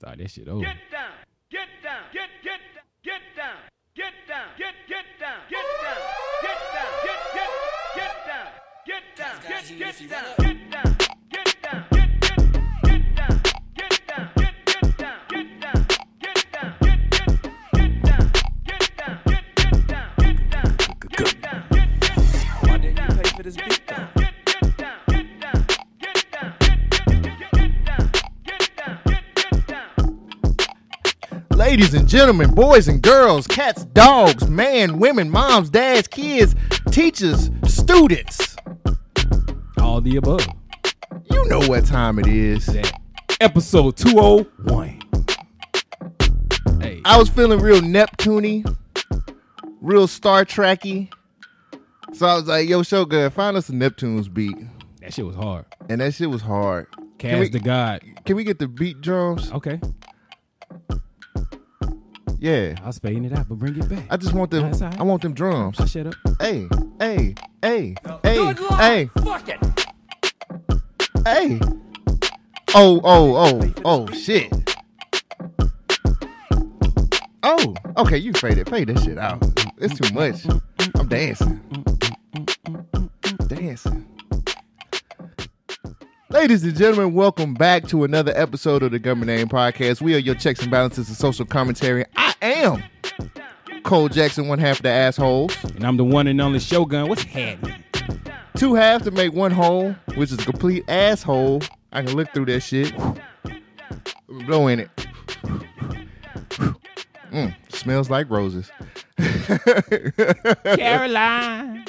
Start that shit over. Get down, get down, get down, get down, get down, get down, get down, get down, get down, get down, get down. Ladies and gentlemen, boys and girls, cats, dogs, man, women, moms, dads, kids, teachers, students. All the above. You know what time it is. That episode 201. Hey. I was feeling real Neptune-y, real Star Trek-y. So I was like, yo, Shogun, find us a Neptune's beat. That shit was hard. And that shit was hard. Cast the God. Can we get the beat drums? Okay. Yeah, I was fading it out, but bring it back. I just want them. Right. I want them drums. Shut up. Hey. Fuck it. Hey. Oh, shit. Oh, okay. You faded. Fade that shit out. It's too much. I'm dancing. Ladies and gentlemen, welcome back to another episode of the Government Name Podcast. We are your checks and balances and social commentary. I am Cole Jackson, one half of the assholes. And I'm the one and only Shogun. What's happening? Two halves to make one whole, which is a complete asshole. I can look through that shit. Blow in it. Smells like roses. Caroline.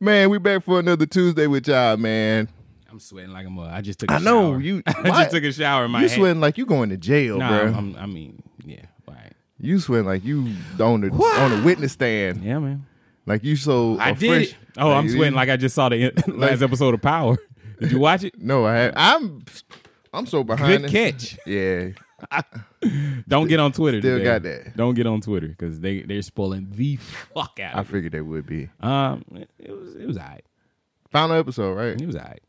Man, we back for another Tuesday with y'all, man. I'm sweating like a mug. I just took a shower. I just took a shower in my head. You sweating like you going to jail, bro. I mean, yeah. Right. You sweating like you on the witness stand. Yeah, man. Like you so I did. Fresh, oh, like I'm sweating like I just saw the last episode of Power. Did you watch it? No, I haven't. I'm so behind. Good catch. Yeah. Don't get on Twitter. Still today. Got that. Don't get on Twitter because they're spoiling the fuck out of it. I figured they would be. It was all right. Final episode, right? It was all right.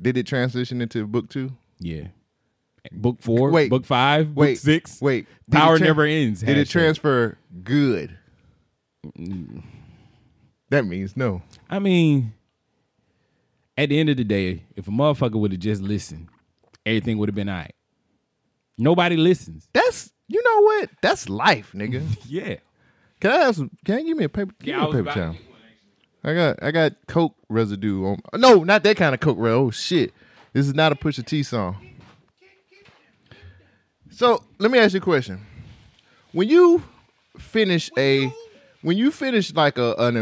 Did it transition into book 2? Yeah. Book 4? Wait, book 5? Book 6? Wait. Power never ends. Did it transfer good? Mm. That means no. I mean, at the end of the day, if a motherfucker would have just listened, everything would have been all right. Nobody listens. You know what? That's life, nigga. Yeah. Can you give me a paper? Yeah, give me a paper towel. I got coke residue on. No, not that kind of coke residue. Oh shit, this is not a Pusha T song. So let me ask you a question: When you finish like a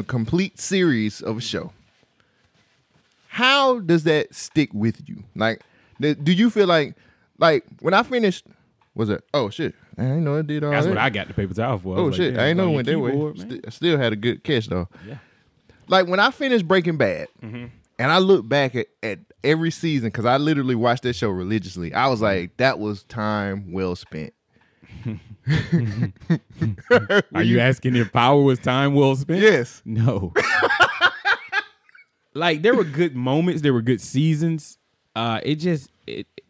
complete series of a show, how does that stick with you? Like, do you feel like when I finished, was it? Oh shit, I didn't know it did all that. That's what I got the paper towel for. Oh shit, I didn't know it went that way. I still had a good catch though. Yeah. Like, when I finished Breaking Bad, mm-hmm. and I look back at every season, because I literally watched that show religiously, I was like, that was time well spent. Are you asking if Power was time well spent? Yes. No. Like, there were good moments. There were good seasons.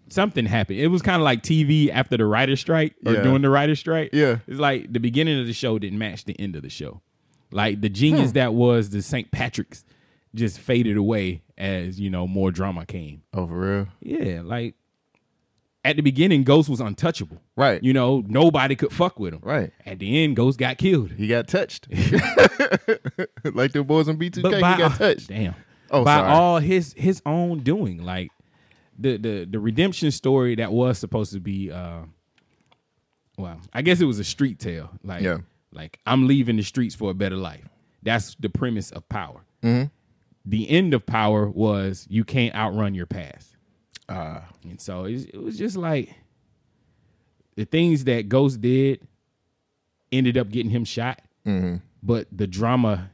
Something happened. It was kind of like TV after the writer's strike, or during the writer's strike. Yeah. It's like the beginning of the show didn't match the end of the show. Like the genius that was the St. Patrick's just faded away as, you know, more drama came. Oh, for real? Yeah. Like at the beginning, Ghost was untouchable. Right. You know, nobody could fuck with him. Right. At the end, Ghost got killed. He got touched. Like the boys on B2K, he got touched. Damn. Oh, by sorry. All his own doing. Like the redemption story that was supposed to be, I guess it was a street tale. Like, yeah. Like, I'm leaving the streets for a better life. That's the premise of Power. Mm-hmm. The end of Power was you can't outrun your past. And so it was just like the things that Ghost did ended up getting him shot. Mm-hmm. But the drama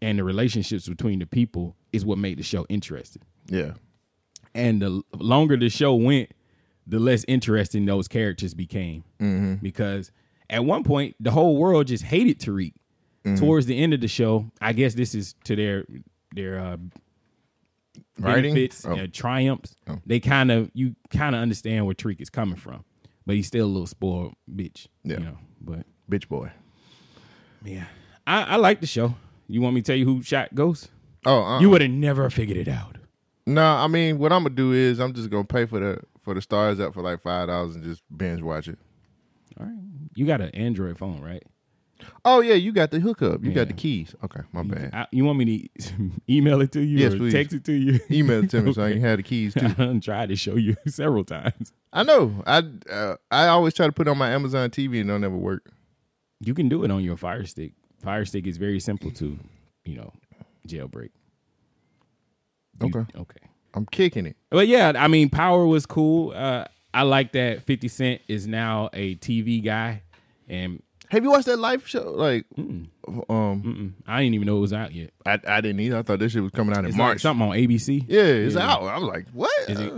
and the relationships between the people is what made the show interesting. Yeah. And the longer the show went, the less interesting those characters became. Mm-hmm. Because at one point, the whole world just hated Tariq. Mm-hmm. Towards the end of the show, I guess this is to their benefits, triumphs, they kind of understand where Tariq is coming from, but he's still a little spoiled bitch. Yeah, you know, but bitch boy. Yeah, I like the show. You want me to tell you who shot Ghost? Oh, you would have never figured it out. No, I mean, what I'm gonna do is I'm just gonna pay for the Stars app for like $5 and just binge watch it. All right, you got an Android phone, right? Oh yeah, you got the hookup. You got the keys. Okay, my bad. You want me to email it to you? Yes, or please. Text it to you. Email it to me so I can have the keys too. I tried to show you several times. I know. I always try to put it on my Amazon TV and don't ever work. You can do it on your Fire Stick. Fire Stick is very simple to, jailbreak. Okay. I'm kicking it. But yeah, I mean, Power was cool. I like that 50 Cent is now a TV guy. And have you watched that live show? Like, I didn't even know it was out yet. I didn't either. I thought this shit was coming out in March. Like something on ABC. Yeah, it's out. I was like, what?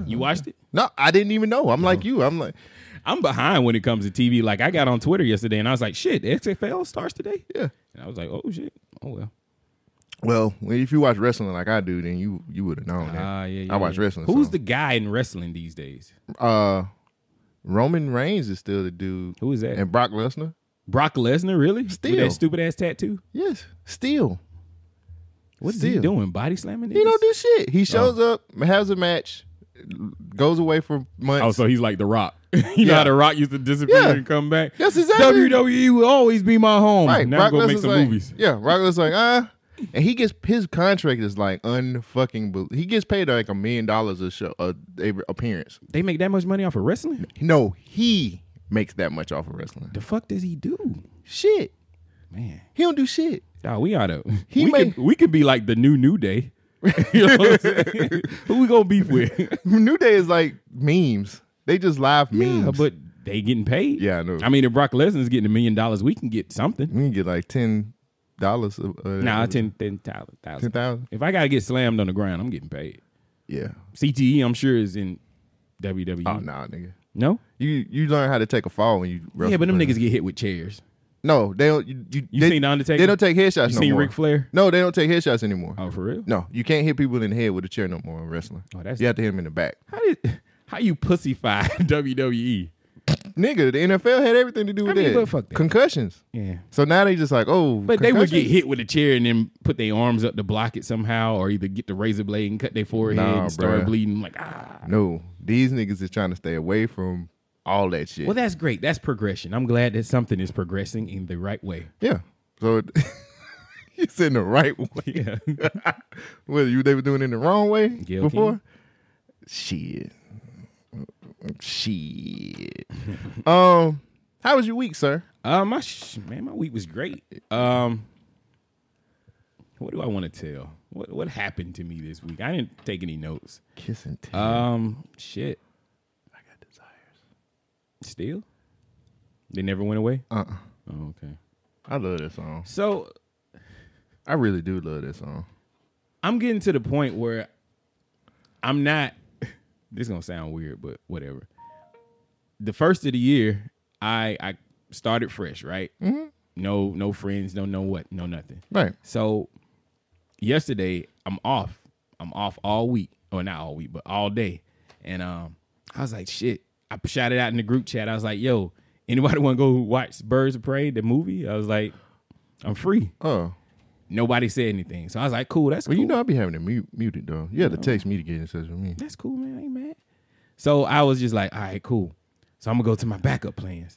You watched it? No, I didn't even know. I'm like you. I'm behind when it comes to TV. Like, I got on Twitter yesterday and I was like, shit, XFL starts today? Yeah. And I was like, oh, shit. Oh, well. Well, if you watch wrestling like I do, then you would have known that. I watch wrestling. Who's the guy in wrestling these days? Roman Reigns is still the dude. Who is that? And Brock Lesnar. Brock Lesnar, really? Still. With that stupid-ass tattoo? Yes. Still. What is he doing? Body slamming niggas? He don't do shit. He shows up, has a match, goes away for months. Oh, so he's like The Rock. You know how The Rock used to disappear and come back? That's exactly. WWE will always be my home. Right. Now I'm going to make some movies. Yeah, Brock Lesnar's like, and he gets, his contract is like unfucking, he gets paid like $1 million a show, appearance. They make that much money off of wrestling? No, he makes that much off of wrestling. The fuck does he do? Shit. Man. He don't do shit. Nah, we ought to. We could be like the New Day. You know what I'm saying? Who we gonna beef with? New Day is like memes. They just live memes. Yeah, but they getting paid. Yeah, I know. I mean, if Brock Lesnar's getting $1 million, we can get something. We can get like $10. $10,000. If I gotta get slammed on the ground, I'm getting paid. Yeah. CTE, I'm sure, is in WWE. Oh, nah, nigga. No? You learn how to take a fall when you wrestle. Yeah, but them niggas get hit with chairs. No, they don't. You seen The Undertaker? They don't take headshots anymore. You seen Ric Flair? No, they don't take headshots anymore. Oh, for real? No, you can't hit people in the head with a chair no more in wrestling. Oh, that's you have to hit them in the back. How you pussyfy WWE? Nigga, the NFL had everything to do with that. But fuck that. Concussions. Yeah. So now they just like, but they would get hit with a chair and then put their arms up to block it somehow, or either get the razor blade and cut their forehead and start bleeding. Like, no, these niggas is trying to stay away from all that shit. Well, that's great. That's progression. I'm glad that something is progressing in the right way. Yeah. So it's in the right way. Yeah. They were doing it in the wrong way before? Shit. How was your week, sir? My week was great. What do I want to tell? What happened to me this week? I didn't take any notes. Kiss and tell. Shit. Still? They never went away? Oh, okay. I love that song. So, I really do love that song. I'm getting to the point where I'm not, this is going to sound weird, but whatever. The first of the year, I started fresh, right? Mm-hmm. No friends, no what, no nothing. Right. So, yesterday, I'm off. I'm off all week. Or not all week, but all day. And I was like, shit. I shouted out in the group chat. I was like, yo, anybody want to go watch Birds of Prey, the movie? I was like, I'm free. Oh. Nobody said anything. So I was like, cool, that's cool. You know I be having it muted, though. You have to text me to get in touch with me. That's cool, man. I ain't mad. So I was just like, all right, cool. So I'm going to go to my backup plans.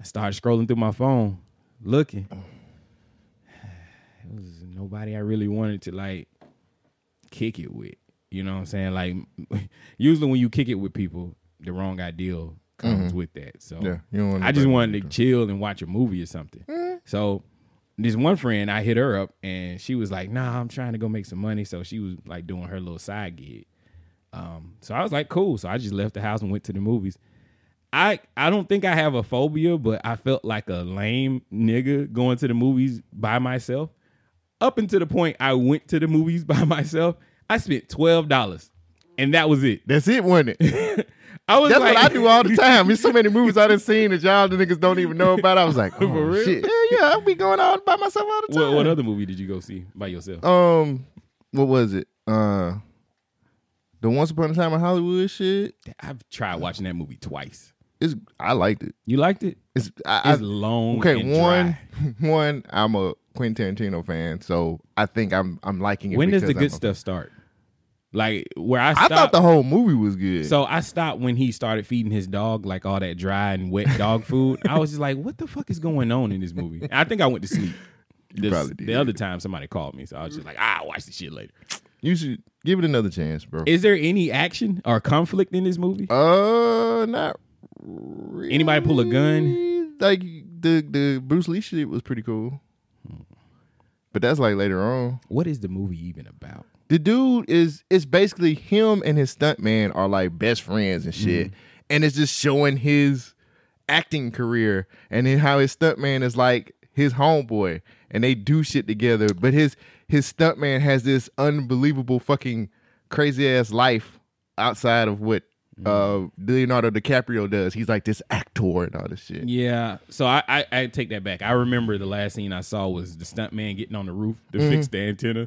I started scrolling through my phone, looking. It was nobody I really wanted to, like, kick it with. You know what I'm saying? Like, usually when you kick it with people, the wrong ideal comes with that. So I just wanted to chill and watch a movie or something. Mm-hmm. So this one friend, I hit her up and she was like, nah, I'm trying to go make some money. So she was like doing her little side gig. So I was like, cool. So I just left the house and went to the movies. I don't think I have a phobia, but I felt like a lame nigga going to the movies by myself. Up until the point I went to the movies by myself, I spent $12 and that was it. That's it, wasn't it? That's like, what I do all the time. There's so many movies I done seen that y'all the niggas don't even know about. I was like, oh, for real? Shit. Yeah, I be going all by myself all the time. What other movie did you go see by yourself? What was it? The Once Upon a Time in Hollywood shit. I've tried watching that movie twice. I liked it. You liked it? It's long. Okay, and one. I'm a Quentin Tarantino fan, so I think I'm liking it. When does the good stuff start? Like where I stopped, I thought the whole movie was good. So I stopped when he started feeding his dog like all that dry and wet dog food. I was just like, what the fuck is going on in this movie? And I think I went to sleep. The other time somebody called me, so I was just like, I'll watch this shit later. You should give it another chance, bro. Is there any action or conflict in this movie? Not really. Anybody pull a gun? Like the Bruce Lee shit was pretty cool. But that's like later on. What is the movie even about? The dude it's basically him and his stuntman are like best friends and shit. Mm-hmm. And it's just showing his acting career and then how his stuntman is like his homeboy and they do shit together. But his stuntman has this unbelievable fucking crazy ass life outside of what Leonardo DiCaprio does. He's like this actor and all this shit. Yeah. So I take that back. I remember the last scene I saw was the stuntman getting on the roof to fix the antenna.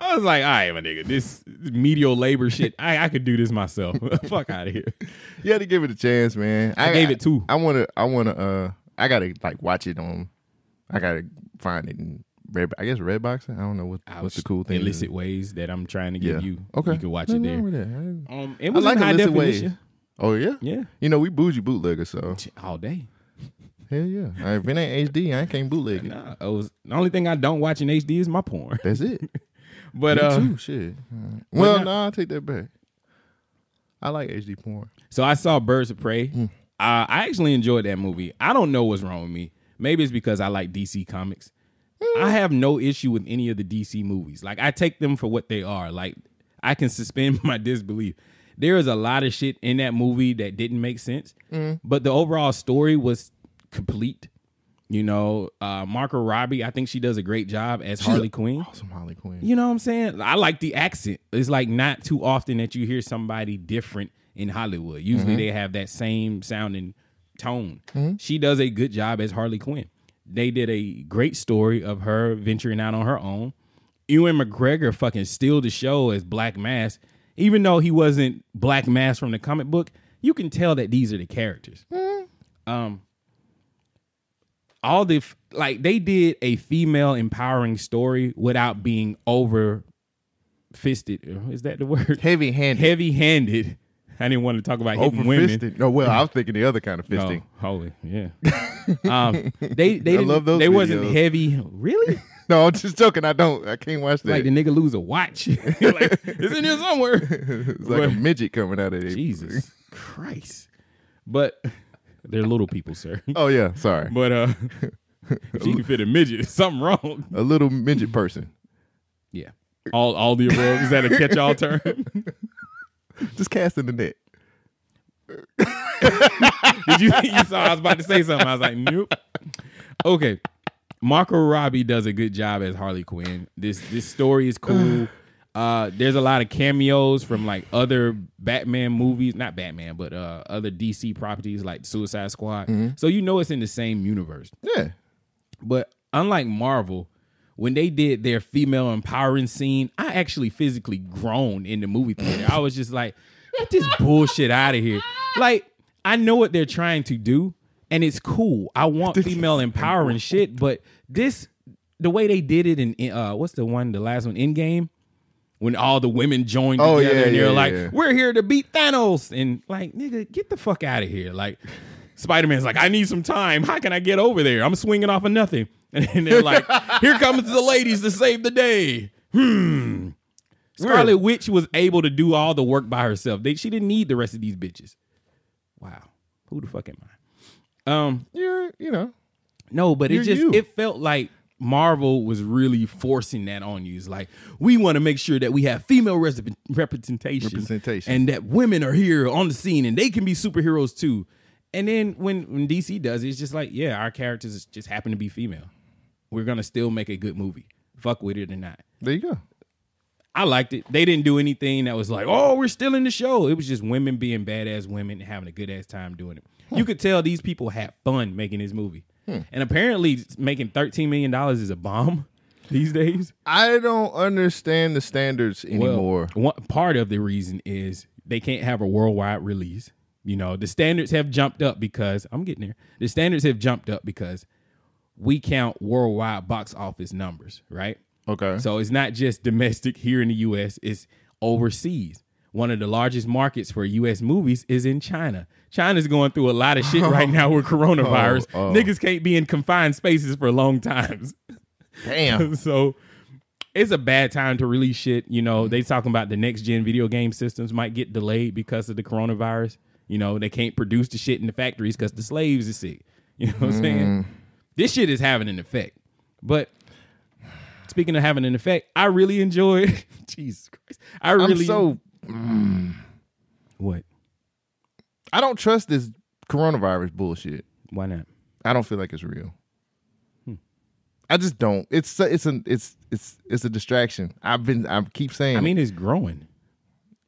I was like, all right, my nigga, this menial labor shit, I could do this myself. Fuck out of here. You had to give it a chance, man. I gave it two. I gotta like watch it on. I gotta find it in Red. I guess Redbox. I don't know what's the cool thing. Illicit ways that I'm trying to give you. Okay, you can watch it there. It was like high definition. Ways. Oh yeah, yeah. You know we bougie bootleggers, so all day. Hell yeah! If it ain't HD, I can't bootleg it. Nah, the only thing I don't watch in HD is my porn. That's it. But me too, shit. Right. Well, no, I take that back. I like HD porn. So I saw Birds of Prey. Mm. I actually enjoyed that movie. I don't know what's wrong with me. Maybe it's because I like DC comics. Mm. I have no issue with any of the DC movies. Like I take them for what they are. Like I can suspend my disbelief. There is a lot of shit in that movie that didn't make sense, but the overall story was complete. You know, Margot Robbie, I think she does a great job as Harley Quinn. Awesome Harley Quinn. You know what I'm saying? I like the accent. It's like not too often that you hear somebody different in Hollywood. Usually they have that same sounding tone. Mm-hmm. She does a good job as Harley Quinn. They did a great story of her venturing out on her own. Ewan McGregor fucking steal the show as Black Mask. Even though he wasn't Black Mask from the comic book, you can tell that these are the characters. Mm-hmm. All the like they did a female empowering story without being over fisted. Is that the word? Heavy handed. I didn't want to talk about hitting women. No, well, I was thinking the other kind of fisting. No, holy, yeah. They love those. They videos. Wasn't heavy, really. No, I'm just joking. I can't watch that. Like the nigga lose a watch. Like, it's in here somewhere. It's like a midget coming out of it. Jesus Christ! But. They're little people, sir. Oh, yeah. Sorry. But if you can fit a midget, there's something wrong. A little midget person. Yeah. All the above. Is that a catch-all term? Just casting the net. Did you think you saw? I was about to say something. I was like, nope. Okay. Margot Robbie does a good job as Harley Quinn. This story is cool. There's a lot of cameos from like other Batman movies, not Batman, but other DC properties like Suicide Squad. Mm-hmm. So you know it's in the same universe. Yeah. But unlike Marvel, when they did their female empowering scene, I actually physically groaned in the movie theater. I was just like, get this bullshit out of here. Like, I know what they're trying to do, and it's cool. I want female empowering shit, but the way they did it in, what's the last one, Endgame? When all the women joined together and they're like, we're here to beat Thanos. And like, nigga, get the fuck out of here. Like, Spider Man's like, I need some time. How can I get over there? I'm swinging off of nothing. And they're like, here comes the ladies to save the day. Scarlet Witch was able to do all the work by herself. She didn't need the rest of these bitches. Wow. Who the fuck am I? You're, you know. No, but it just, it felt like Marvel was really forcing that on you. It's like, we want to make sure that we have female representation and that women are here on the scene and they can be superheroes too. And then when DC does it, it's just like, yeah, our characters just happen to be female. We're going to still make a good movie. Fuck with it or not. There you go. I liked it. They didn't do anything that was like, oh, we're still in the show. It was just women being badass women and having a good ass time doing it. Huh. You could tell these people had fun making this movie. And apparently making $13 million is a bomb. these days? I don't understand the standards anymore. Well, one part of the reason is they can't have a worldwide release. You know, the standards have jumped up because I'm getting there. The standards have jumped up because we count worldwide box office numbers, right? Okay. So it's not just domestic here in the U.S., it's overseas. One of the largest markets for U.S. movies is in China. China's going through a lot of shit right now with coronavirus. Oh. Niggas can't be in confined spaces for long times. Damn. So it's a bad time to release shit. You know, they talking about the next gen video game systems might get delayed because of the coronavirus. You know, they can't produce the shit in the factories because the slaves are sick. You know what I'm saying? This shit is having an effect. But speaking of having an effect, I really enjoyed. Jesus Christ. What? I don't trust this coronavirus bullshit. Why not? I don't feel like it's real. I just don't. It's a distraction. I keep saying. I mean, it's growing.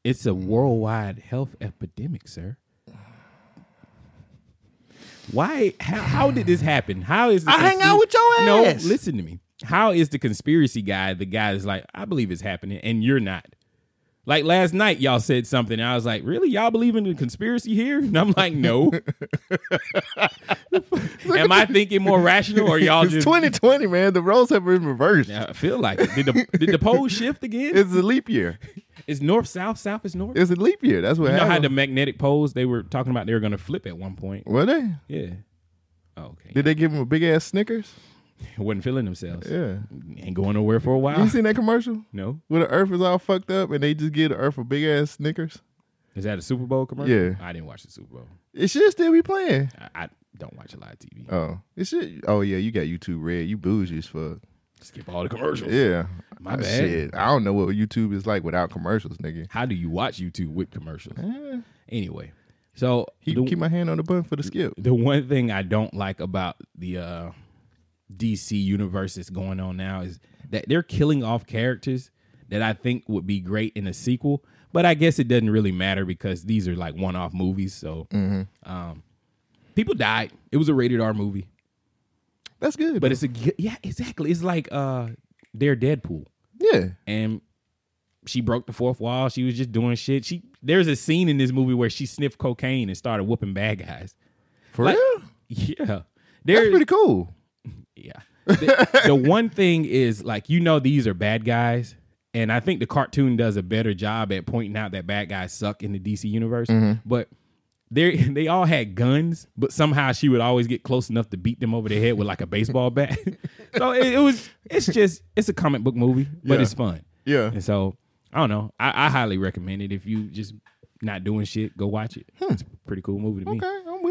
It's a worldwide health epidemic, sir. Why? How did this happen? How is this? I hang out with your ass. No, listen to me. How is the conspiracy guy the guy that's like, I believe it's happening, and you're not? Like last night, y'all said something. And I was like, really? Y'all believe in the conspiracy here? And I'm like, no. Am I thinking more rational or y'all it's just... It's 2020, man. The roles have been reversed. I feel like it. Did the pole shift again? It's a leap year. It's north-south, south is north? It's a leap year. That's what happened. You know how the magnetic poles, they were talking about they were going to flip at one point. Were they? Yeah. Oh, okay. Did they give them a big-ass Snickers? Wasn't feeling themselves. Yeah. Ain't going nowhere for a while. You seen that commercial? No. Where the earth is all fucked up and they just give the earth a big ass Snickers. Is that a Super Bowl commercial? Yeah. I didn't watch the Super Bowl. It should still be playing. I don't watch a lot of TV. Oh. It should. Oh, yeah. You got YouTube Red. You bougie as fuck. Skip all the commercials. Yeah. My bad. Shit. I don't know what YouTube is like without commercials, nigga. How do you watch YouTube with commercials? Anyway. So. Keep my hand on the button for the skip. The one thing I don't like about the... DC universe that's going on now is that they're killing off characters that I think would be great in a sequel, but I guess it doesn't really matter because these are like one-off movies. So people died. It was a rated R movie. That's good, but exactly. It's like their Deadpool. Yeah, and she broke the fourth wall. She was just doing shit. There's a scene in this movie where she sniffed cocaine and started whooping bad guys. For real? Yeah, that's pretty cool. Yeah. The one thing is, like, you know, these are bad guys, and I think the cartoon does a better job at pointing out that bad guys suck in the DC universe. But they all had guns, but somehow she would always get close enough to beat them over the head with like a baseball bat. So it's a comic book movie, but it's fun. Yeah. And so I don't know. I highly recommend it. If you just not doing shit, go watch it. It's a pretty cool movie to me. Okay, I'm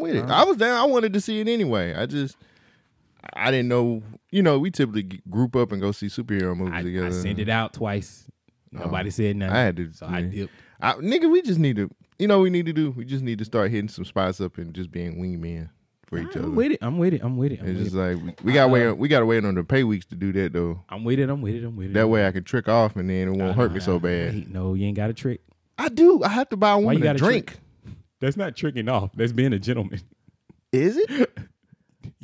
with it. I was down. I wanted to see it anyway. I didn't know, you know, we typically group up and go see superhero movies together. I sent it out twice. Nobody said nothing. I had to. So yeah. I dipped. Nigga, we just need to, you know what we need to do? We just need to start hitting some spots up and just being wingmen for each other. I'm with it. We got to wait on the pay weeks to do that, though. I'm with it. That way I can trick off and then it won't hurt me so bad. No, you ain't got a trick. I do. I have to buy one a drink. Trick? That's not tricking off. That's being a gentleman. Is it?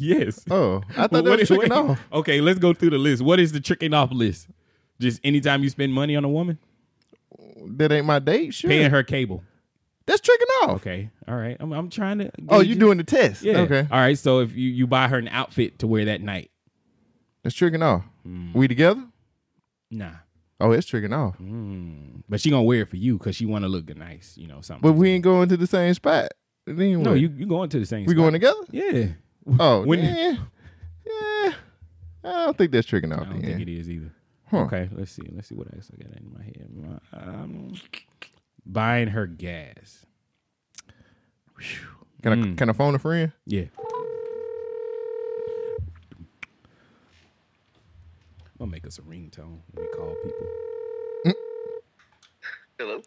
Yes. Oh, I thought that was tricking off. Okay, let's go through the list. What is the tricking off list? Just anytime you spend money on a woman? That ain't my date, sure. Paying her cable. That's tricking off. Okay, all right. I'm trying to... Oh, you're doing the test. Yeah. Okay. All right, so if you buy her an outfit to wear that night. That's tricking off. We together? Nah. Oh, it's tricking off. But she gonna wear it for you because she want to look nice, you know, something. But we ain't going to the same spot. No, you going to the same spot. We going together? Yeah. Oh, yeah. I don't think that's tricking off. I don't think it is either. Huh. Okay, let's see. Let's see what else I got in my head. Buying her gas. Can I phone a friend? Yeah. I'm gonna make us a ringtone when we call people. Hello.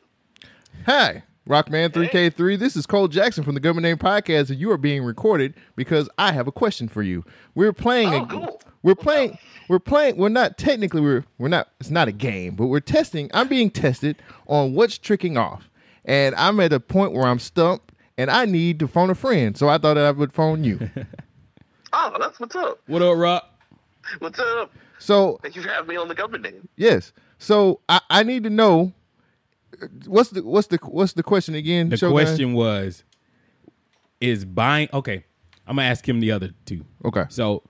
Hi. Rockman 3K3, this is Cole Jackson from the Government Name Podcast, and you are being recorded because I have a question for you. We're playing. We're not technically. We're not. It's not a game, but we're testing. I'm being tested on what's tricking off, and I'm at a point where I'm stumped, and I need to phone a friend. So I thought that I would phone you. Oh, that's what's up. What up, Rock? What's up? So thank you for having me on the Government Name. Yes. So I need to know what's the question again? The Shogun? Question was, is buying okay? I'm gonna ask him the other two. Okay. So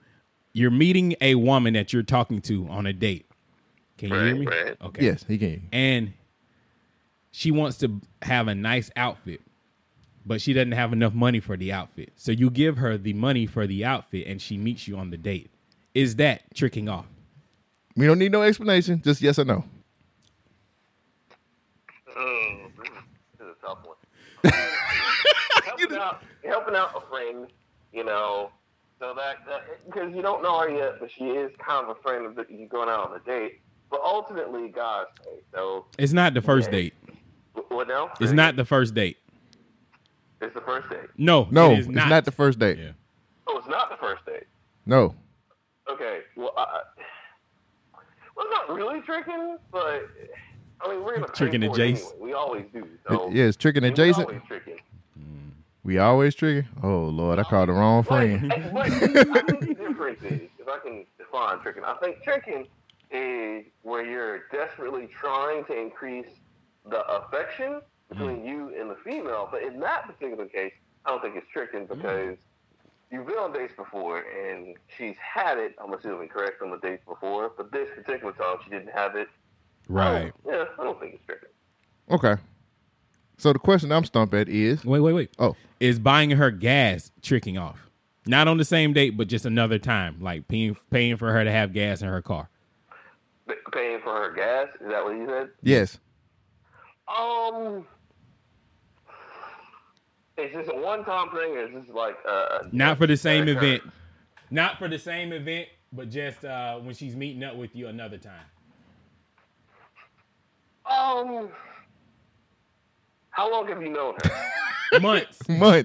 you're meeting a woman that you're talking to on a date. Can you hear me? Right. Okay. Yes, he can. And she wants to have a nice outfit, but she doesn't have enough money for the outfit. So you give her the money for the outfit, and she meets you on the date. Is that tricking off? We don't need no explanation. Just yes or no. This is a tough one. helping out a friend, you know, so that because you don't know her yet, but she is kind of a friend of you going out on a date. But ultimately, God's sake, so it's not the first date. What now? It's not the first date. It's the first date. No, it's not the first date. Yeah. Oh, it's not the first date. No. Okay. Well, it's not really tricking, but I mean, we're gonna tricking adjacent. Anyway. We always do. So. Yeah, it's tricking adjacent. Always tricking. We always tricking. Oh Lord, I called the wrong friend. But I think the difference is, if I can define tricking, I think tricking is where you're desperately trying to increase the affection between you and the female. But in that particular case, I don't think it's tricking because you've been on dates before and she's had it, I'm assuming, correct, on the dates before. But this particular time, she didn't have it. Right. I don't think it's tricking. Okay. So the question I'm stumped at is... Wait. Oh. Is buying her gas tricking off? Not on the same date, but just another time. Like paying for her to have gas in her car. Paying for her gas? Is that what you said? Yes. Is this a one-time thing, or is this like not for the same event? Not for the same event, but just when she's meeting up with you another time. How long have you known her? Months. I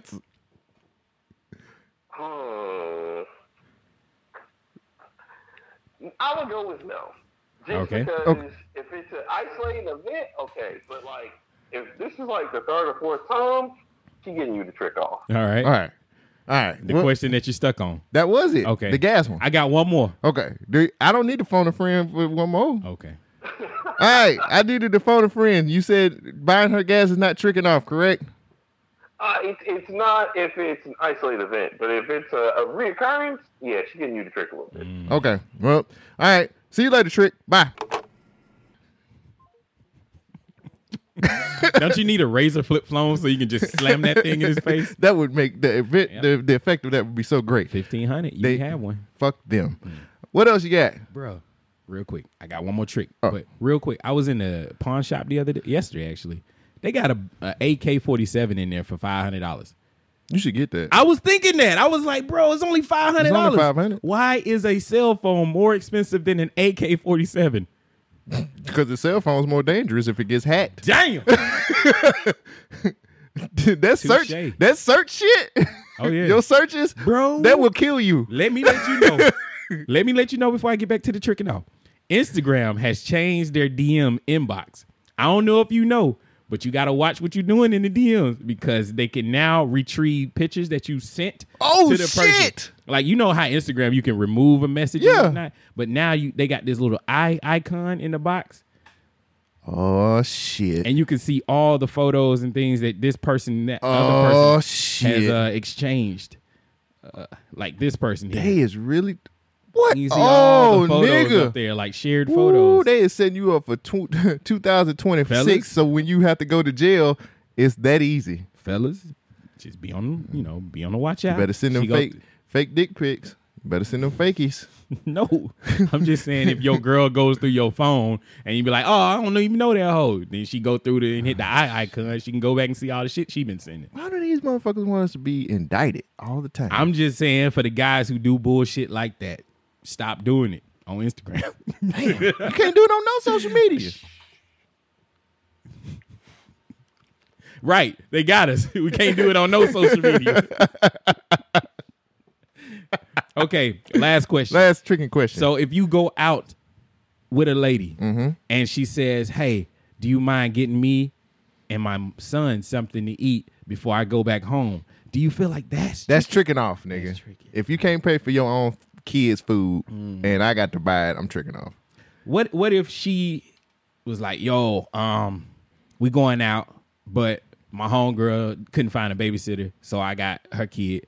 would go with no. Just because if it's an isolating event, okay. But like, if this is like the third or fourth time, she getting you the trick off. All right. The question that you stuck on. That was it. Okay. The gas one. I got one more. Okay. I don't need to phone a friend with one more. Okay. All right. I needed to phone a friend. You said buying her gas is not tricking off, correct? It's not if it's an isolated event, but if it's a reoccurrence, yeah, she getting you the trick a little bit. Okay. Well, all right. See you later, Trick. Bye. Don't you need a razor flip phone so you can just slam that thing in his face? That would make the event, the effect of that would be so great. 1500. You can have one. Fuck them. Mm. What else you got, bro? Real quick, I got one more trick. Oh. But real quick, I was in a pawn shop yesterday. Actually, they got a AK-47 in there for $500. You should get that. I was thinking that. I was like, bro, it's only $500. It's only $500. Why is a cell phone more expensive than an AK-47? Because the cell phone's more dangerous if it gets hacked. Damn. That's search shit. Oh yeah. Your searches, bro, that will kill you. Let me let you know. Before I get back to the tricking off. Instagram has changed their DM inbox. I don't know if you know, but you got to watch what you're doing in the DMs because they can now retrieve pictures that you sent to the person. Like, you know how Instagram, you can remove a message and whatnot, but now they got this little eye icon in the box. Oh, shit. And you can see all the photos and things that this person, other person has exchanged. Like this person here. They is really... What? You see all the photos up there, like shared photos. Ooh, they is setting you up for 2026, fellas, so when you have to go to jail, it's that easy. Fellas, just be on the watch out. You better send them fake dick pics. You better send them fakies. No. I'm just saying if your girl goes through your phone and you be like, oh, I don't even know that hoe. Then she go through it and hit the eye icon. She can go back and see all the shit she been sending. Why do these motherfuckers want us to be indicted all the time? I'm just saying for the guys who do bullshit like that, stop doing it on Instagram. Damn, you can't do it on no social media. Right. They got us. We can't do it on no social media. Okay, last question. Last tricking question. So if you go out with a lady and she says, hey, do you mind getting me and my son something to eat before I go back home? Do you feel like that's tricking off, nigga? That's tricky. If you can't pay for your own kids' food and I got to buy it, I'm tricking off. What if she was like, yo, we going out, but my homegirl couldn't find a babysitter, so I got her kid.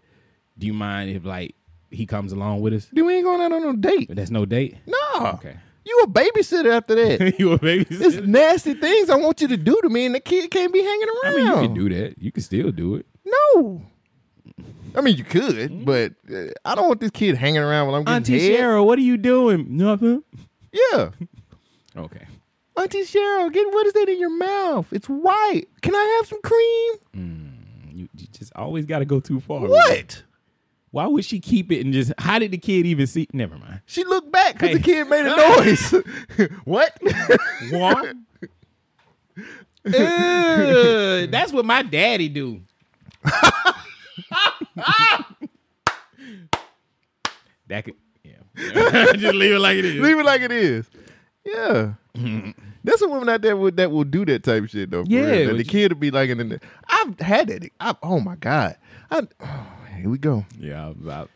Do you mind if like he comes along with us? Dude, we ain't going out on no date. But that's no date? No. Okay. You a babysitter after that. You a babysitter. It's nasty things I want you to do to me, and the kid can't be hanging around. I mean, you can do that. You can still do it. No. I mean, you could, but I don't want this kid hanging around while I'm getting Auntie head. Cheryl, what are you doing? Nothing. Yeah. Okay. Auntie Cheryl, what is that in your mouth? It's white. Can I have some cream? You just always got to go too far. What? Why would she keep it and just... How did the kid even see... Never mind. She looked back because the kid made a noise. What? What? That's what my daddy do. That could... Yeah. Just leave it like it is. Leave it like it is. Yeah. There's some women out there that will do that type of shit, though. Yeah. The kid will be like... I've had that. Oh, my God. Here we go. Yeah,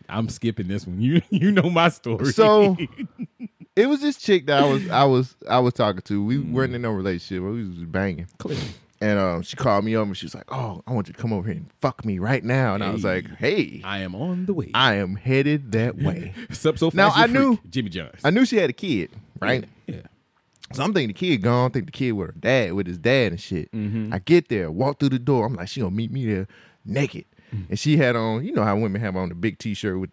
I'm skipping this one. You know my story. So it was this chick that I was talking to. We weren't in no relationship. We was banging. Clearly. And she called me up and she was like, "Oh, I want you to come over here and fuck me right now." And I was like, "Hey, I am on the way. I am headed that way." Sup, so now I knew Jimmy John's. I knew she had a kid, right? Yeah. So I'm thinking the kid gone. Think the kid with his dad and shit. Mm-hmm. I get there, walk through the door. I'm like, she gonna meet me there naked. And she had on, you know how women have on the big T-shirt with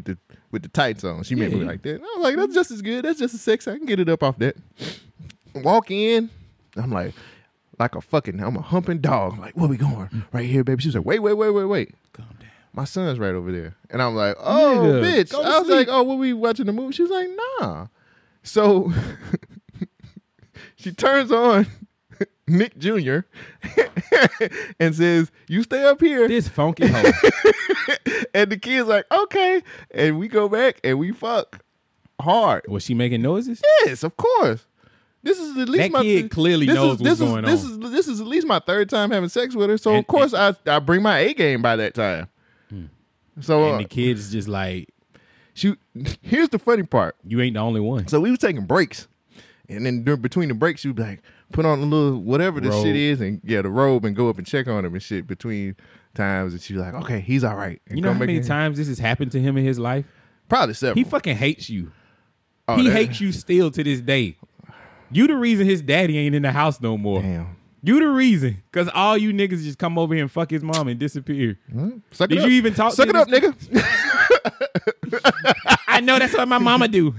the tights on. She made me like that. And I was like, that's just as good. That's just as sexy. I can get it up off that. Walk in. I'm like a fucking, I'm a humping dog. I'm like, where we going? Right here, baby. She was like, wait. Calm down. My son's right over there. And I'm like, oh, nigga, bitch. I was like, oh, were we watching the movie? She was like, nah. So she turns on Nick Jr. and says, "You stay up here." This funky hoe. And the kid's like, "Okay." And we go back and we fuck hard. Was she making noises? Yes, of course. This is at least that my kid clearly knows what's going on. This is at least my third time having sex with her, so of course I bring my A game by that time. So and the kid's just like, shoot. Here's the funny part: you ain't the only one. So we was taking breaks, and then between the breaks, you'd be like, put on a little whatever this robe. Shit is and yeah, the robe and go up and check on him and shit between times. And she's like, okay, he's all right. And you know how many times this has happened to him in his life? Probably several. He fucking hates you. Oh, he hates you still to this day. You the reason his daddy ain't in the house no more. Damn. You the reason. Because all you niggas just come over here and fuck his mom and disappear. Mm-hmm. Suck Did it you up. Even talk Suck to Suck it him? Up, nigga. I know that's what my mama do.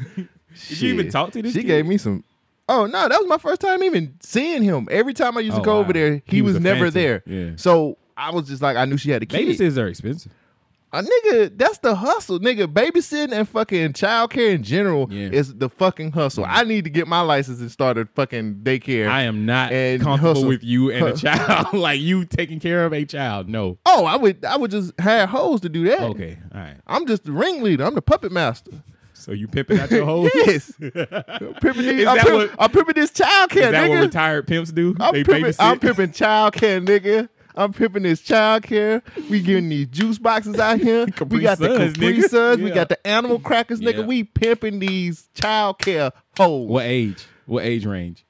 Did you even talk to this She kid? Gave me some... Oh, no, that was my first time even seeing him. Every time I used to go over there, he was never phantom. There. Yeah. So I was just like, I knew she had a kid. Babysitters are expensive. Nigga, that's the hustle. Nigga, babysitting and fucking childcare in general is the fucking hustle. I need to get my license and start a fucking daycare. I am not comfortable with you and a child. Like you taking care of a child. No. Oh, I would just have hoes to do that. Okay. All right. I'm just the ringleader. I'm the puppet master. So you pimping out your hoes? Yes. I'm pimping this child care, nigga. Is that what retired pimps do? I'm pimping child care, nigga. I'm pimping this child care. We getting these juice boxes out here. We got the Capri Suns. Yeah. We got the animal crackers, nigga. Yeah. We pimping these child care hoes. What age? What age range?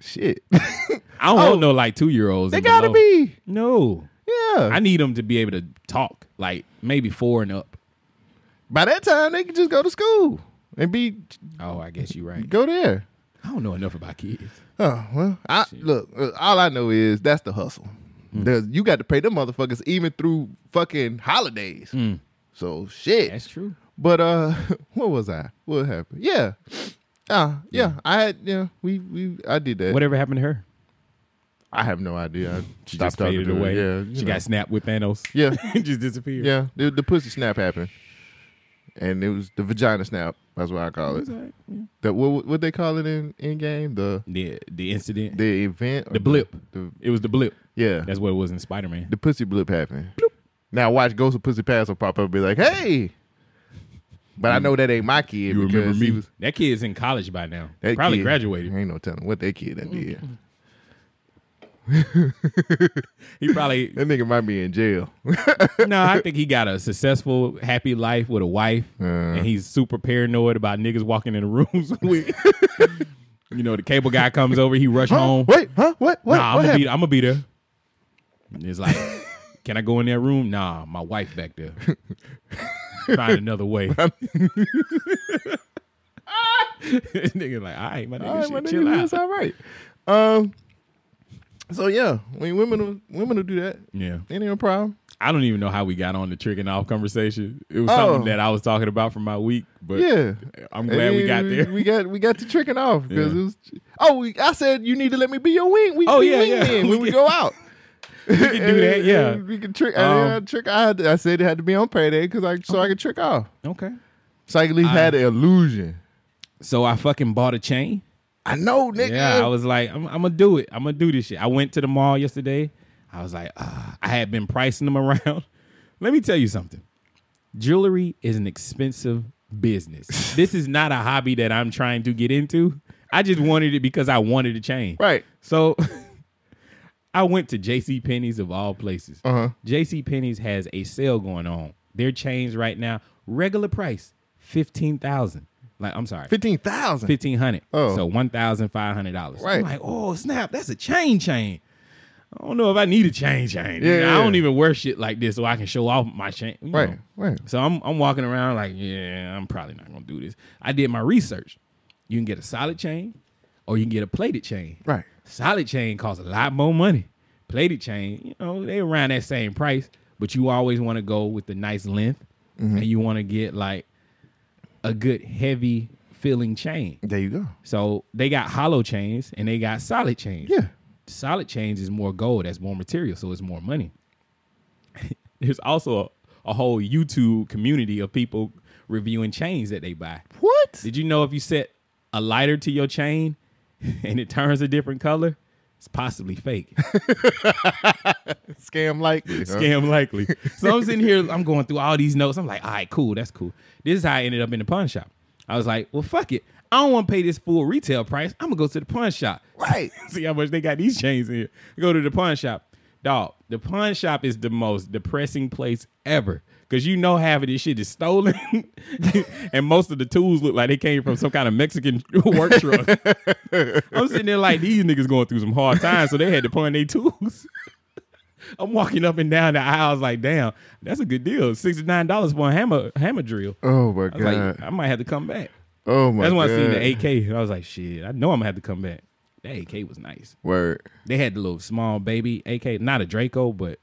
Shit. I don't want no like 2-year-olds. They gotta be. No. Yeah. I need them to be able to talk. Like maybe 4 and up. By that time, they can just go to school and be... Oh, I guess you're right. Go there. I don't know enough about kids. Oh, well, all I know is that's the hustle. You got to pay them motherfuckers even through fucking holidays. So, shit. That's true. But what was I? What happened? Yeah. I did that. Whatever happened to her? I have no idea. She just faded away. Yeah, she got snapped with Thanos. Yeah. Just disappeared. Yeah, the pussy snap happened. And it was the vagina snap. That's what I call it. Right. Yeah. What they call it in game? The incident, the event, the blip. It was the blip. Yeah, that's what it was in Spider Man. The pussy blip happened. Bloop. Now watch Ghost of Pussy Pass will pop up and be like, "Hey," but I know that ain't my kid. You remember me? That kid's in college by now. That probably graduated. Ain't no telling what that kid did. He probably that nigga might be in jail. No, I think he got a successful, happy life with a wife, and he's super paranoid about niggas walking in the rooms. You know, the cable guy comes over, he rush home. Wait, huh? What? Nah, I'm gonna be there. And it's like, can I go in that room? Nah, my wife back there. Find another way. Nigga like, all right, my nigga, all right, shit, my nigga, chill out. It's all right. So yeah, I mean, women will do that. Yeah, ain't no problem. I don't even know how we got on the tricking off conversation. It was something that I was talking about for my week, but yeah, I'm glad we got there. We got the tricking off because it was. Oh, I said you need to let me be your wing. When we go out. We can do that, yeah. We can trick. I said it had to be on payday because I could trick off. Okay. So I at least had an illusion. So I fucking bought a chain. I know, nigga. Yeah, I was like, I'm gonna do it. I'm gonna do this shit. I went to the mall yesterday. I was like, I had been pricing them around. Let me tell you something. Jewelry is an expensive business. This is not a hobby that I'm trying to get into. I just wanted it because I wanted a chain. Right. So I went to JCPenney's of all places. Uh-huh. JCPenney's has a sale going on. Their chains right now, regular price, $15,000. Like, I'm sorry. $15,000? $1,500. Oh. So $1,500. Right. I'm like, oh, snap, that's a chain. I don't know if I need a chain. Yeah, I don't even wear shit like this so I can show off my chain. Right. So I'm walking around like, yeah, I'm probably not going to do this. I did my research. You can get a solid chain or you can get a plated chain. Right. Solid chain costs a lot more money. Plated chain, you know, they around that same price, but you always want to go with the nice length, and you want to get like a good heavy feeling chain. There you go. So they got hollow chains and they got solid chains. Yeah. Solid chains is more gold. That's more material, so it's more money. There's also a whole YouTube community of people reviewing chains that they buy. What? Did you know if you set a lighter to your chain and it turns a different color, it's possibly fake. Scam likely. Huh? Scam likely. So I'm sitting here, I'm going through all these notes. I'm like, all right, cool, that's cool. This is how I ended up in the pawn shop. I was like, well, fuck it. I don't want to pay this full retail price. I'm going to go to the pawn shop. Right. See how much they got these chains in here. Go to the pawn shop. Dog, the pawn shop is the most depressing place ever. Because you know half of this shit is stolen. And most of the tools look like they came from some kind of Mexican work truck. I'm sitting there like, these niggas going through some hard times, so they had to pawn their tools. I'm walking up and down the aisles like, damn, that's a good deal. $69 for a hammer drill. Oh, my God. Like, I might have to come back. Oh, my God. That's when I seen the AK. And I was like, shit, I know I'm going to have to come back. That AK was nice. Word. They had the little small baby AK. Not a Draco, but...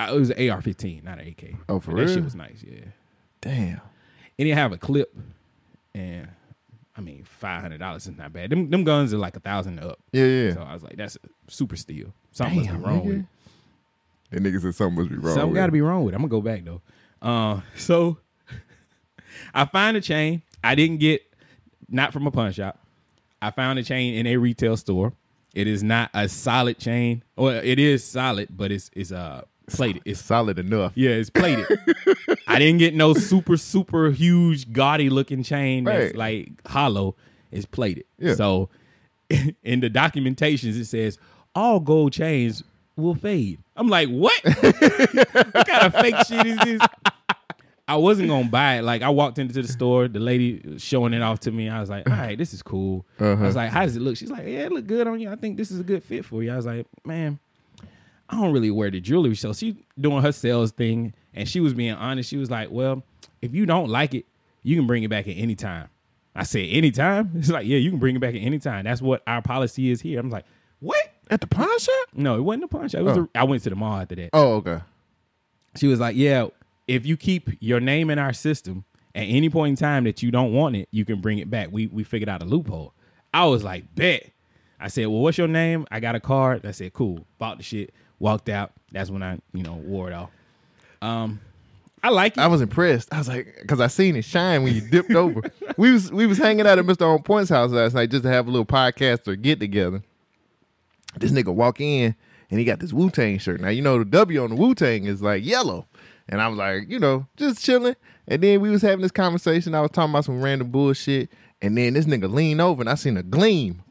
it was an AR-15, not an AK. Oh, for real? That shit was nice, yeah. Damn. It didn't have a clip, and I mean, $500 is not bad. Them guns are like $1,000 up. Yeah. So I was like, that's a super steal. Something must be wrong with it. And niggas said something must be wrong with it. Something got to be wrong with it. I'm going to go back, though. So I find a chain. I didn't get, not from a pawn shop. I found a chain in a retail store. It is not a solid chain. Well, it is solid, but it's plated. It's solid enough. Yeah, it's plated. I didn't get no super huge gaudy looking chain that's like hollow. It's plated. Yeah. So in the documentations it says all gold chains will fade. I'm like, what? What kind of fake shit is this? I wasn't gonna buy it. Like, I walked into the store, the lady was showing it off to me. I was like, all right, this is cool. I was like, how does it look? She's like, yeah, it look good on you. I think this is a good fit for you. I was like, man, I don't really wear the jewelry. So she doing her sales thing, and she was being honest. She was like, well, if you don't like it, you can bring it back at any time. I said, any time? It's like, yeah, you can bring it back at any time. That's what our policy is here. I'm like, what? At the pawn shop? No, it wasn't a pawn shop. I went to the mall after that. Oh, okay. She was like, yeah, if you keep your name in our system at any point in time that you don't want it, you can bring it back. We figured out a loophole. I was like, bet. I said, well, what's your name? I got a card. I said, cool. Bought the shit. Walked out. That's when I, wore it off. I like it. I was impressed. I was like, because I seen it shine when you dipped over. We was hanging out at Mr. On Point's house last night just to have a little podcast or get together. This nigga walk in and he got this Wu-Tang shirt. Now, you know, the W on the Wu-Tang is like yellow. And I was like, just chilling. And then we was having this conversation. I was talking about some random bullshit. And then this nigga leaned over and I seen a gleam.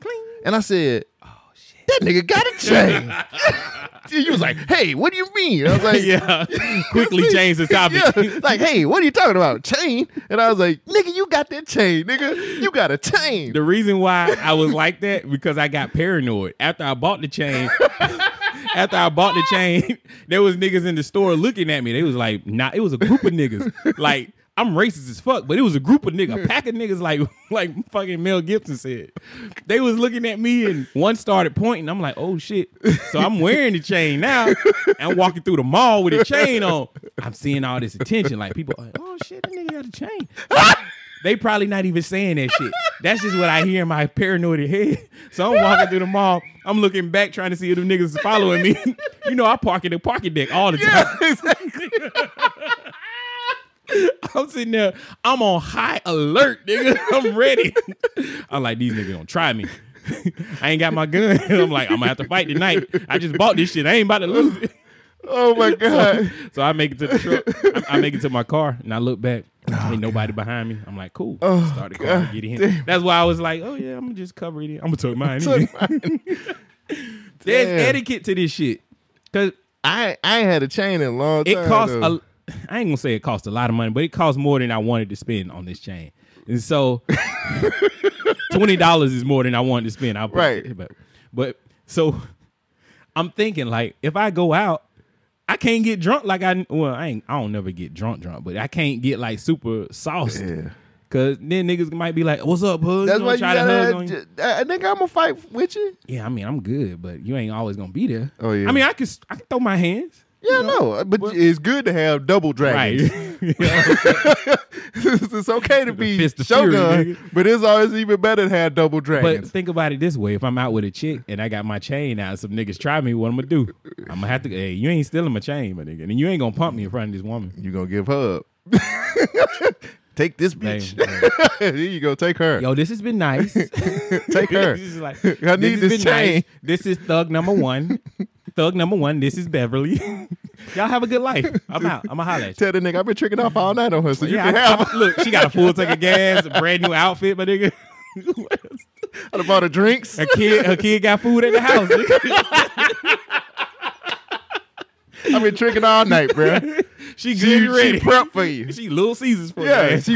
And I said, oh, shit. that nigga got a chain. You was like, hey, what do you mean? I was like, yeah, quickly changed the topic. Yeah. Like, hey, what are you talking about? Chain? And I was like, nigga, you got that chain, nigga. You got a chain. The reason why I was like that, because I got paranoid. After I bought the chain, there was niggas in the store looking at me. They was like, nah, it was a group of niggas. Like, I'm racist as fuck, but it was a group of niggas, a pack of niggas, like fucking Mel Gibson said. They was looking at me, and one started pointing. I'm like, oh shit! So I'm wearing the chain now, and I'm walking through the mall with a chain on. I'm seeing all this attention, like people, like, oh shit, that nigga got a chain. Like, they probably not even saying that shit. That's just what I hear in my paranoid head. So I'm walking through the mall. I'm looking back, trying to see if them niggas is following me. You know, I park in the parking deck all the time. Yeah, exactly. I'm sitting there, I'm on high alert, nigga. I'm ready. I'm like, these niggas gonna try me. I ain't got my gun. I'm like, I'm gonna have to fight tonight. I just bought this shit. I ain't about to lose it. Oh my God. So I make it to the truck. I make it to my car, and I look back. Ain't nobody behind me. I'm like, cool. Oh, start the car, get in. Damn. That's why I was like, oh yeah, I'm gonna just cover it in. I'm gonna tuck mine in. There's etiquette to this shit. Cause I ain't had a chain in a long time. It costs though. I ain't gonna say it cost a lot of money, but it cost more than I wanted to spend on this chain. And so $20 is more than I wanted to spend. Right. But so I'm thinking, like, if I go out, I can't get drunk like I don't never get drunk, but I can't get like super sauced. Yeah. Cause then niggas might be like, "What's up, hug?" That's why you gotta hug. I think I'm gonna fight with you. Yeah, I mean I'm good, but you ain't always gonna be there. Oh yeah. I mean I can throw my hands. Yeah, no, but it's good to have double dragons. Right. It's okay to be Shogun, fury, but it's always even better to have double dragons. But think about it this way. If I'm out with a chick and I got my chain out, some niggas try me, what I'm going to do? I'm going to have to, hey, you ain't stealing my chain, my nigga. And you ain't going to pump me in front of this woman. You going to give her up. Take this bitch. Here you go. Take her. Yo, this has been nice. Take her. Like, I need this chain. Nice. This is thug number one. This is Beverly. Y'all have a good life. I'm out. I'm a holler. Tell the nigga I've been tricking off all night on her, so you can have her. Look, she got a full tank of gas, a brand new outfit, my nigga. I bought her drinks. Her kid got food at the house. I've been tricking all night, bro. She ready. She prepped for you. She Little Caesars for you. Yeah, she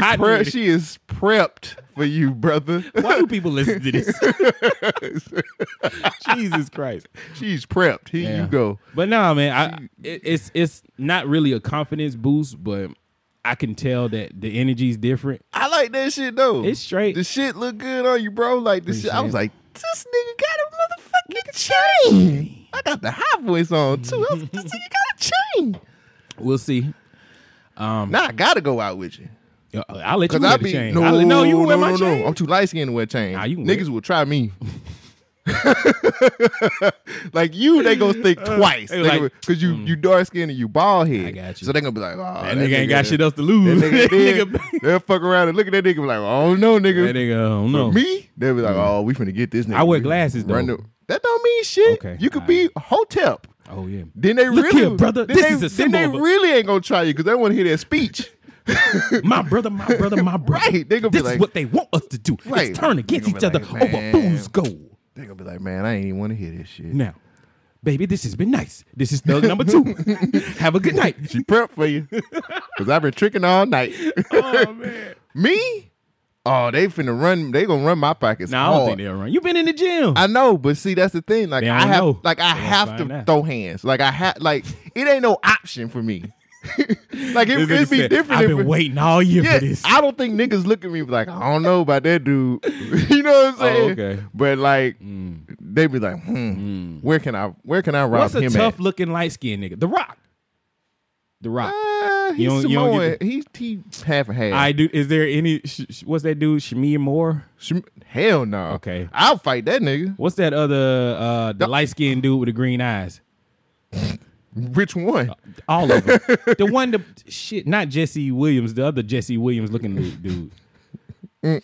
is prepped for you, brother. Why do people listen to this? Jesus Christ. She's prepped. Here you go. But no, man, it's not really a confidence boost, but I can tell that the energy's different. I like that shit, though. It's straight. The shit look good on you, bro. Like the shit. I was like, this nigga got a motherfucking chain. I got the high voice on, too. I was like, this nigga got a chain. We'll see. Nah, I gotta go out with you. I'll let you wear the chain. No, you wear my chain. I'm too light skinned to wear chain. Nah, niggas will try me. Like you, they gonna think twice. Because like, you dark skinned and you bald head. I got you. So they gonna be like, oh, that nigga ain't got shit else to lose. They'll fuck around and look at that nigga and be like, oh no, nigga. That nigga, oh no. For me? They'll be like, oh, we finna get this nigga. I wear glasses though. That don't mean shit. Okay, you could be hotep. Oh yeah. Then they look really, here, brother. This is a symbol. Then they really ain't gonna try you because they want to hear that speech. My brother. Right. They gonna be like, this is what they want us to do. Right. Let's turn against each other over booze gold. They gonna be like, man, I ain't even want to hear this shit. Now, baby, this has been nice. This is thug number 2. Have a good night. She prepped for you because I've been tricking all night. Oh man. Me? Oh, they finna run. They gonna run my pockets. No, I don't think they'll run. You been in the gym. I know, but see, that's the thing. Like I have to throw hands. Like it ain't no option for me. Like it'd be different. I've been waiting all year for this. I don't think niggas look at me like I don't know about that dude. You know what I'm saying? Oh, okay. But like they be like, where can I rob him? What's a tough looking light skinned nigga? The Rock. He's Samoan. He's half a half. I do. Is there any? What's that dude? Shamir Moore? Hell no. Okay, I'll fight that nigga. What's that other the light skinned dude with the green eyes? Which one? All of them. The one the shit. Not Jesse Williams. The other Jesse Williams looking dude.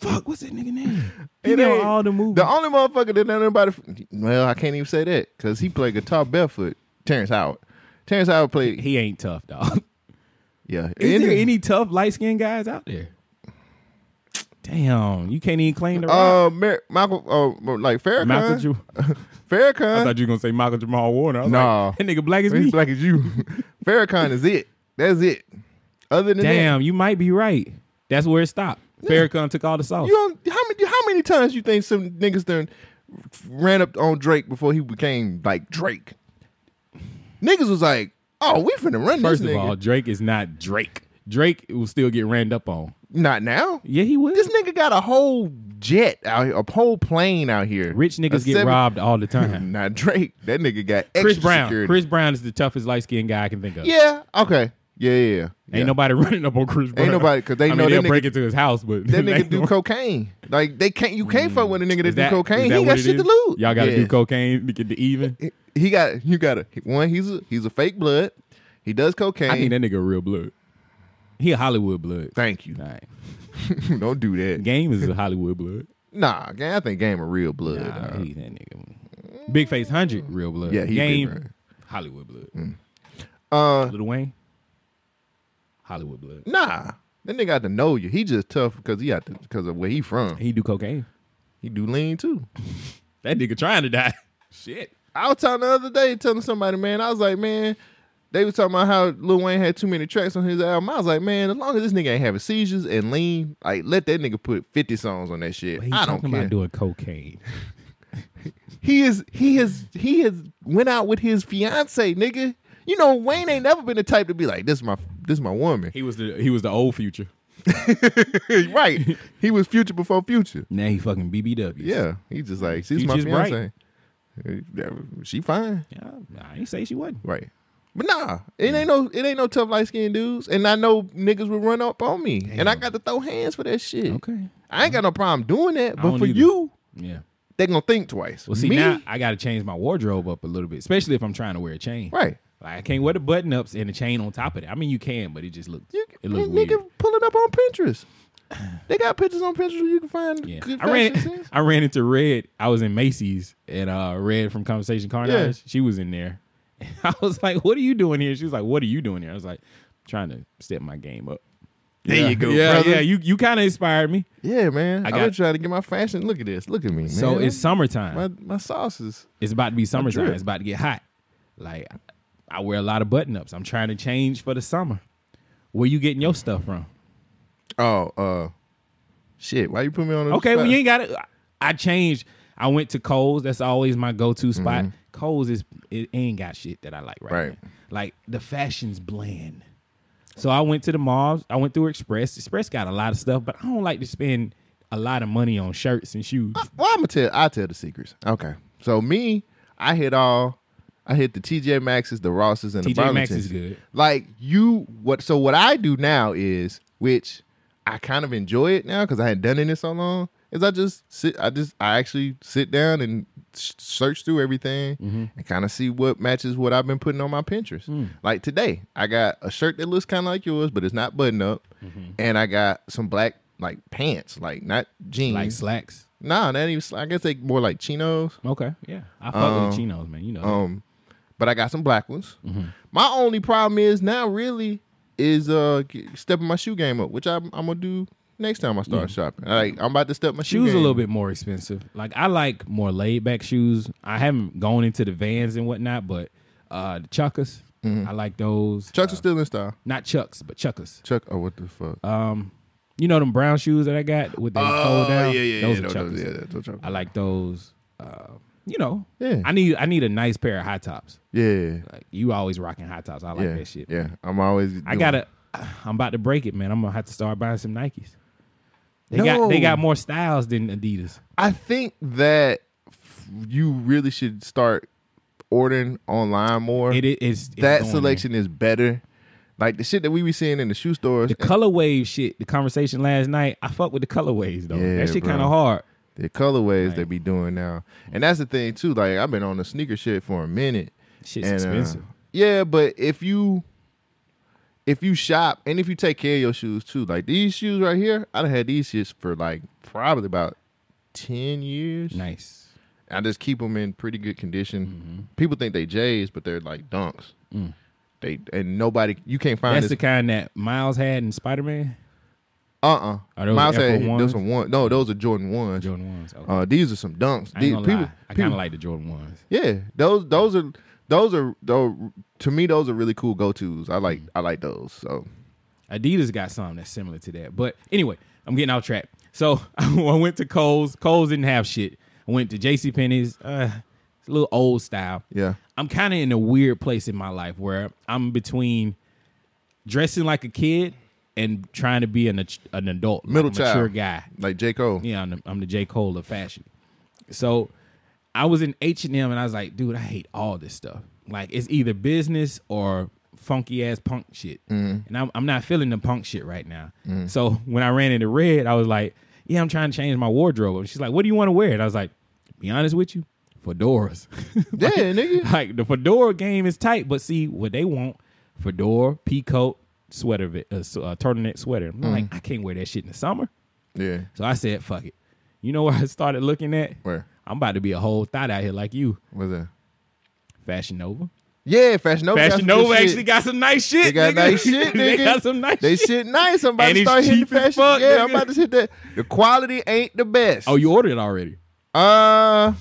Fuck. What's that nigga name? He on all the movies. The only motherfucker that nobody. Well, I can't even say that because he played guitar barefoot. Terrence Howard played. He ain't tough, dog. Yeah. Is there any tough light skinned guys out there? Damn, you can't even claim the Rock. Like Farrakhan. Farrakhan. I thought you were gonna say Michael Jamal Warner. No, like, that nigga black as me. He's black as you. Farrakhan is it. That's it. Other than damn, that, you might be right. That's where it stopped. Yeah. Farrakhan took all the sauce. How many times you think some niggas done ran up on Drake before he became like Drake? Niggas was like, oh, we finna run this nigga. First of all, Drake is not Drake. Drake will still get ran up on. Not now. Yeah, he will. This nigga got a whole jet out here, a whole plane out here. Rich niggas get robbed all the time. Not Drake. That nigga got extra security. Chris Brown is the toughest light-skinned guy I can think of. Yeah, okay. Yeah. Ain't nobody running up on Chris Brown. Ain't nobody, because they know they'll break into his house, but that nigga do cocaine. Like you can't fuck with a nigga that do cocaine. He got shit to lose. Y'all gotta do cocaine to get the even. He's a fake blood. He does cocaine. I think that nigga a real blood. He a Hollywood blood. Thank you. Right. Don't do that. Game is a Hollywood blood. Nah, I think Game a real blood. Nah, he that nigga. Big Face 100, real blood. Yeah, Game, Hollywood blood. Lil Wayne. Hollywood blood. Nah, that nigga got to know you. He just tough because of where he from. He do cocaine. He do lean too. That nigga trying to die. Shit. I was talking the other day, telling somebody, man. I was like, man, they was talking about how Lil Wayne had too many tracks on his album. I was like, man, as long as this nigga ain't having seizures and lean, like let that nigga put 50 songs on that shit. I don't care. About doing cocaine. He has went out with his fiance, nigga. You know, Wayne ain't never been the type to be like, this is my woman. He was the old Future. Right. He was Future before Future. Now he fucking BBW. Yeah. He just like, she's my fiance. Right. She fine. Yeah, I ain't say she wasn't. Right. But nah, it ain't no tough light skinned dudes. And I know niggas would run up on me. Damn. And I got to throw hands for that shit. Okay. I ain't got no problem doing that, but for you, yeah, they gonna think twice. Well, see, now I gotta change my wardrobe up a little bit, especially if I'm trying to wear a chain. Right. Like, I can't wear the button-ups and the chain on top of it. I mean, you can, but it looks weird. Nigga, pull it up on Pinterest. They got pictures on Pinterest you can find. Yeah. I ran into Red. I was in Macy's at Red from Conversation Carnage. Yeah. She was in there. And I was like, what are you doing here? She was like, what are you doing here? I was like, trying to step my game up. There you go, brother. Yeah, you kind of inspired me. Yeah, man. I was trying to get my fashion. Look at this. Look at me, man. So it's summertime. My sauces. It's about to be summertime. It's about to get hot. Like, I wear a lot of button-ups. I'm trying to change for the summer. Where you getting your stuff from? Oh, shit. Why you put me on the spot? Okay, well, you ain't got it. I changed. I went to Kohl's. That's always my go-to spot. Mm-hmm. Kohl's ain't got shit that I like right now. Like, the fashion's bland. So I went to the malls. I went through Express. Express got a lot of stuff, but I don't like to spend a lot of money on shirts and shoes. Well, I'll tell the secrets. Okay. So me, I hit the TJ Maxx's, the Ross's, and the Burlington's. TJ Maxx is good. Like what I do now is, which I kind of enjoy it now because I hadn't done it in so long, is I actually sit down and search through everything and kind of see what matches what I've been putting on my Pinterest. Mm. Like today, I got a shirt that looks kind of like yours, but it's not buttoned up, and I got some black like pants, like not jeans, like slacks. Nah, not even. I guess they more like chinos. Okay, yeah, I fuck with chinos, man. You know. But I got some black ones. Mm-hmm. My only problem is now really is stepping my shoe game up, which I'm going to do next time I start shopping. Like, I'm about to step my shoe game. Shoes a little bit more expensive. Like, I like more laid-back shoes. I haven't gone into the Vans and whatnot, but the Chucks, I like those. Chucks are still in style. Not Chucks, but Chucks. Oh, what the fuck? You know them brown shoes that I got with the fold down? Yeah. Those are Chucks. Yeah, I like those. You know, I need a nice pair of high tops. Yeah, like, you always rocking high tops. I like that shit. Man. Yeah, I'm always. I'm about to break it, man. I'm gonna have to start buying some Nikes. They got more styles than Adidas. I think that you really should start ordering online more. That selection is better. Like the shit that we be seeing in the shoe stores, the color wave shit. The conversation last night, I fuck with the color waves though. Yeah, that shit kind of hard. The colorways they be doing now. And that's the thing, too. Like, I've been on the sneaker shit for a minute. Shit's expensive. Yeah, but if you shop and if you take care of your shoes, too. Like, these shoes right here, I done had these shits for, like, probably about 10 years. Nice. I just keep them in pretty good condition. Mm-hmm. People think they J's, but they're, like, Dunks. Mm. You can't find That's the kind that Miles had in Spider Man. Miles had those some one. No, those are Jordan ones. Jordan ones. Okay. These are some Dunks. I ain't gonna lie. I kind of like the Jordan ones. Yeah, those are to me those are really cool go tos. I like those. So Adidas got something that's similar to that. But anyway, I'm getting off track. So I went to Kohl's. Kohl's didn't have shit. I went to JCPenney's. It's a little old style. Yeah. I'm kind of in a weird place in my life where I'm between dressing like a kid and trying to be an adult. Middle child. Mature guy. Like J. Cole. Yeah, I'm the J. Cole of fashion. So I was in H&M and I was like, dude, I hate all this stuff. Like, it's either business or funky ass punk shit. Mm-hmm. And I'm not feeling the punk shit right now. Mm-hmm. So when I ran into Red, I was like, yeah, I'm trying to change my wardrobe. And she's like, what do you want to wear? And I was like, be honest with you, fedoras. Like, yeah, nigga. Like, the fedora game is tight, but see, what they want, fedora, peacoat, turtleneck sweater. I'm like, I can't wear that shit in the summer. Yeah. So I said, fuck it. You know what I started looking at? Where? I'm about to be a whole thot out here like you. What's that? Fashion Nova. Yeah, Fashion Nova actually got some nice shit. They got nice shit, nigga. They got some nice shit. I'm about to start hitting fashion. Fuck, yeah, nigga. I'm about to hit that. The quality ain't the best. Oh, you ordered it already? No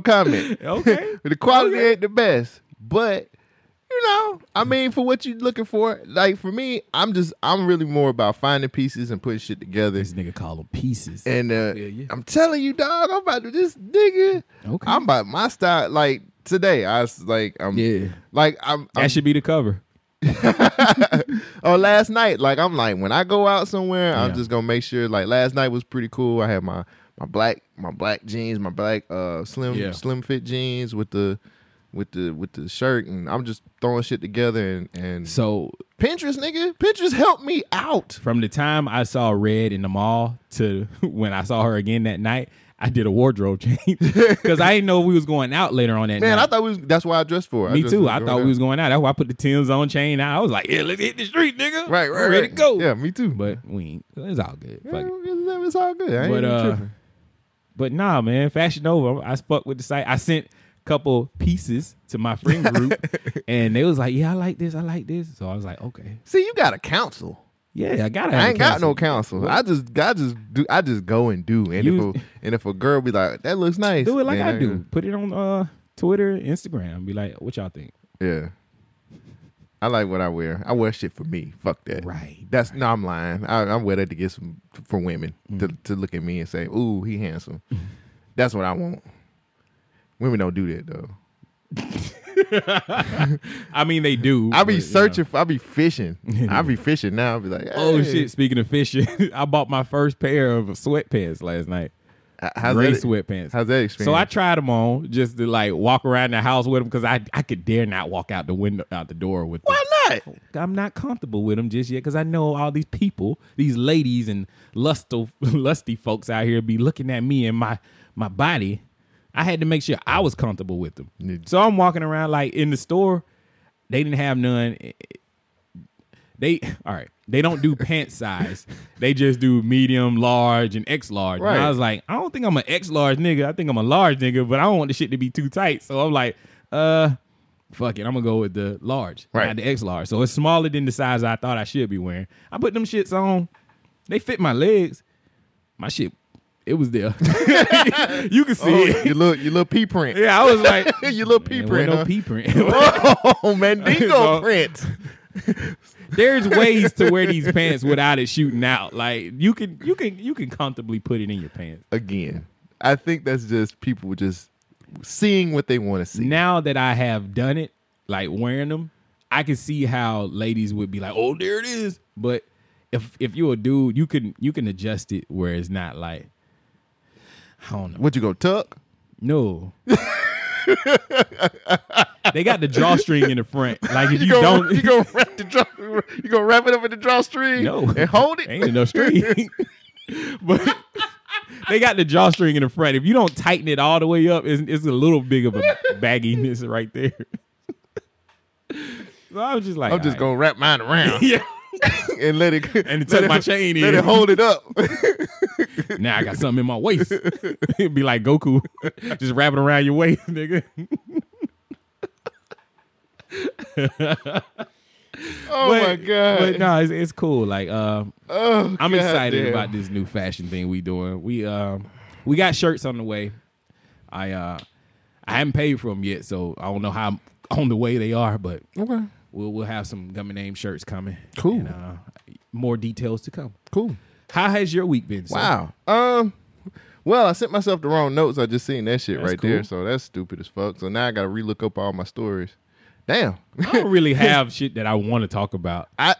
comment. Okay. The quality ain't the best, but you know, I mean, for what you're looking for, like for me, I'm really more about finding pieces and putting shit together. This nigga call them pieces. And yeah. I'm telling you, dog, I'm about to this nigga. Okay. I'm about my style. Like today, I was like, that should be the cover. Or last night, like I'm like, when I go out somewhere, I'm just gonna make sure. Like last night was pretty cool. I had my black jeans, my black slim fit jeans with the shirt, and I'm just throwing shit together and so Pinterest, nigga. Pinterest helped me out. From the time I saw Red in the mall to when I saw her again that night, I did a wardrobe change because I didn't know we was going out later on that night. Man, I thought that's why I dressed for it. Me too. I thought we was going out. That's why I put the Tim's on chain out. I was like, yeah, let's hit the street, nigga. Right. Ready to go. Yeah, me too. But it's all good. Yeah, it's all good. I ain't tripping. But nah, man, Fashion Nova, I fucked with the site. I sent couple pieces to my friend group and they was like, yeah, I like this. So I was like, okay. See, you got a council. Yeah, I gotta have I ain't got no counsel. What? I just go and do. And if a girl be like, that looks nice, do it like I do. Put it on Twitter, Instagram, be like, what y'all think? Yeah. I like what I wear. I wear shit for me. Fuck that. Right. That's right. No, I'm lying. I wear that to get some for women to look at me and say, ooh, he handsome. That's what I want. Women don't do that though. I mean, they do. I be searching. You know. I be fishing now. I be like, hey. Oh shit! Speaking of fishing, I bought my first pair of sweatpants last night. Gray sweatpants. How's that experience? So I tried them on just to like walk around the house with them because I could dare not walk out the door with them. Why not? I'm not comfortable with them just yet because I know all these people, these ladies and lusty folks out here be looking at me and my body. I had to make sure I was comfortable with them. So I'm walking around like in the store. They didn't have none. They don't do pant size. They just do medium, large, and X large. Right. And I was like, I don't think I'm an X large nigga. I think I'm a large nigga, but I don't want the shit to be too tight. So I'm like, fuck it. I'm going to go with the large, right, not the X large. So it's smaller than the size I thought I should be wearing. I put them shits on. They fit my legs. My shit. It was there. You can see it. Your little pee print. Yeah, I was like, your little pee print. No pee print. Oh, Mandingo print. There's ways to wear these pants without it shooting out. Like you can comfortably put it in your pants. Again, I think that's just people just seeing what they want to see. Now that I have done it, like wearing them, I can see how ladies would be like, oh, there it is. But if you're a dude, you can adjust it where it's not like, I don't know. What, you go tuck? No. They got the drawstring in the front. Like if you don't, you gonna wrap the drawstring. You gonna wrap it up in the drawstring? No, and hold it. Ain't in no string. But they got the drawstring in the front. If you don't tighten it all the way up, it's a little big of a bagginess right there. So I was just like, I'm just gonna wrap mine around. Yeah. And let it and tuck my chain in. Let it hold it up. Now I got something in my waist. It'd be like Goku, just wrapping around your waist, nigga. My God. But no, it's cool. Like, I'm excited about this new fashion thing we doing. We got shirts on the way. I haven't paid for them yet, so I don't know how on the way they are, but okay. We'll have some Government Name shirts coming. Cool. And, more details to come. Cool. How has your week been, sir? Wow. Well, I sent myself the wrong notes. I just seen that shit there, so that's stupid as fuck. So now I got to relook up all my stories. Damn. I don't really have shit that I want to talk about. I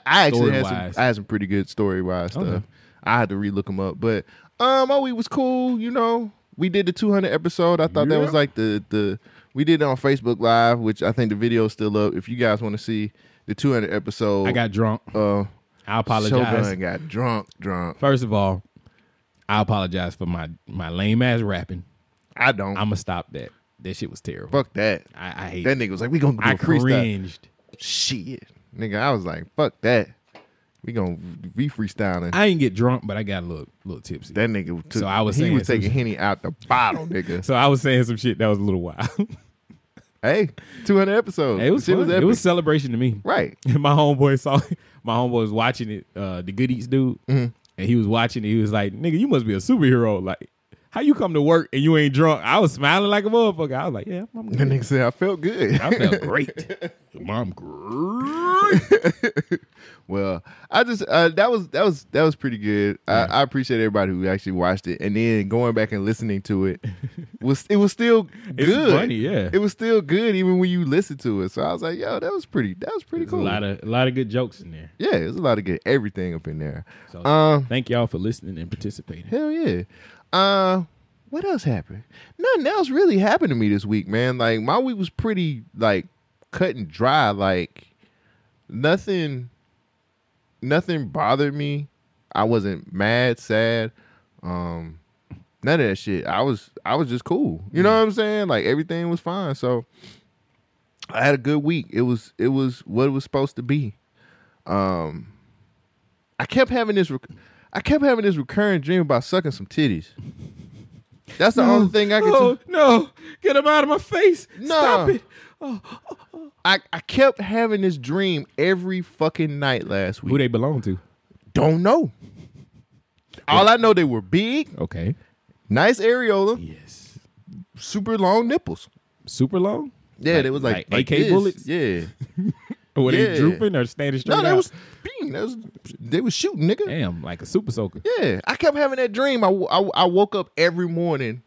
had some pretty good story-wise stuff. I had to relook them up. But my week was cool, you know. We did the 200 episode. I thought that was like the we did it on Facebook Live, which I think the video's still up. If you guys want to see the 200 episode. I got drunk. I apologize. Shogun got drunk. First of all, I apologize for my lame ass rapping. I don't. I'm going to stop that. That shit was terrible. Fuck that. I hate that. That nigga was like, we going to do a freestyle. I cringed. Shit. Nigga, I was like, fuck that. We gonna be freestyling. I ain't get drunk, but I got a little tipsy. That nigga took, so I was he was taking Henny out the bottle, nigga. So I was saying some shit that was a little wild. Hey, 200 episodes. Hey, it was epic. It was a celebration to me, right? And my homeboy was watching it. The Good Eats dude, and he was watching it. He was like, "Nigga, you must be a superhero. Like, how you come to work and you ain't drunk?" I was smiling like a motherfucker. I was like, "Yeah, I'm good." That nigga said, "I felt good. I felt great. Mom, great." Well, I just that was pretty good. Yeah. I appreciate everybody who actually watched it, and then going back and listening to it was still good. It's funny, yeah. It was still good even when you listen to it. So I was like, "Yo, that was pretty cool." A lot of good jokes in there. Yeah, there's a lot of good everything up in there. So, thank y'all for listening and participating. Hell yeah. What else happened? Nothing else really happened to me this week, man. Like my week was pretty like cut and dry. Like nothing bothered me. I wasn't mad, sad, none of that shit. I was just cool. You know what I'm saying? Like everything was fine. So I had a good week. It was what it was supposed to be. I kept having this recurring dream about sucking some titties. That's the only thing I could do. No, get them out of my face. No. Stop it. Oh. I kept having this dream every fucking night last week. Who they belong to? Don't know. All I know, they were big. Okay. Nice areola. Yes. Super long nipples. Super long? Yeah, they was like AK this. Bullets? Yeah. Were they drooping or standing straight? No, they was being. They was shooting, nigga. Damn, like a super soaker. Yeah, I kept having that dream. I woke up every morning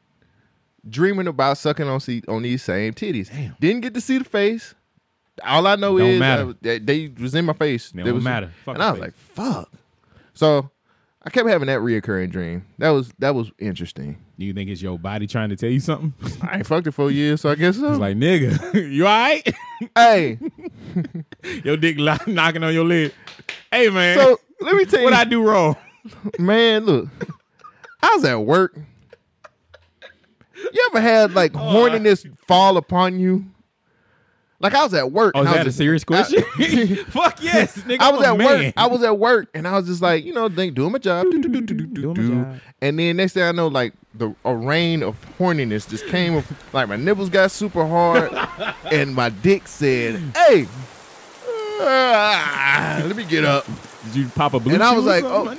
dreaming about sucking on these same titties. Damn. Didn't get to see the face. All I know is they was in my face. It don't matter. And I was like, fuck. So I kept having that reoccurring dream. That was interesting. Do you think it's your body trying to tell you something? I ain't fucked it for years, so I guess so. It's like, nigga, you all right? Hey. Your dick knocking on your leg. Hey, man. So, let me tell you. What I do wrong? Man, look. I was at work. You ever had, like, horniness fall upon you? Like, I was at work. Oh, is that a serious question? Fuck yes, nigga. I was at work, and I was just like, you know, doing my job. And then next thing I know, like, a rain of horniness just came. Like, my nipples got super hard, and my dick said, hey, let me get up. Did you pop a blue? And I was like, oh.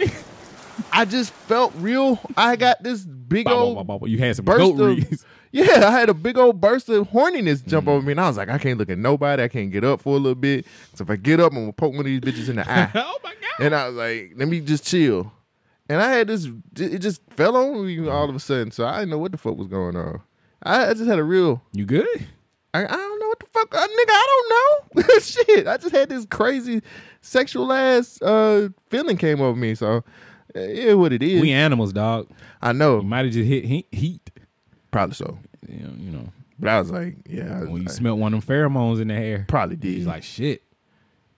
I just felt real. I got this big old. You had some goat reeds. Yeah, I had a big old burst of horniness jump over me, and I was like, I can't look at nobody. I can't get up for a little bit. So if I get up, I'm gonna poke one of these bitches in the eye. Oh my God! And I was like, let me just chill. And I had this. It just fell on me all of a sudden, so I didn't know what the fuck was going on. I just had a real. You good? I don't know what the fuck, nigga. I don't know. Shit, I just had this crazy sexual ass feeling came over me. So yeah, what it is. We animals, dog. I know. You might have just hit heat. Probably so. You know. But I was like, yeah. When you smelt one of them pheromones in the air. Probably did. He's like, shit.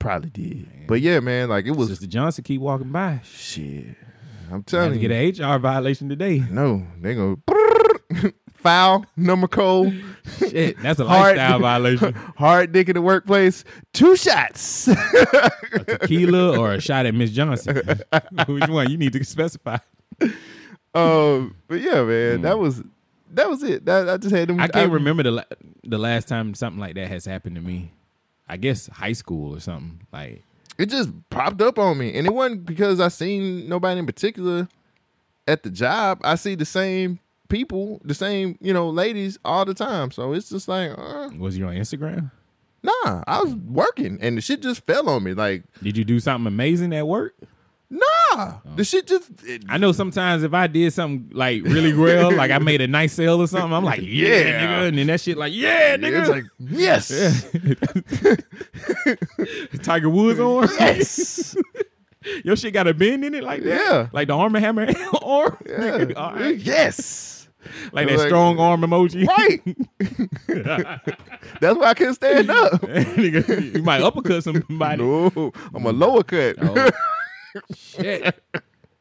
Probably did. Man. But yeah, man, like it was. Sister Johnson keep walking by. Shit. I'm telling you. Get an HR violation today. No. They going to foul, number code. Shit. That's a lifestyle violation. Hard dick in the workplace. 2 shots. A tequila or a shot at Miss Johnson. Which one? You need to specify. But yeah, man, that was it. I can't remember the last time something like that has happened to me. I I guess high school or something. Like, it just popped up on me, and it wasn't because I seen nobody in particular at the job. I see the same people, the same, you know, ladies all the time. So it's just like, was you on Instagram? Nah, I was working, and the shit just fell on me. Like, did you do something amazing at work? Nah, the shit just. I know sometimes if I did something like really well, like I made a nice sale or something, I'm like, yeah, nigga, and then that shit like, yeah, nigga, it's like, yes, yeah. Tiger Woods on, yes. Your shit got a bend in it like that, yeah, like the Arm and Hammer arm, yeah. Nigga, all right. Yes, like that, like, strong arm emoji, right? That's why I couldn't stand up. Nigga, you might uppercut somebody. No, I'm a lower cut. Oh. Shit.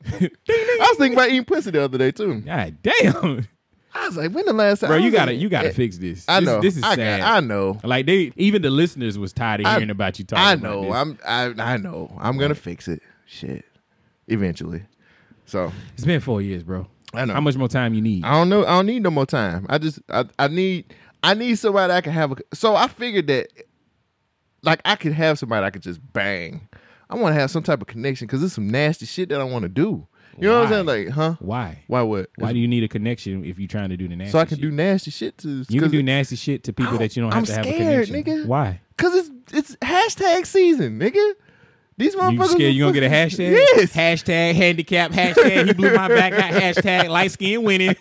Ding, ding, I was thinking about eating pussy the other day too. God damn. I was like, when the last time? Bro, you gotta fix this. I know. This is sad. I know. Like, even the listeners was tired of hearing about you talking. I know. About this. I know. I'm gonna fix it. Shit. Eventually. So it's been 4 years, bro. I know. How much more time you need? I don't know. I don't need no more time. I need somebody I can have. So I figured that, like, I could have somebody I could just bang. I want to have some type of connection because there's some nasty shit that I want to do. You know what I'm saying? Like, huh? Why? Why what? Why do you need a connection if you're trying to do the nasty shit? So I can do nasty shit to... You can do nasty shit to people that you don't have to have a connection. I'm scared, nigga. Why? Because it's hashtag season, nigga. These motherfuckers... You scared you're going to get a hashtag? Yes. Hashtag handicap, hashtag he blew my back out, hashtag light skin winning.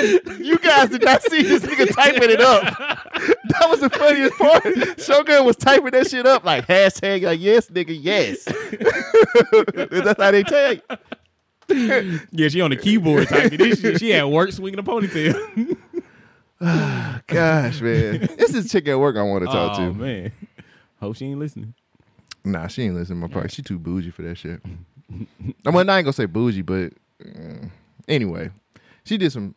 You guys did not see this nigga typing it up. That was the funniest part. Shogun was typing that shit up like hashtag, like, yes, nigga, yes. That's how they tag. Yeah, she on the keyboard typing this shit. She at work swinging a ponytail. Gosh, man. This is chick at work I want to talk to. Oh, man. Hope she ain't listening. Nah, she ain't listening to my part. She too bougie for that shit. I mean, I ain't going to say bougie, but anyway. She did some...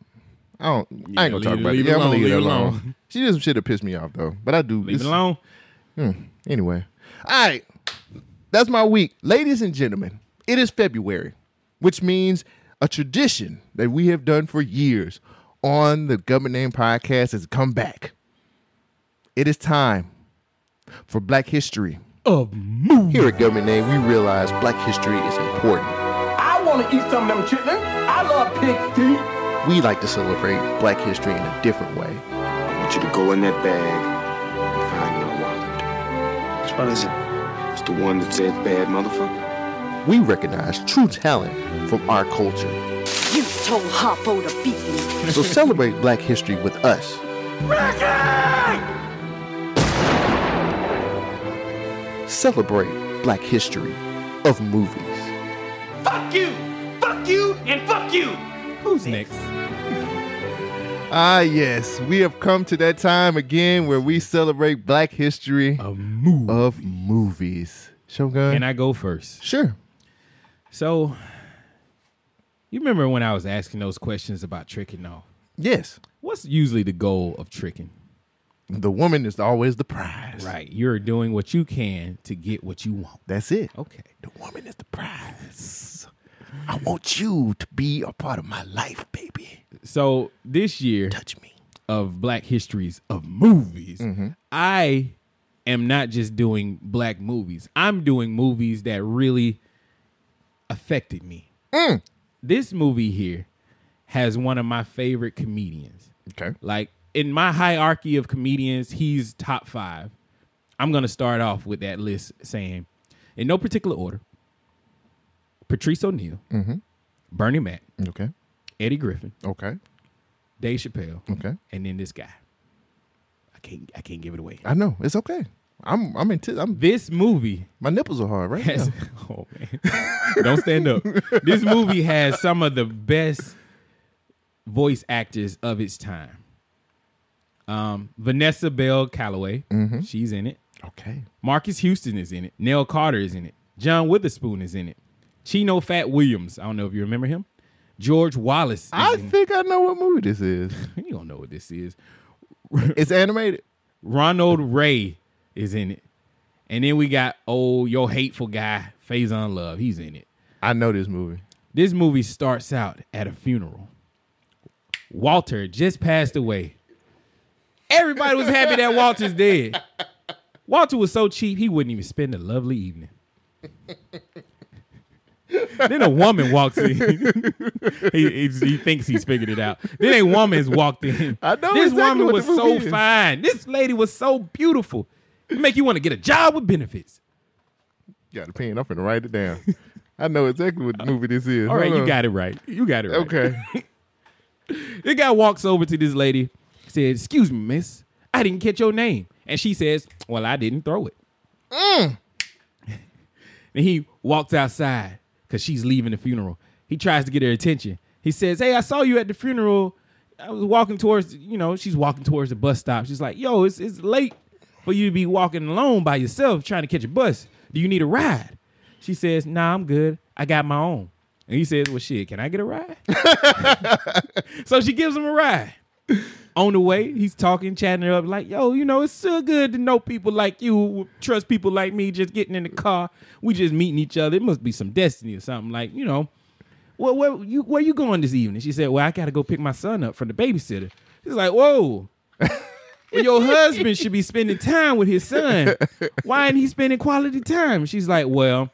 I ain't gonna talk about it. Yeah, I'm gonna leave it alone. She did some shit that pissed me off though, but I do leave it alone. Anyway, all right, that's my week, ladies and gentlemen. It is February, which means a tradition that we have done for years on the Government Name Podcast has come back. It is time for Black History of Movie. Here at Government Name, we realize Black history is important. I want to eat some of them chitlins. I love pig feet. We like to celebrate Black history in a different way. I want you to go in that bag and find your wallet. Which one is it? It's the one that says bad motherfucker. We recognize true talent from our culture. You told Harpo to beat me. So celebrate Black history with us. Ricky! Celebrate Black history of movies. Fuck you, and fuck you! Who's next? Ah, yes. We have come to that time again where we celebrate Black history of movies. Shogun. Can I go first? Sure. So, you remember when I was asking those questions about tricking off? Yes. What's usually the goal of tricking? The woman is always the prize. Right. You're doing what you can to get what you want. That's it. Okay. The woman is the prize. I want you to be a part of my life, baby. So this year Touch me. Of Black histories of movies, I am not just doing Black movies. I'm doing movies that really affected me. This movie here has one of my favorite comedians. Okay. Like, in my hierarchy of comedians, he's top 5. I'm going to start off with that list saying, in no particular order, Patrice O'Neal, Bernie Mac, okay, Eddie Griffin, okay, Dave Chappelle, okay, and then this guy. I can't give it away. I know, it's okay. I'm this movie. My nipples are hard right now. Oh man, don't stand up. This movie has some of the best voice actors of its time. Vanessa Bell Calloway, she's in it. Okay, Marcus Houston is in it. Nell Carter is in it. John Witherspoon is in it. Chino Fat Williams. I don't know if you remember him. George Wallace. I think I know what movie this is. You don't know what this is. It's animated. Ronald Ray is in it. And then we got your hateful guy, Faison Love. He's in it. I know this movie. This movie starts out at a funeral. Walter just passed away. Everybody was happy that Walter's dead. Walter was so cheap, he wouldn't even spend a lovely evening. Then a woman walks in. he thinks he's figured it out. Then a woman's walked in. I know this exactly woman was so is. Fine. This lady was so beautiful. It make you want to get a job with benefits. You got a pen. I'm finna write it down. I know exactly what movie this is. All right, you got it right. You got it right. Okay. The guy walks over to this lady, says, "Excuse me, miss. I didn't catch your name." And she says, "Well, I didn't throw it." Mm. And he walks outside because she's leaving the funeral. He tries to get her attention. He says, "Hey, I saw you at the funeral. I was walking towards, she's walking towards the bus stop. She's like, yo, it's late for you to be walking alone by yourself trying to catch a bus. Do you need a ride?" She says, "Nah, I'm good. I got my own." And he says, "Well, shit, can I get a ride?" So she gives him a ride. On the way, he's talking, chatting her up like, "Yo, it's so good to know people like you, trust people like me, just getting in the car. We just meeting each other. It must be some destiny or something. Like, well, where you going this evening?" She said, "Well, I got to go pick my son up from the babysitter." She's like, "Whoa. Well, your husband should be spending time with his son. Why ain't he spending quality time?" She's like, "Well,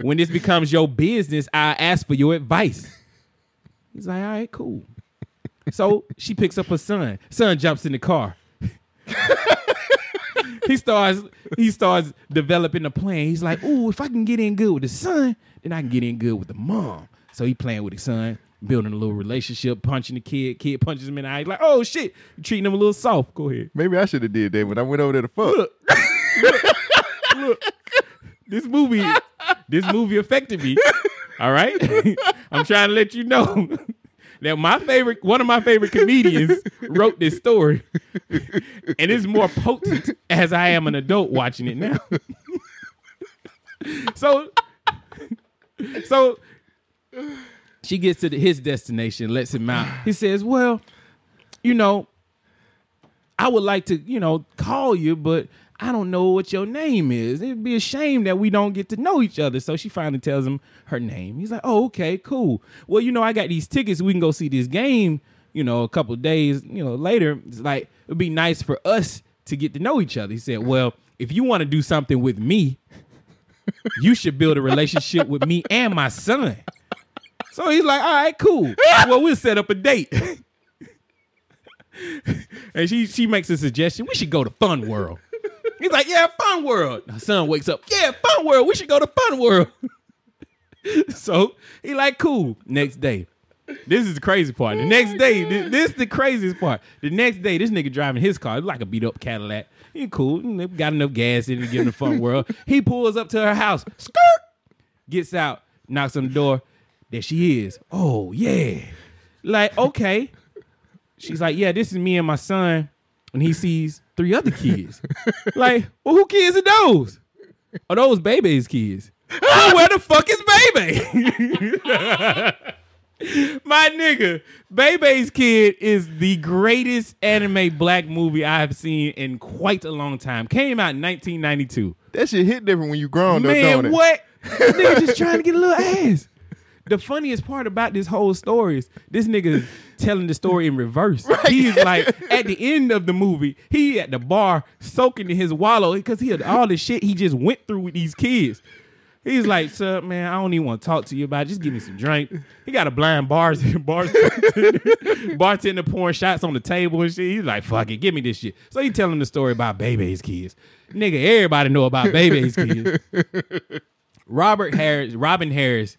when this becomes your business, I'll ask for your advice." He's like, "All right, cool." So she picks up her son. Son jumps in the car. He starts developing a plan. He's like, "Ooh, if I can get in good with the son, then I can get in good with the mom." So he playing with the son, building a little relationship, punching the kid. Kid punches him in the eye. He's like, "Oh shit, you're treating him a little soft." Go ahead. Maybe I should have did that when I went over there to fuck. Look. This movie affected me. All right, I'm trying to let you know. Now, one of my favorite comedians wrote this story, and it's more potent as I am an adult watching it now. So she gets to his destination, lets him out. He says, "Well, I would like to, call you, but I don't know what your name is. It'd be a shame that we don't get to know each other." So she finally tells him her name. He's like, "Oh, okay, cool. Well, I got these tickets. We can go see this game, a couple of days, later. It's like, it'd be nice for us to get to know each other." He said, "Well, if you want to do something with me, you should build a relationship with me and my son." So he's like, "All right, cool. Well, we'll set up a date." And she makes a suggestion. "We should go to Fun World." He's like, "Yeah, Fun World." My son wakes up. "Yeah, Fun World. We should go to Fun World." So he like, "Cool." Next day. This is the crazy part. The next day, this is the craziest part. The next day, this nigga driving his car. It's like a beat up Cadillac. He cool. Got enough gas in to get him to Fun World. He pulls up to her house. Skirt. Gets out. Knocks on the door. There she is. "Oh, yeah." Like, "Okay." She's like, "Yeah, this is me and my son." And he sees 3 other kids. Like, "Well, who kids are those?" "Are those Bebe's kids?" "Oh, where the fuck is Bebe?" My nigga, Bebe's Kid is the greatest anime black movie I've seen in quite a long time. Came out in 1992. That shit hit different when you grown, though, don't it? Man, what? This nigga just trying to get a little ass. The funniest part about this whole story is this nigga telling the story in reverse. Right. He's like, at the end of the movie, he at the bar soaking in his wallow because he had all the shit he just went through with these kids. He's like, "Sir, man, I don't even want to talk to you about it. Just give me some drink." He got a blind bartender pouring shots on the table and shit. He's like, "Fuck it, give me this shit." So he telling the story about Bebe's kids. Nigga, everybody know about Bebe's kids. Robin Harris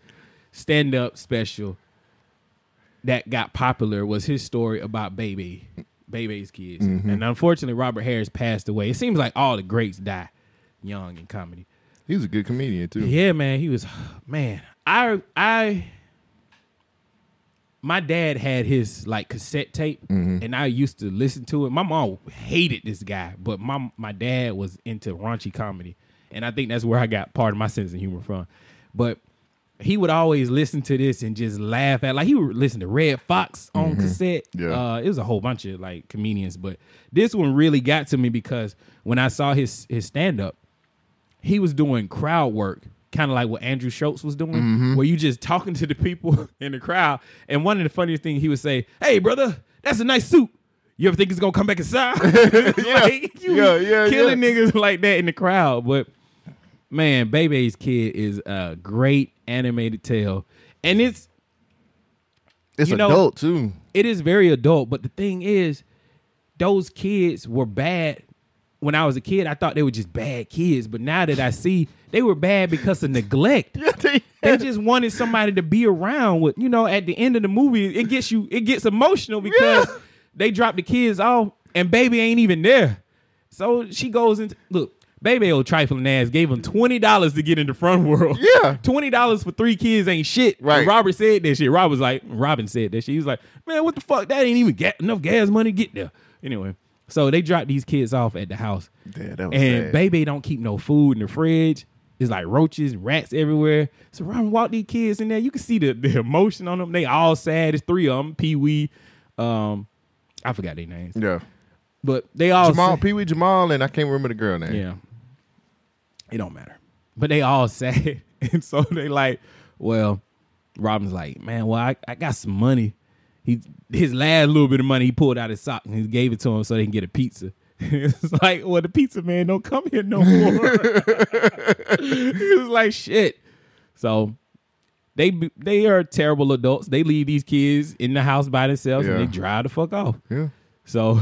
stand-up special that got popular was his story about Bebe's kids. Mm-hmm. And unfortunately, Robert Harris passed away. It seems like all the greats die young in comedy. He was a good comedian, too. Yeah, man. He was... Man, my dad had his, cassette tape, and I used to listen to it. My mom hated this guy, but my dad was into raunchy comedy, and I think that's where I got part of my sense of humor from. But... he would always listen to this and just laugh at. Like, he would listen to Red Fox on cassette. Yeah. It was a whole bunch of comedians, but this one really got to me because when I saw his stand up, he was doing crowd work, kind of like what Andrew Schultz was doing, where you just talking to the people in the crowd. And one of the funniest things he would say, "Hey, brother, that's a nice suit. you ever think he's going to come back inside? Killing niggas like that in the crowd. But, man, Bebe's Kid is a great animated tale. And it's adult, too. It is very adult. But the thing is, those kids were bad. When I was a kid, I thought they were just bad kids. But now that I see, they were bad because of neglect. They just wanted somebody to be around with. You know, at the end of the movie, it gets emotional because they drop the kids off and Baby ain't even there. So she goes into, look, Baby old trifling ass gave him $20 to get into Fun World. Yeah. $20 for three kids ain't shit. Right. And Robert said that shit. Robin said that shit. He was like, man, what the fuck? That ain't even enough gas money to get there. Anyway. So they dropped these kids off at the house. Yeah, that was sad. Baby don't keep no food in the fridge. It's like roaches, rats everywhere. So Robin walked these kids in there. You can see the emotion on them. They all sad. It's three of them. Pee-wee. I forgot their names. Yeah. But they all sad. Pee-wee, Jamal, and I can't remember the girl name. Yeah. It don't matter. But they all sad. And so they like, well, Robin's like, man, well, I got some money. His last little bit of money, he pulled out his sock and he gave it to him so they can get a pizza. It's like, well, the pizza man don't come here no more. He was like, shit. So they are terrible adults. They leave these kids in the house by themselves and they drive the fuck off. Yeah. So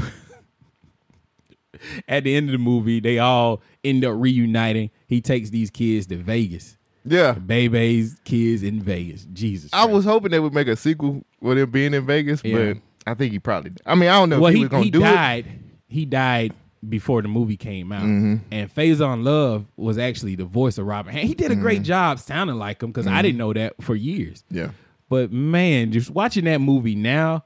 at the end of the movie, they all end up reuniting. He takes these kids to Vegas. Yeah. Bebe's Kids in Vegas. Jesus. I was hoping they would make a sequel with him being in Vegas, but I think he probably did. I mean, I don't know if he was going to do died. It. He died before the movie came out. Mm-hmm. And Faison Love was actually the voice of Robin. He did a great job sounding like him because I didn't know that for years. Yeah. But, man, just watching that movie now,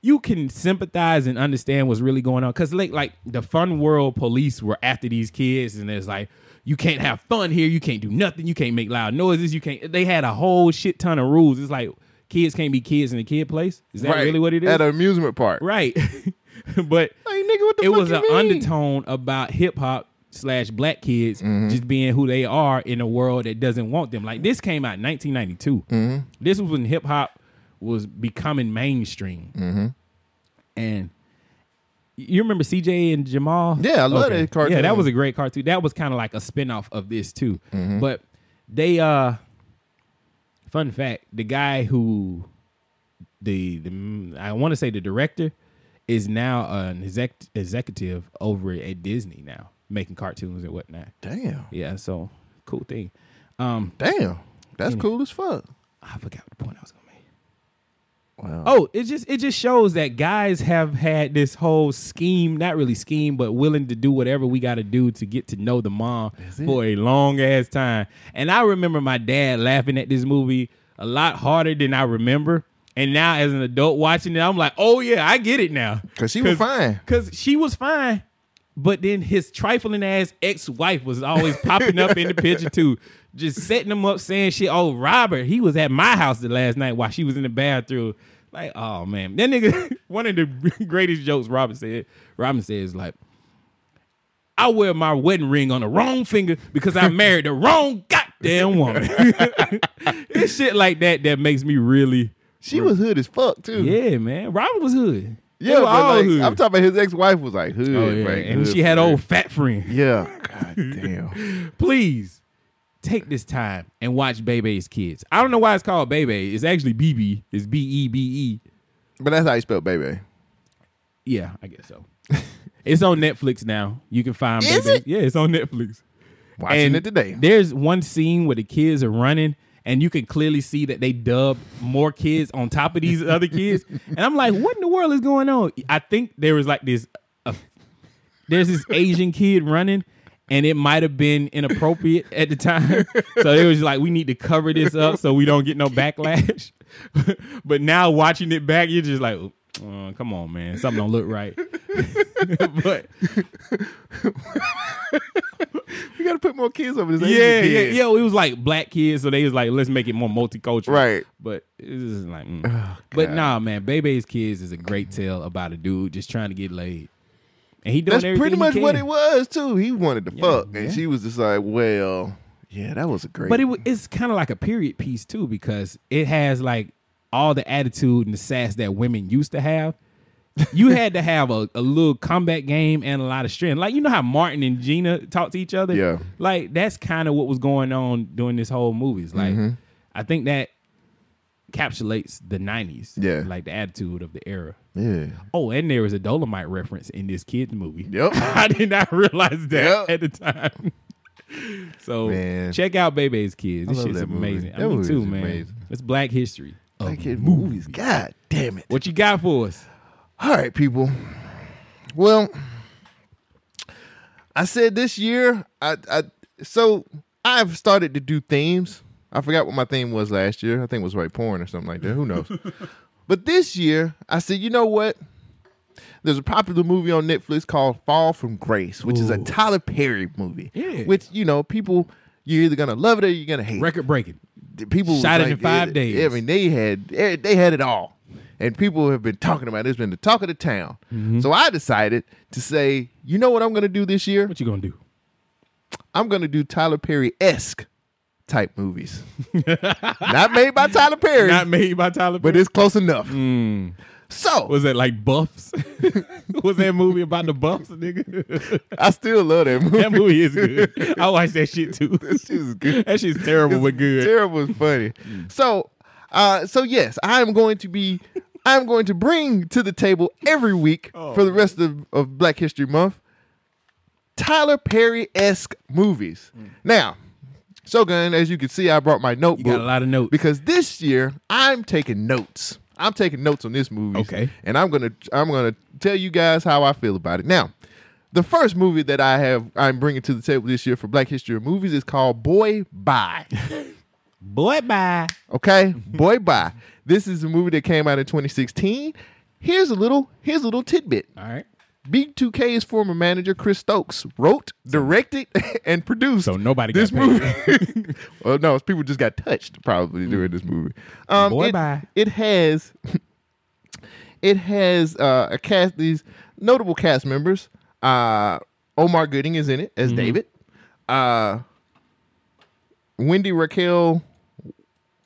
you can sympathize and understand what's really going on. Because, like, the Fun World police were after these kids, and it's like, you can't have fun here. You can't do nothing. You can't make loud noises. You can't. They had a whole shit ton of rules. It's like kids can't be kids in a kid place. Is that really what it is? At an amusement park, right? But like, nigga, what the fuck you mean? It was an undertone about hip hop / black kids just being who they are in a world that doesn't want them. Like this came out in 1992. Mm-hmm. This was when hip hop was becoming mainstream, and. You remember CJ and Jamal? Yeah, I love that cartoon. Yeah, that was a great cartoon. That was kind of like a spinoff of this too. Mm-hmm. But they fun fact, the guy who the I want to say the director is now an executive over at Disney now, making cartoons and whatnot. Damn. Yeah, so cool thing. Damn. That's cool as fuck. I forgot the point I was going to make. Wow. Oh, it just shows that guys have had this whole scheme, not really scheme, but willing to do whatever we got to do to get to know the mom for a long ass time. And I remember my dad laughing at this movie a lot harder than I remember. And now as an adult watching it, I'm like, oh, yeah, I get it now. Because she was fine. Because she was fine. But then his trifling ass ex-wife was always popping up in the picture too. Just setting him up saying shit. Oh, Robert, he was at my house the last night while she was in the bathroom. Like, oh, man. That nigga, one of the greatest jokes Robin says, like, I wear my wedding ring on the wrong finger because I married the wrong goddamn woman. It's shit like that makes me really... She was hood as fuck, too. Yeah, man. Robin was hood. Yeah, but like, I'm talking about his ex-wife was like hood. Oh, yeah. Frank, and hood, she had old fat friend. Yeah. God damn. Please. Take this time and watch Bebe's Kids. I don't know why it's called Bebe. It's actually BB. It's B-E-B-E. But that's how you spell Bebe. Yeah, I guess so. It's on Netflix now. You can find Bebe. It? Yeah, it's on Netflix. Watching it today. There's one scene where the kids are running, and you can clearly see that they dubbed more kids on top of these other kids. And I'm like, what in the world is going on? I think there was like this... there's this Asian kid running, and it might have been inappropriate at the time. So it was like, we need to cover this up so we don't get no backlash. But now watching it back, you're just like, oh, come on, man. Something don't look right. But we got to put more kids over this. Yeah. It was like black kids. So they was like, let's make it more multicultural. Right. But it was just like, But nah, man, Bebe's Kids is a great tale about a dude just trying to get laid. And he doing that's pretty much what it was too. He wanted to fuck, and she was just like, "Well, yeah, that was a great." But it's kind of like a period piece too, because it has like all the attitude and the sass that women used to have, You had to have a little comeback game and a lot of strength. Like, you know how Martin and Gina talk to each other? Yeah. Like, that's kind of what was going on during this whole movie. Like, mm-hmm. I think that encapsulates the 90s. Yeah. Like, the attitude of the era. Yeah. Oh, and there was a Dolomite reference in this kid's movie. Yep. I did not realize that at the time. So, man, check out Bebe's Kids. This shit's amazing. I mean, too, man. Amazing. It's Black history. Black kid movies. God damn it. What you got for us? All right, people. Well, I said this year, so I've started to do themes. I forgot what my theme was last year. I think it was like porn or something like that. Who knows? But this year, I said, you know what? There's a popular movie on Netflix called Fall from Grace, which is a Tyler Perry movie. Yeah. Which, you know, people, you're either going to love it or you're going to hate it. Record breaking. People shot it in 5 days. I mean, they had it all. And people have been talking about it. It's been the talk of the town. Mm-hmm. So I decided to say, you know what I'm going to do this year? What you going to do? I'm going to do Tyler Perry-esque type movies. Not made by Tyler Perry. Not made by Tyler Perry. But it's close enough. Mm. So. Was it like Buffs? Was that movie about the Buffs, nigga? I still love that movie. That movie is good. I watched that shit too. That shit is good. That shit's terrible but good. Terrible is funny. So. So yes, I'm going to bring to the table every week for the rest of Black History Month, Tyler Perry-esque movies. Mm. Now, Shogun, as you can see, I brought my notebook. You got a lot of notes. Because this year, I'm taking notes. I'm taking notes on this movie. Okay. And I'm gonna tell you guys how I feel about it. Now, the first movie that I'm bringing to the table this year for Black History Movies is called Boy Bye. Boy Bye. Okay, Boy Bye. This is a movie that came out in 2016. Here's a little tidbit. All right. B2K's former manager, Chris Stokes, wrote, directed, and produced this movie. Well, no, people just got touched probably during this movie. Boy Bye. It has a cast, these notable cast members. Omar Gooding is in it as David. Wendy Raquel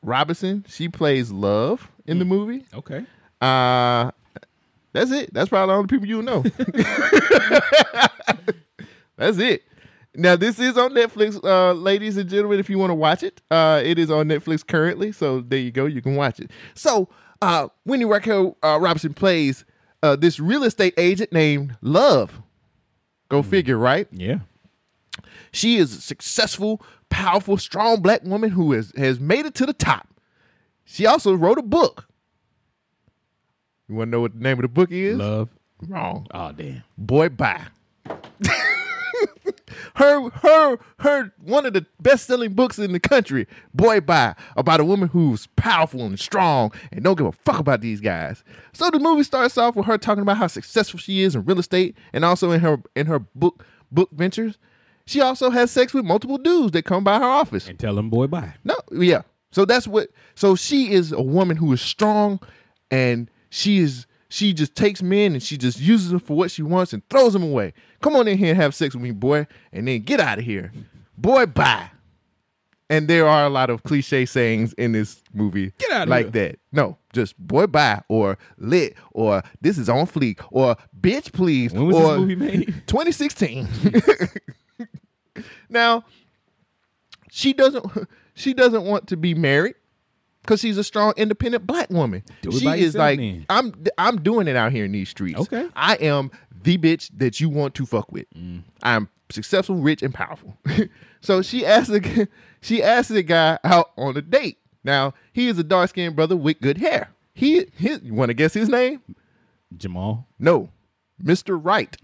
Robinson, she plays Love in the movie. Okay. That's it. That's probably all the people you know. That's it. Now, this is on Netflix, ladies and gentlemen, if you want to watch it. It is on Netflix currently, so there you go. You can watch it. So, Wendy Raquel Robinson plays this real estate agent named Love. Go figure, right? Yeah. She is a successful, powerful, strong Black woman who has made it to the top. She also wrote a book. You want to know what the name of the book is? Love. Wrong. Oh, damn. Boy Bye. her one of the best-selling books in the country, Boy Bye, about a woman who's powerful and strong and don't give a fuck about these guys. So the movie starts off with her talking about how successful she is in real estate and also in her book ventures. She also has sex with multiple dudes that come by her office. And tell them Boy Bye. No, yeah. So that's what. So she is a woman who is strong, and she just takes men and she just uses them for what she wants and throws them away. Come on in here and have sex with me, boy, and then get out of here. Boy Bye. And there are a lot of cliche sayings in this movie. Get out of like here. That. No, just Boy Bye or lit or this is on fleek or bitch please. When was this movie made? 2016. Now, she doesn't want to be married because she's a strong, independent Black woman. She is like, then. I'm doing it out here in these streets. Okay. I am the bitch that you want to fuck with. Mm. I'm successful, rich, and powerful. So she asks the guy out on a date. Now, he is a dark-skinned brother with good hair. You want to guess his name? Jamal? No. Mr. Wright.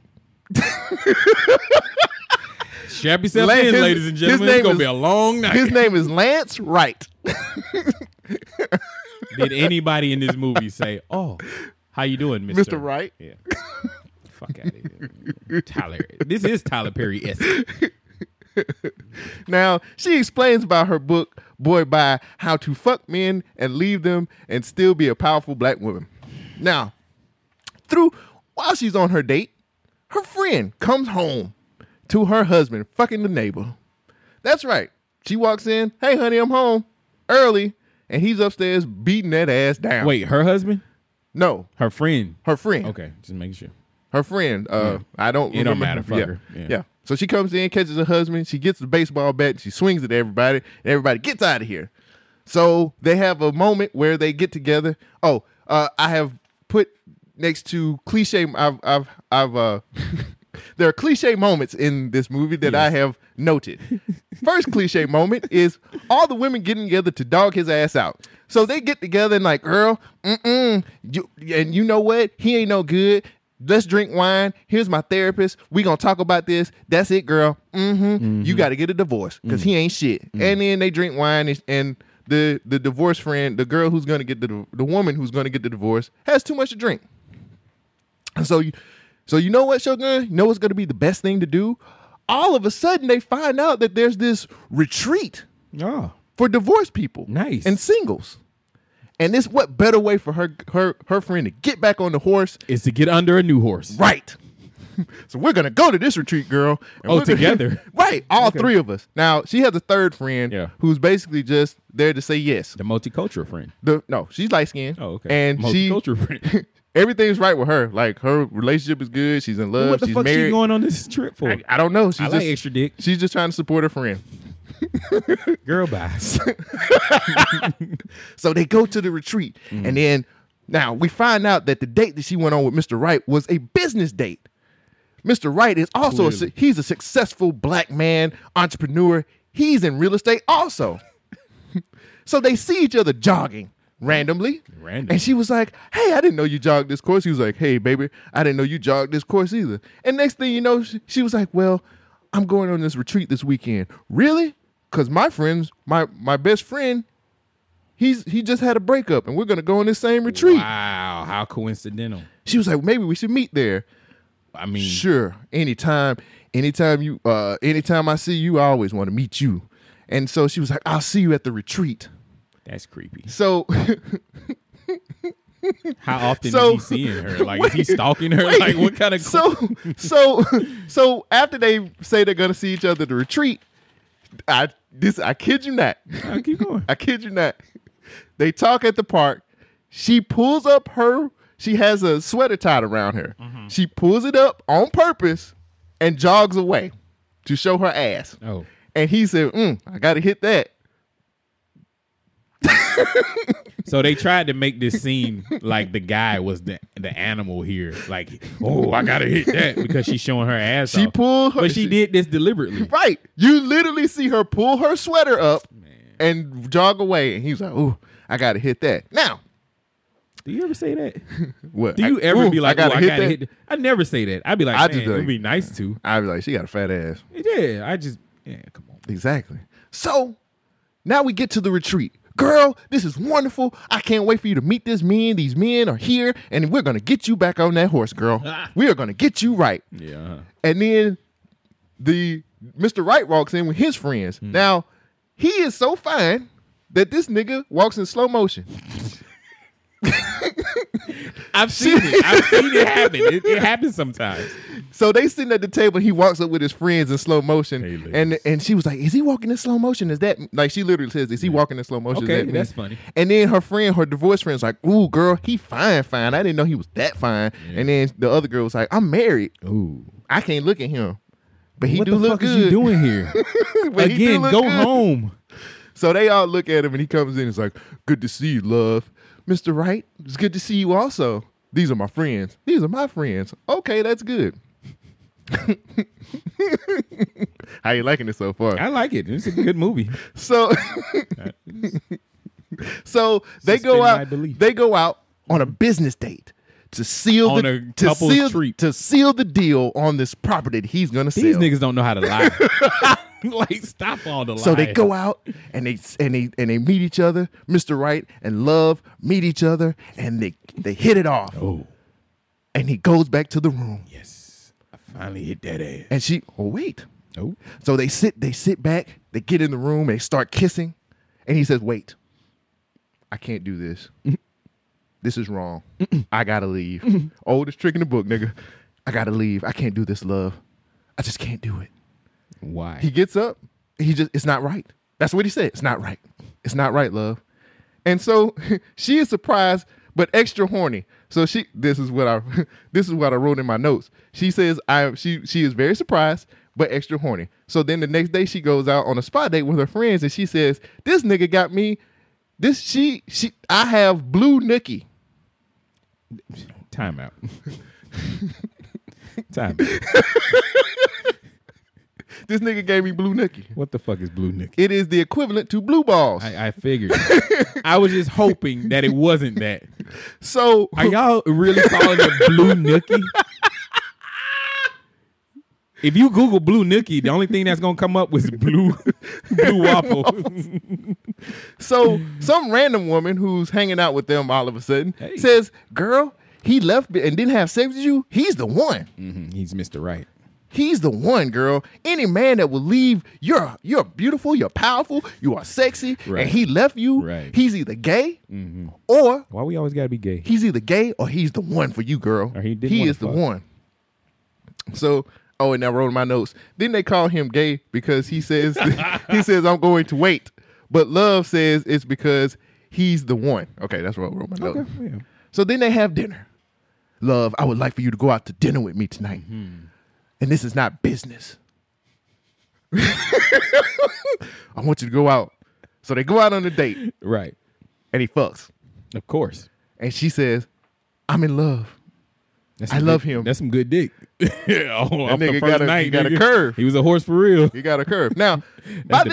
Strap yourself in, ladies and gentlemen. It's going to be a long night. His name is Lance Wright. Did anybody in this movie say, oh, how you doing, Mr. Wright? Yeah. Fuck out of here. Tyler. This is Tyler Perry-esque. Now, she explains about her book, Boy Bye, how to fuck men and leave them and still be a powerful Black woman. Now, while she's on her date, her friend comes home. To her husband, fucking the neighbor. That's right. She walks in, hey, honey, I'm home early, and he's upstairs beating that ass down. Wait, her husband? No. Her friend. Her friend. Okay, just making sure. Her friend. I don't remember. It don't matter, fucker. Yeah. Yeah. So she comes in, catches her husband. She gets the baseball bat. And she swings at everybody. And everybody gets out of here. So they have a moment where they get together. Oh, I have put next to cliche. I've there are cliche moments in this movie that I have noted. First cliche moment is all the women getting together to dog his ass out. So they get together and like, girl, and you know what? He ain't no good. Let's drink wine. Here's my therapist. We gonna talk about this. That's it, girl. You got to get a divorce because he ain't shit. And then they drink wine, and the divorce friend, the girl who's gonna get the woman who's gonna get the divorce has too much to drink. So you know what, Shogun? You know what's gonna be the best thing to do? All of a sudden, they find out that there's this retreat for divorced people, and singles. And this, what better way for her friend to get back on the horse is to get under a new horse, right? So we're gonna go to this retreat, girl. And together, right? All three of us. Now she has a third friend, who's basically just there to say yes. The multicultural friend. No, she's light skinned. Oh, okay. And multicultural friend. Everything's right with her. Like her relationship is good. She's in love. What the she's fuck married. She going on this trip for? I don't know. She's I just, like extra dick. She's just trying to support her friend. Girl, bye. So they go to the retreat, and then now we find out that the date that she went on with Mr. Wright was a business date. Mr. Wright is also he's a successful black man entrepreneur. He's in real estate also. So they see each other jogging randomly, and she was like, "Hey, I didn't know you jogged this course." He was like, "Hey, baby, I didn't know you jogged this course either." And next thing you know, she was like, "Well, I'm going on this retreat this weekend." Really? Because my friends, my best friend, he just had a breakup, and we're going to go on this same retreat. Wow, how coincidental. She was like, maybe we should meet there. I mean, sure, anytime I see you, I always want to meet you. And so she was like, I'll see you at the retreat. That's creepy. So how often is he seeing her? Like, is he stalking her? Like, what kind of So after they say they're going to see each other at the retreat, I kid you not. I keep going. I kid you not. They talk at the park. She pulls up she has a sweater tied around her. Mm-hmm. She pulls it up on purpose and jogs away to show her ass. Oh. And he said, I got to hit that. So they tried to make this seem like the guy was the animal here. Like, I gotta hit that because she's showing her ass. She pulled her, but she did this deliberately. Right. You literally see her pull her sweater up and jog away. And he was like, "Oh, I gotta hit that." Now, do you ever say that? What? Do you ever be like, I gotta hit that? I never say that. I'd be like, it would be nice to. I'd be like, she got a fat ass. Yeah, come on. Exactly. So now we get to the retreat. Girl, this is wonderful. I can't wait for you to meet this man. These men are here, and we're going to get you back on that horse, girl. We are going to get you right. Yeah. And then Mr. Wright walks in with his friends. Mm. Now, he is so fine that this nigga walks in slow motion. I've seen it. I've seen it happen. It happens sometimes. So they sitting at the table. He walks up with his friends in slow motion, and she was like, "Is he walking in slow motion? Is that like?" She literally says, "Is he walking in slow motion?" Okay, that's funny. And then her divorced friend's like, "Ooh, girl, he fine. I didn't know he was that fine." Yeah. And then the other girl was like, "I'm married. Ooh, I can't look at him, but he do look good." What the fuck is you doing here? Again, go home. So they all look at him, and he comes in. And is like, "Good to see you, love." Mr. Wright, it's good to see you also. These are my friends. These are my friends. Okay, that's good. How you liking it so far? I like it. It's a good movie. So they go out on a business date to seal the deal on this property that he's going to sell. These niggas don't know how to lie. Like, stop all the lies. So they go out and they meet each other. Mr. Wright and Love meet each other, and they hit it off. Oh. And he goes back to the room. Yes. I finally hit that ass. And she, wait. Oh. So they sit back, they get in the room, they start kissing, and he says, "Wait. I can't do this. This is wrong. I gotta leave." Oldest trick in the book, nigga. I gotta leave. I can't do this, love. I just can't do it. Why? He gets up. It's not right. That's what he said. It's not right. It's not right, love. And so she is surprised, but extra horny. So she, this is what I wrote in my notes. She says she is very surprised but extra horny. So then the next day she goes out on a spot date with her friends and she says, "This nigga got me. This I have blue nookie." Time out. Time out. This nigga gave me blue nookie. What the fuck is blue nookie? It is the equivalent to blue balls. I figured. I was just hoping that it wasn't that. So are y'all really calling it blue nookie? If you Google blue nookie, the only thing that's gonna come up was blue waffle. So some random woman who's hanging out with them all of a sudden says, "Girl, he left and didn't have sex with you. He's the one. Mm-hmm. He's Mr. Right. He's the one, girl. Any man that will leave, you're beautiful, you're powerful, you are sexy, right, and he left you. Right. He's either gay or why we always gotta be gay? He's either gay or he's the one for you, girl. Or he is the one." So, oh, and I wrote in my notes, then they call him gay because he says "I'm going to wait," but Love says it's because he's the one. Okay, that's what I wrote in my notes. Yeah. So then they have dinner. "Love, I would like for you to go out to dinner with me tonight. Mm-hmm. And this is not business. I want you to go out." So they go out on a date. Right. And he fucks. Of course. And she says, "I'm in love. I love him." That's some good dick. That nigga got a curve. He was a horse for real. He got a curve. Now, by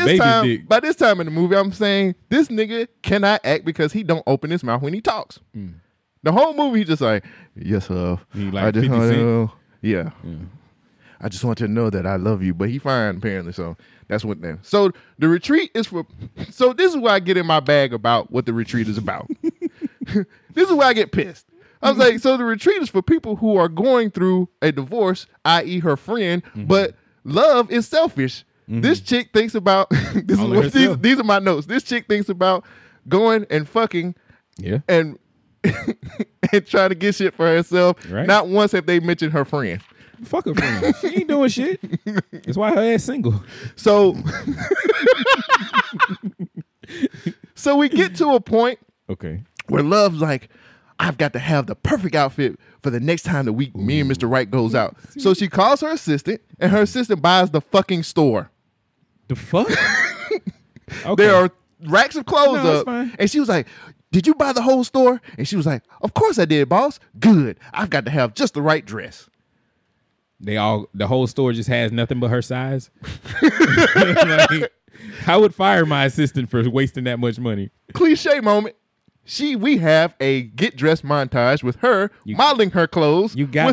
this time in the movie, I'm saying this nigga cannot act because he don't open his mouth when he talks. Mm. The whole movie, he's just like, "Yes, love. Like I just want to know." Yeah. "I just want you to know that I love you," but he fine apparently. So that's what then. So the retreat is for. So this is where I get in my bag about what the retreat is about. This is where I get pissed. I was like, so the retreat is for people who are going through a divorce, i.e., her friend, but Love is selfish. Mm-hmm. This chick thinks about this is what these are my notes. This chick thinks about going and fucking, and and trying to get shit for herself. Right. Not once have they mentioned her friend. Fuck her friend. She ain't doing shit. That's why her ass single. So, so we get to a point, where Love's like, "I've got to have the perfect outfit for the next time that we, me and Mr. Wright goes out." So she calls her assistant, and her assistant buys the fucking store. The fuck? There are racks of clothes up, and she was like, "Did you buy the whole store?" And she was like, "Of course I did, boss." "Good. I've got to have just the right dress." The whole store just has nothing but her size. Like, I would fire my assistant for wasting that much money. Cliche moment. We have a get dressed montage with her modeling her clothes. You got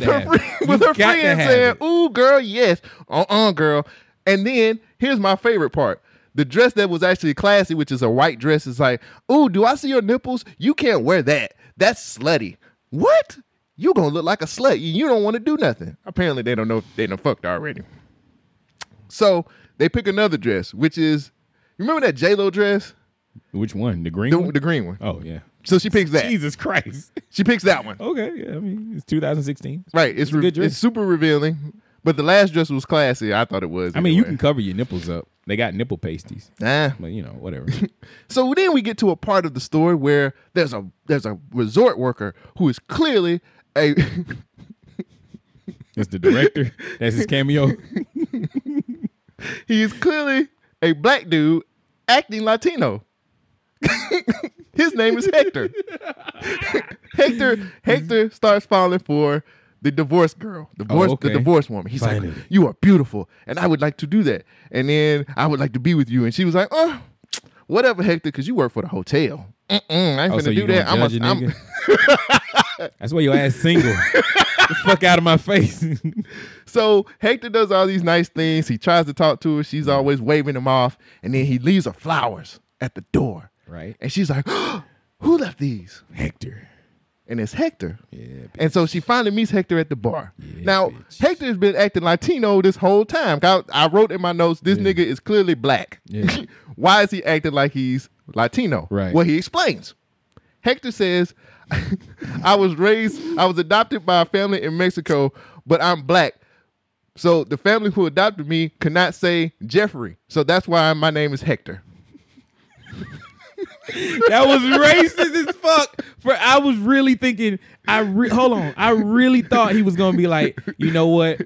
with her friend saying, "Ooh, girl, yes, girl." And then here's my favorite part: the dress that was actually classy, which is a white dress, is like, "Ooh, do I see your nipples? You can't wear that. That's slutty." What? You gonna look like a slut? You don't want to do nothing. Apparently, they don't know if they done fucked already. So they pick another dress, which is, you remember that J-Lo dress? Which one? The green one? The green one. Oh, yeah. So she picks that. Jesus Christ. She picks that one. Okay. Yeah, I mean, it's 2016. Right. It's super revealing. But the last dress was classy. I thought it was. I mean, you can cover your nipples up. They got nipple pasties. But, you know, whatever. So then we get to a part of the story where there's a resort worker who is clearly a... That's the director. That's his cameo. He is clearly a black dude acting Latino. His name is Hector. Hector starts falling for the divorced girl, the divorced woman. He's like, "You are beautiful, and I would like to do that. And then I would like to be with you." And she was like, "Oh, whatever, Hector, because you work for the hotel. I ain't finna do that. That's why your ass single. Get the fuck out of my face." So Hector does all these nice things. He tries to talk to her. She's always waving him off, and then he leaves her flowers at the door. Right. And she's like, "Oh, who left these?" Hector. And it's Hector. Yeah. Bitch. And so she finally meets Hector at the bar. Yeah, now, bitch. Hector has been acting Latino this whole time. I wrote in my notes, this nigga is clearly black. Yeah. Why is he acting like he's Latino? Right. Well, he explains. Hector says, I was adopted by a family in Mexico, but I'm black. So the family who adopted me could not say Jeffrey. So that's why my name is Hector. That was racist as fuck. For I was really thinking, I really thought he was gonna be like, you know what?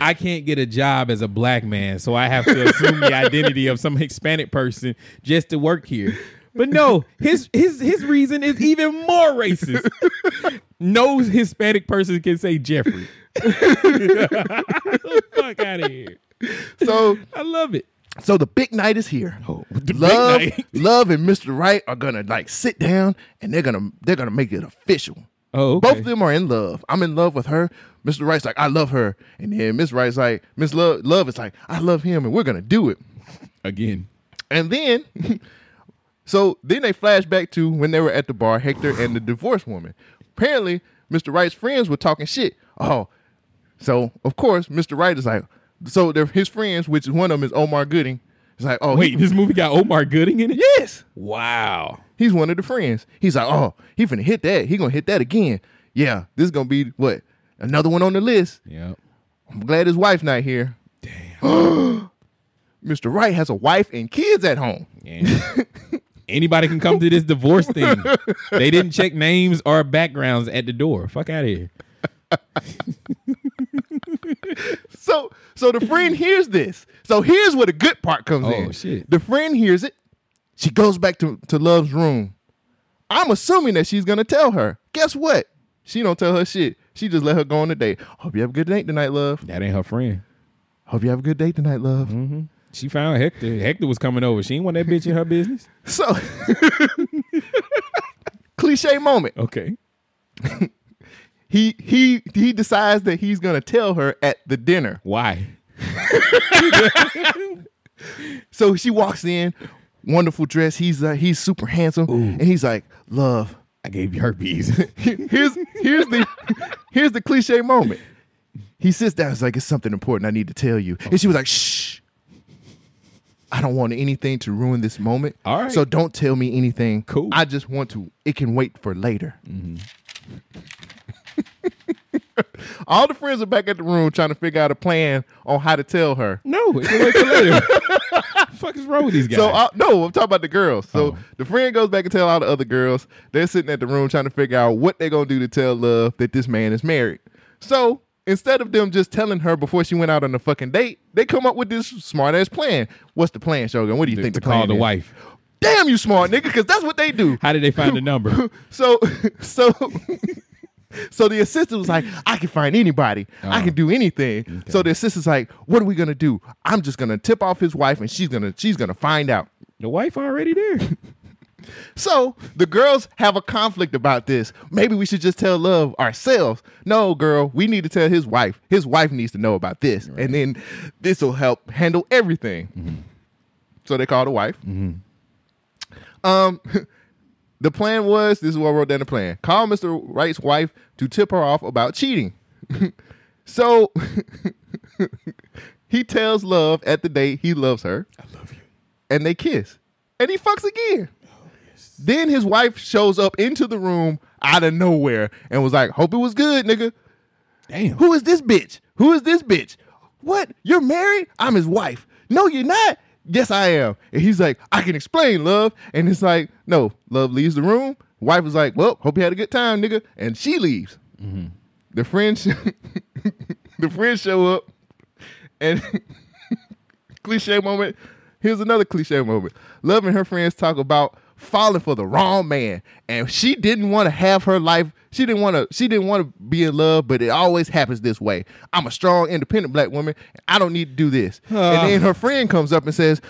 I can't get a job as a black man, so I have to assume the identity of some Hispanic person just to work here. But no, his reason is even more racist. No Hispanic person can say Jeffrey. Fuck out of here. So I love it. So the big night is here. Oh, Love and Mr. Right are gonna like sit down and they're gonna make it official. Oh, okay. Both of them are in love. I'm in love with her. Mr. Right's like, I love her, and then Miss Right's like, Miss Love is like, I love him, and we're gonna do it again. And then, so then they flash back to when they were at the bar, Hector and the divorced woman. Apparently, Mr. Right's friends were talking shit. Oh, so of course, Mr. Right is like. So they're his friends, which one of them is Omar Gooding. It's like, oh, wait, this movie got Omar Gooding in it? Yes. Wow. He's one of the friends. He's like, oh, he finna hit that. He gonna hit that again. Yeah, this is gonna be what? Another one on the list. Yeah. I'm glad his wife's not here. Damn. Mr. Wright has a wife and kids at home. Yeah. Anybody can come to this divorce thing. They didn't check names or backgrounds at the door. Fuck out of here. So the friend hears this. So here's where the good part comes in. Oh, shit. The friend hears it. She goes back to Love's room. I'm assuming that she's going to tell her. Guess what? She don't tell her shit. She just let her go on the date. Hope you have a good date tonight, Love. That ain't her friend. Hope you have a good date tonight, Love. Mm-hmm. She found Hector. Hector was coming over. She ain't want that bitch in her business. So, cliche moment. Okay. He decides that he's going to tell her at the dinner. Why? So she walks in, wonderful dress. He's super handsome. Ooh. And he's like, Love, I gave you herpes. here's the cliche moment. He sits down. He's like, it's something important I need to tell you. Okay. And she was like, shh. I don't want anything to ruin this moment. All right. So don't tell me anything. Cool. I just want to. It can wait for later. Mm-hmm. All the friends are back at the room trying to figure out a plan on how to tell her. No, it's wait till later. What the fuck is wrong with these guys? So I'm talking about the girls. So the friend goes back and tell all the other girls. They're sitting at the room trying to figure out what they're gonna do to tell Love that this man is married. So instead of them just telling her before she went out on a fucking date, they come up with this smart ass plan. What's the plan, Shogun? What do you think? To call the wife. Damn you, smart nigga, because that's what they do. How did they find the number? So the assistant was like, I can find anybody. I can do anything. Okay. So the assistant's like, what are we going to do? I'm just going to tip off his wife, and she's gonna find out. The wife already there. So the girls have a conflict about this. Maybe we should just tell Love ourselves. No, girl, we need to tell his wife. His wife needs to know about this. Right. And then this will help handle everything. Mm-hmm. So they call the wife. Mm-hmm. The plan was, this is what I wrote down the plan. Call Mr. Wright's wife to tip her off about cheating. So he tells Love at the date he loves her. I love you. And they kiss. And he fucks again. Oh, yes. Then his wife shows up into the room out of nowhere and was like, hope it was good, nigga. Damn. Who is this bitch? Who is this bitch? What? You're married? I'm his wife. No, you're not. Yes, I am. And he's like, I can explain, Love. And it's like, no. Love leaves the room. Wife is like, well, hope you had a good time, nigga. And she leaves. Mm-hmm. The friends show up. And cliche moment. Here's another cliche moment. Love and her friends talk about falling for the wrong man. And she didn't want to have her life. She didn't want to be in love, but it always happens this way. I'm a strong, independent black woman. I don't need to do this. And then her friend comes up and says,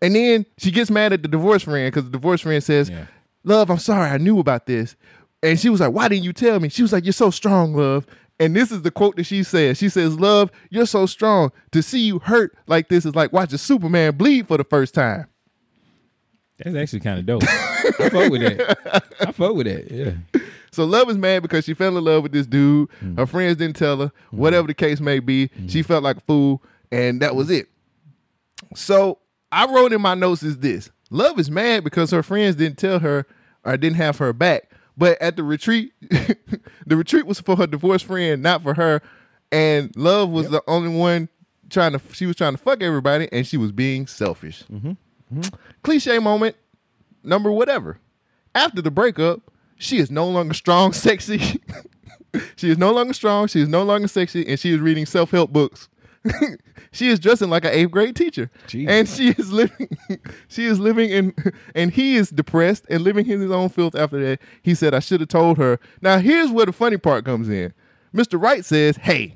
and then she gets mad at the divorce friend because the divorce friend says, yeah. Love, I'm sorry, I knew about this. And she was like, why didn't you tell me? She was like, you're so strong, Love. And this is the quote that she says. She says, Love, you're so strong. To see you hurt like this is like watching Superman bleed for the first time. That's actually kind of dope. I fuck with that. I fuck with that, yeah. So Love is mad because she fell in love with this dude. Mm. Her friends didn't tell her. Mm. Whatever the case may be, she felt like a fool, and that was it. So I wrote in my notes is this. Love is mad because her friends didn't tell her or didn't have her back. But at the retreat, the retreat was for her divorced friend, not for her. And Love was the only one she was trying to fuck everybody, and she was being selfish. Mm-hmm. Mm-hmm. Cliche moment, number whatever. After the breakup, she is no longer strong, sexy. She is no longer strong. She is no longer sexy. And she is reading self-help books. She is dressing like an 8th grade teacher. Jeez. And she is living in, and he is depressed and living in his own filth after that. He said, I should have told her. Now, here's where the funny part comes in. Mr. Wright says, hey,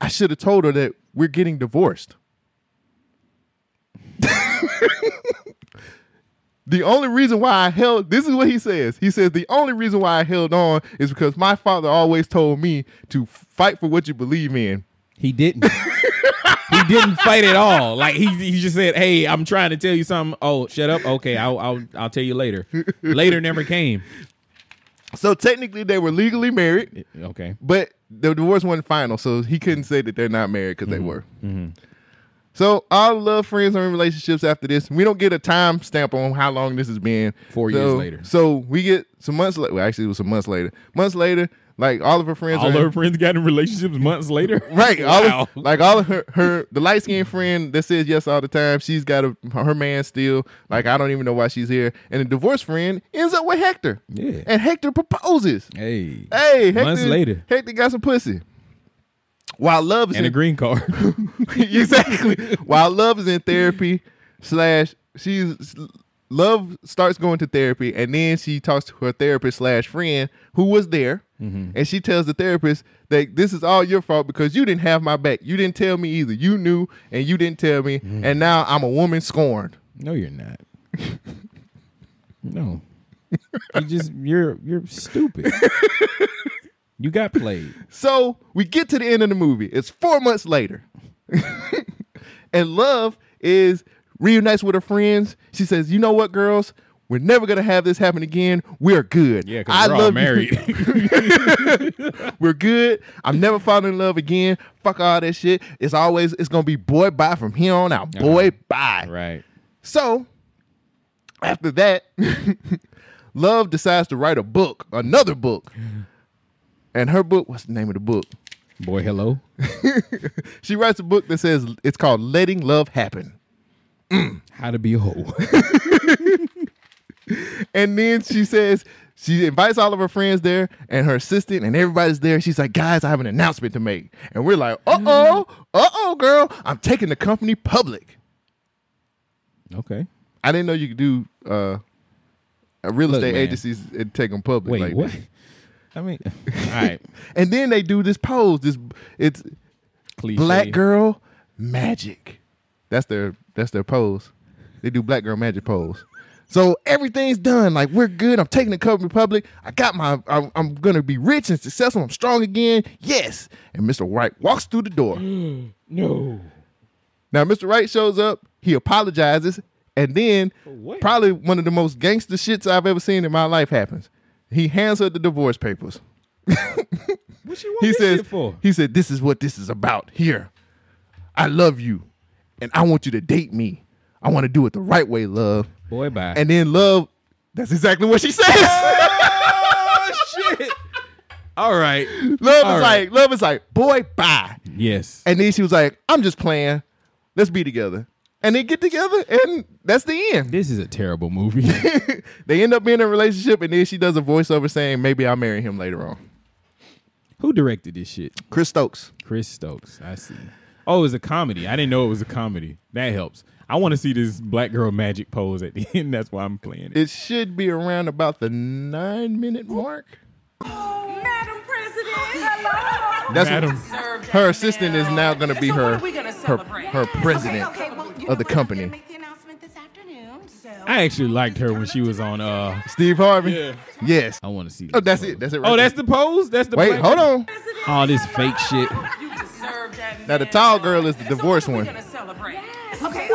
I should have told her that we're getting divorced. The only reason why I held, this is what he says. He says, the only reason why I held on is because my father always told me to fight for what you believe in. He didn't. He didn't fight at all. Like he just said, hey, I'm trying to tell you something. Oh, shut up. Okay, I'll tell you later. Later never came. So technically they were legally married. Okay. But the divorce wasn't final, so he couldn't say that they're not married because they were. Mm-hmm. So all love, friends, and relationships after this. We don't get a time stamp on how long this has been. 4 years later. So we get some months later. Well, actually, it was some months later. Months later, like all of her friends. All her friends got in relationships months later? Right. Wow. The light-skinned friend that says yes all the time, she's got her man still. Like, I don't even know why she's here. And the divorced friend ends up with Hector. Yeah. And Hector proposes. Hey, Hector. Months later. Hector got some pussy. While love is and in a green card. Exactly. While love is in therapy, love starts going to therapy, and then she talks to her therapist / friend who was there, and she tells the therapist that this is all your fault because you didn't have my back. You didn't tell me either. You knew and you didn't tell me, and now I'm a woman scorned. No, you're not. No. You're stupid. You got played. So we get to the end of the movie. It's 4 months later. And love is reunites with her friends. She says, you know what, girls? We're never going to have this happen again. We're good. Yeah, because we're all married. We're good. I'm never falling in love again. Fuck all that shit. It's going to be boy bye from here on out. Boy bye. Right. So after that, love decides to write another book. And her book, what's the name of the book? Boy, hello. She writes a book that says, it's called Letting Love Happen. How to be a hoe. And then she says, she invites all of her friends there and her assistant and everybody's there. She's like, guys, I have an announcement to make. And we're like, uh-oh, girl, I'm taking the company public. Okay. I didn't know you could do real estate agencies and take them public. Wait, like what? That. I mean, all right. And then they do this pose. It's cliche. Black girl magic. That's their pose. They do black girl magic pose. So everything's done. Like we're good. I'm taking the company public. I'm gonna be rich and successful. I'm strong again. Yes. And Mr. Wright walks through the door. No. Now Mr. Wright shows up. He apologizes, and then probably one of the most gangster shits I've ever seen in my life happens. He hands her the divorce papers. What she want this shit for? He said, this is what this is about. Here, I love you, and I want you to date me. I want to do it the right way, love. Boy, bye. And then love, that's exactly what she says. Oh, shit. All right. Love is like, boy, bye. Yes. And then she was like, I'm just playing. Let's be together. And they get together, and that's the end. This is a terrible movie. They end up being in a relationship, and then she does a voiceover saying, maybe I'll marry him later on. Who directed this shit? Chris Stokes. I see. Oh, it was a comedy. I didn't know it was a comedy. That helps. I want to see this black girl magic pose at the end. That's why I'm playing it. It should be around about the 9-minute mark. Madam President, hello. That's her assistant is now going to be her president. Okay. Of the company. Make the announcement this afternoon, so. I actually liked her when she was on Steve Harvey. Yeah. Yes. I want to see. Oh, that's pose. It. That's it. Right that's the pose. That's the. Wait, hold on. All this fake shit. You deserve that. Now the tall girl is the divorced one. What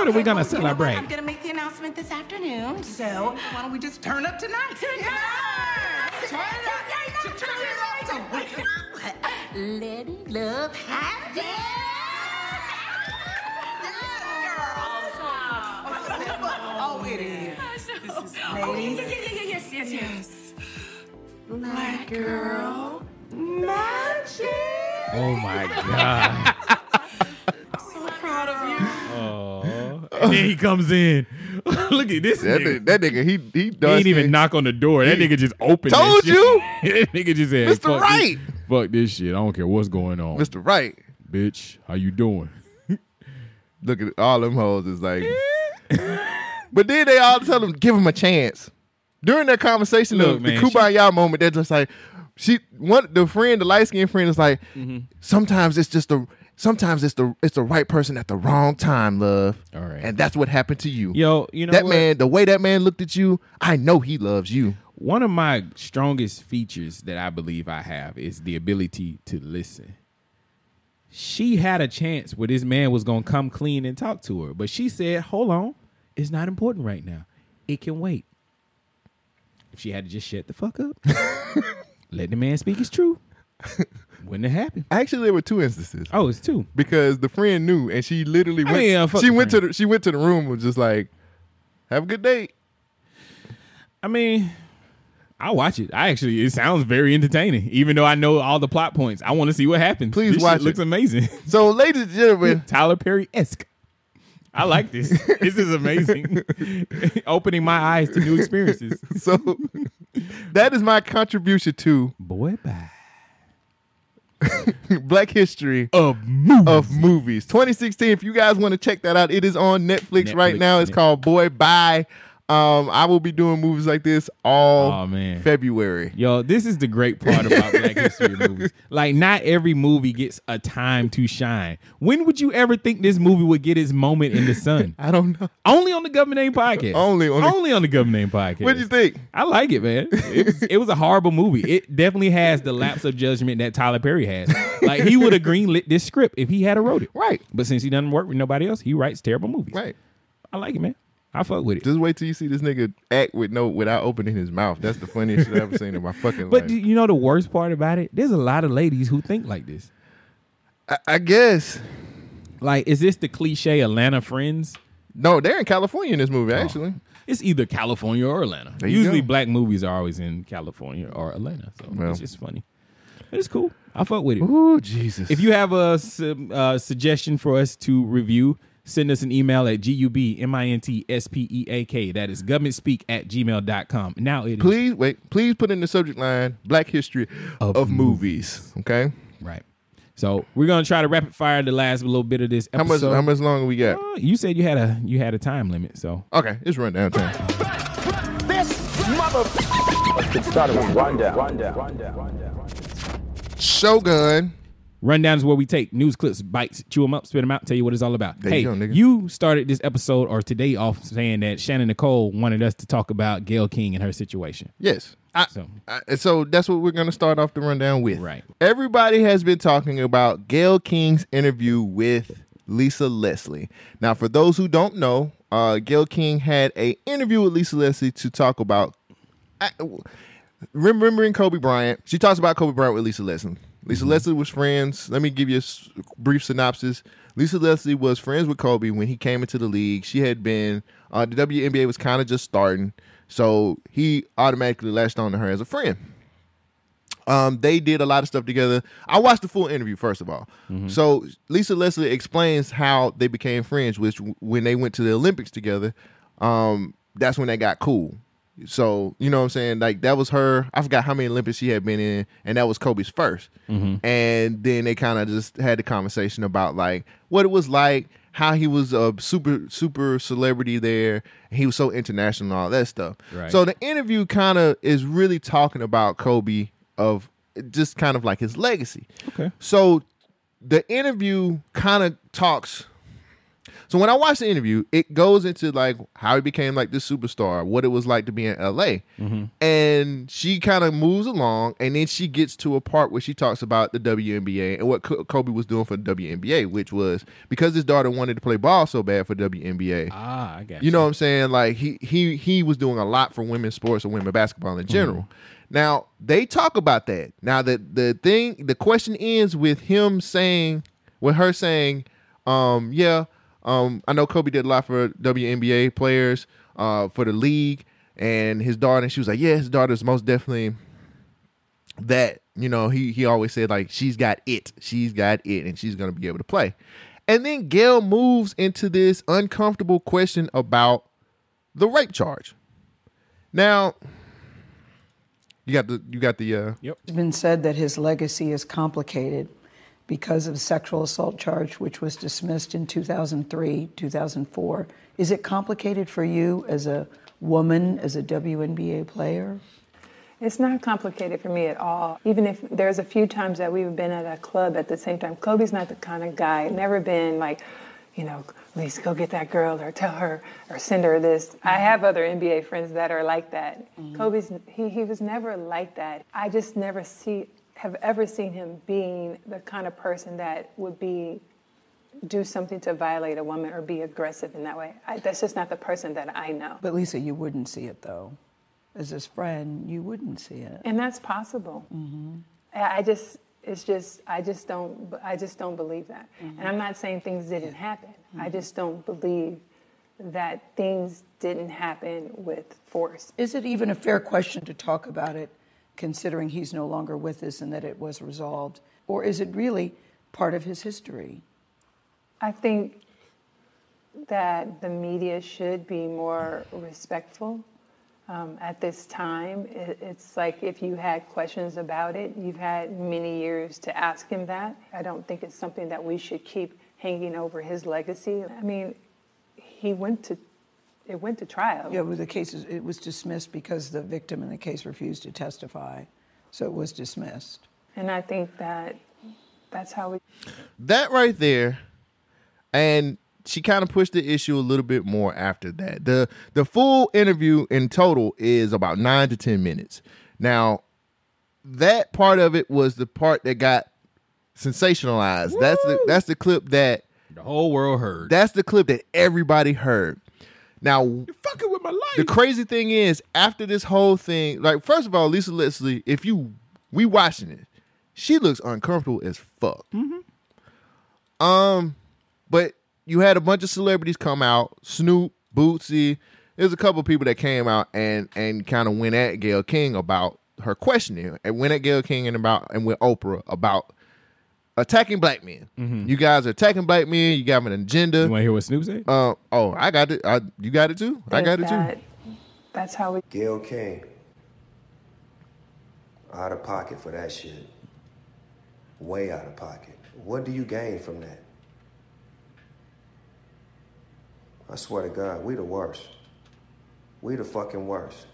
are we gonna celebrate? I'm gonna make the announcement this afternoon. So why don't we just turn up tonight? Turn it up. Letting love happen. Oh, it is. Yes. Black girl magic. Oh my god. I'm so proud of you. Oh, And then he comes in. Look at this nigga. That nigga, he does. He ain't even knock on the door. That nigga just opened. Told you. That nigga just said, Mr. Fuck Right. This, fuck this shit. I don't care what's going on. Mr. Right. Bitch, how you doing? Look at all them hoes is like. But then they all tell them, give him a chance. During their conversation, the Kubaya moment, they're just like, the light-skinned friend is like, mm-hmm. Sometimes it's the right person at the wrong time, love. All right. And that's what happened to you. Yo, you know that what? Man, the way that man looked at you, I know he loves you. One of my strongest features that I believe I have is the ability to listen. She had a chance where this man was going to come clean and talk to her, but she said, hold on, it's not important right now. It can wait. If she had to just shut the fuck up, let the man speak his truth, wouldn't it happen? Actually, there were two instances. Oh, it's two. Because the friend knew, and she literally went. She went to the room and was just like, "Have a good day." I mean, I watch it. It sounds very entertaining, even though I know all the plot points. I want to see what happens. Please this watch. Shit looks amazing. So, ladies and gentlemen, Tyler Perry-esque. I like this. This is amazing. Opening my eyes to new experiences. So that is my contribution to Boy Bye. Black History of Movies. 2016. If you guys want to check that out, it is on Netflix right now. It's called Boy Bye. I will be doing movies like this February. Yo, this is the great part about Black History movies. Like, not every movie gets a time to shine. When would you ever think this movie would get its moment in the sun? I don't know. Only on the Government Name Podcast. Only on the Government Name Podcast. What do you think? I like it, man. It was a horrible movie. It definitely has the lapse of judgment that Tyler Perry has. Like, he would have greenlit this script if he had wrote it. Right. But since he doesn't work with nobody else, he writes terrible movies. Right. I like it, man. I fuck with it. Just wait till you see this nigga act without opening his mouth. That's the funniest shit I've ever seen in my fucking life. But you know the worst part about it? There's a lot of ladies who think like this. I guess. Like, is this the cliche Atlanta Friends? No, they're in California in this movie, actually. It's either California or Atlanta. Usually black movies are always in California or Atlanta. So it's just funny. It's cool. I fuck with it. Ooh, Jesus. If you have a suggestion for us to review, send us an email at GUBMINTSPEAK. That is governmentspeak@gmail.com. Now it is. Please put in the subject line, Black History of Movies. Okay? Right. So we're going to try to rapid fire the last little bit of this episode. How much longer we got? You said you had a time limit, so. Okay, it's rundown time. This motherfucker. Let's start with rundown. Shogun. Rundown is where we take news clips, bites, chew them up, spit them out, tell you what it's all about. There you started this episode or today off saying that Shannon Nicole wanted us to talk about Gayle King and her situation. Yes. So that's what we're going to start off the rundown with. Right. Everybody has been talking about Gayle King's interview with Lisa Leslie. Now, for those who don't know, Gayle King had an interview with Lisa Leslie to talk about remembering Kobe Bryant. She talks about Kobe Bryant with Lisa Leslie. Lisa Leslie was friends. Let me give you a brief synopsis. Lisa Leslie was friends with Kobe when he came into the league. She had been, the WNBA was kind of just starting, so he automatically latched on to her as a friend. They did a lot of stuff together. I watched the full interview, first of all. Mm-hmm. So Lisa Leslie explains how they became friends, which when they went to the Olympics together, that's when they got cool. So, you know what I'm saying? Like, that was her. I forgot how many Olympics she had been in, and that was Kobe's first. Mm-hmm. And then they kind of just had the conversation about, like, what it was like, how he was a super celebrity there. He was so international and all that stuff. Right. So the interview kind of is really talking about Kobe, of just kind of like his legacy. Okay. So the interview kind of talks... So when I watched the interview, it goes into like how he became like this superstar, what it was like to be in LA. Mm-hmm. And she kind of moves along, and then she gets to a part where she talks about the WNBA and what Kobe was doing for the WNBA, which was because his daughter wanted to play ball so bad for WNBA. Ah, I got you. You know what I'm saying? Like he was doing a lot for women's sports and women's basketball in general. Mm-hmm. Now, they talk about that. Now, the question ends with her saying, I know Kobe did a lot for WNBA players, for the league, and his daughter. And she was like, yeah, his daughter's most definitely that, you know, he always said, like, she's got it, and she's going to be able to play. And then Gail moves into this uncomfortable question about the rape charge. Now, you got the Yep. It's been said that his legacy is complicated because of the sexual assault charge, which was dismissed in 2003, 2004. Is it complicated for you as a woman, as a WNBA player? It's not complicated for me at all. Even if there's a few times that we've been at a club at the same time, Kobe's not the kind of guy, never been like, you know, Lisa, go get that girl or tell her or send her this. Mm-hmm. I have other NBA friends that are like that. Mm-hmm. Kobe's, he was never like that. I just never have ever seen him being the kind of person that would do something to violate a woman or be aggressive in that way. That's just not the person that I know. But Lisa, you wouldn't see it though. As his friend, you wouldn't see it, and that's possible. Mm-hmm. I just don't believe that. Mm-hmm. And I'm not saying things didn't happen. Mm-hmm. I just don't believe that things didn't happen with force. Is it even a fair question to talk about it, considering he's no longer with us and that it was resolved, or is it really part of his history? I think that the media should be more respectful. At this time, it's like if you had questions about it, you've had many years to ask him that. I don't think it's something that we should keep hanging over his legacy. I mean, it went to trial. Yeah, the case, it was dismissed because the victim in the case refused to testify, so it was dismissed. And I think that's how we... That right there, and... She kind of pushed the issue a little bit more after that. The full interview in total is about 9 to 10 minutes. Now, that part of it was the part that got sensationalized. Woo! That's the clip that the whole world heard. That's the clip that everybody heard. Now, you're fucking with my life. The crazy thing is, after this whole thing, like, first of all, Lisa Leslie, we watching it, she looks uncomfortable as fuck. Mm-hmm. But you had a bunch of celebrities come out, Snoop, Bootsy. There's a couple of people that came out and kind of went at Gayle King about her questioning, and went at Gayle King and with Oprah about attacking black men. Mm-hmm. You guys are attacking black men. You got an agenda. You want to hear what Snoop said? Oh, I got it. You got it too. I got it too. That's how we. Gayle King, out of pocket for that shit. Way out of pocket. What do you gain from that? I swear to God, we the worst. We the fucking worst.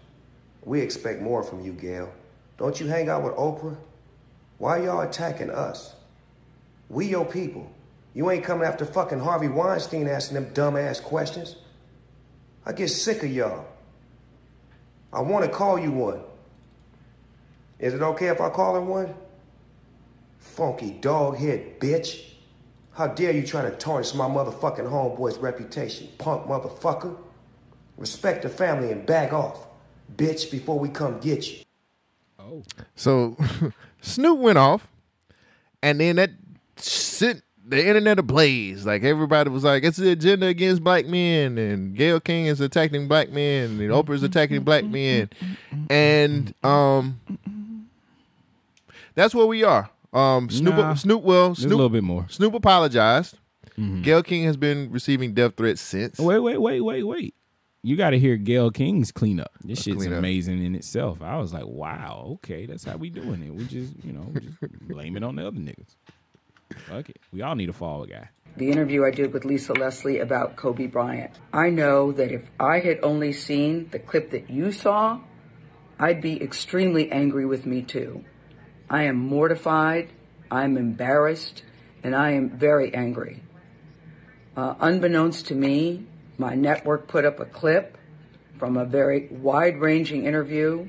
We expect more from you, Gail. Don't you hang out with Oprah? Why y'all attacking us? We your people. You ain't coming after fucking Harvey Weinstein asking them dumbass questions. I get sick of y'all. I want to call you one. Is it okay if I call her one? Funky dog head bitch. How dare you try to tarnish my motherfucking homeboy's reputation, punk motherfucker? Respect the family and back off, bitch, before we come get you. Oh. So Snoop went off, and then that shit, the internet ablaze. Like, everybody was like, it's the agenda against black men, and Gayle King is attacking black men, and Oprah's attacking black men. And that's where we are. Snoop, a little bit more. Snoop apologized. Mm-hmm. Gayle King has been receiving death threats since. Wait. You got to hear Gayle King's cleanup. This shit's amazing in itself. I was like, wow, okay, that's how we doing it. We just blame it on the other niggas. Fuck it. We all need a fall guy. The interview I did with Lisa Leslie about Kobe Bryant. I know that if I had only seen the clip that you saw, I'd be extremely angry with me too. I am mortified, I'm embarrassed, and I am very angry. Unbeknownst to me, my network put up a clip from a very wide-ranging interview,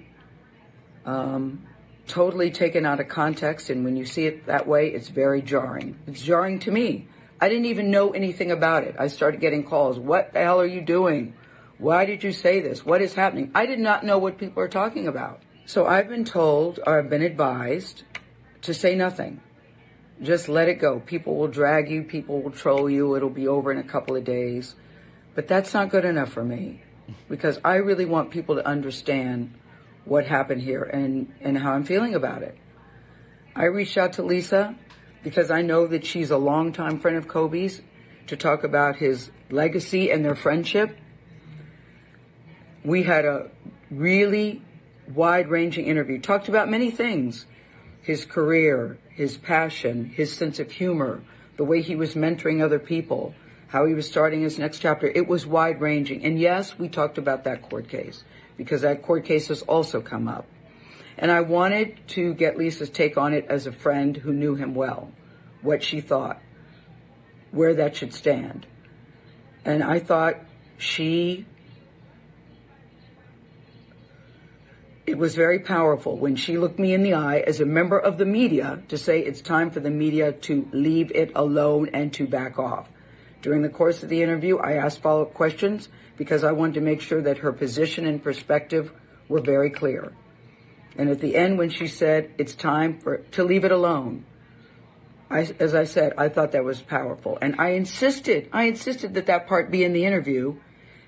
totally taken out of context, and when you see it that way, it's very jarring. It's jarring to me. I didn't even know anything about it. I started getting calls. What the hell are you doing? Why did you say this? What is happening? I did not know what people are talking about. So I've been told, or I've been advised, to say nothing. Just let it go. People will drag you. People will troll you. It'll be over in a couple of days. But that's not good enough for me, because I really want people to understand what happened here and how I'm feeling about it. I reached out to Lisa because I know that she's a longtime friend of Kobe's, to talk about his legacy and their friendship. We had a really wide-ranging interview. Talked about many things. His career, his passion, his sense of humor, the way he was mentoring other people, how he was starting his next chapter. It was wide-ranging. And yes, we talked about that court case, because that court case has also come up. And I wanted to get Lisa's take on it as a friend who knew him well, what she thought, where that should stand. And I thought it was very powerful when she looked me in the eye as a member of the media to say it's time for the media to leave it alone and to back off. During the course of the interview, I asked follow-up questions because I wanted to make sure that her position and perspective were very clear. And at the end, when she said it's time to leave it alone, as I said, I thought that was powerful. And I insisted that that part be in the interview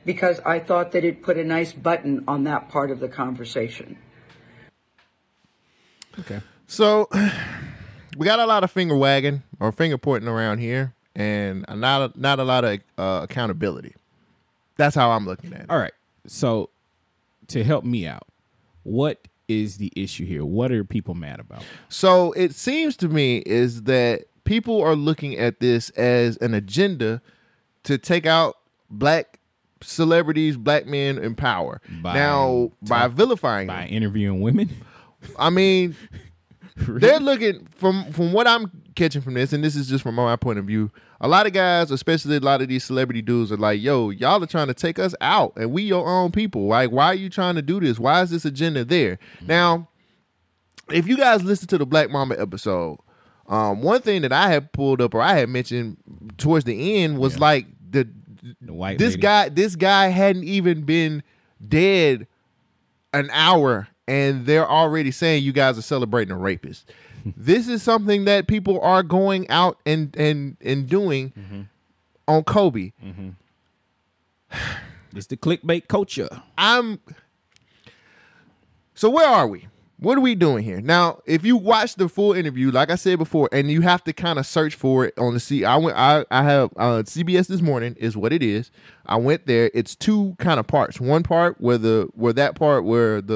because I thought that it put a nice button on that part of the conversation. Okay. So we got a lot of finger wagging or finger pointing around here and not a lot of accountability. That's how I'm looking at it. All right. So to help me out, what is the issue here? What are people mad about? So it seems to me is that people are looking at this as an agenda to take out black celebrities, black men in power. By vilifying them. By interviewing women? I mean, really? They're looking, from what I'm catching from this, and this is just from my point of view, a lot of guys, especially a lot of these celebrity dudes, are like, yo, y'all are trying to take us out, and we your own people. Like, why are you trying to do this? Why is this agenda there? Mm-hmm. Now, if you guys listen to the Black Mama episode, one thing that I had pulled up or I had mentioned towards the end was like the white this lady. This guy hadn't even been dead an hour, and they're already saying you guys are celebrating a rapist. This is something that people are going out and doing mm-hmm. on Kobe. Mm-hmm. It's the clickbait culture. So where are we? What are we doing here? Now, if you watch the full interview, like I said before, and you have to kind of search for it on the C. I have CBS This Morning is what it is. I went there. It's two kind of parts. One part where the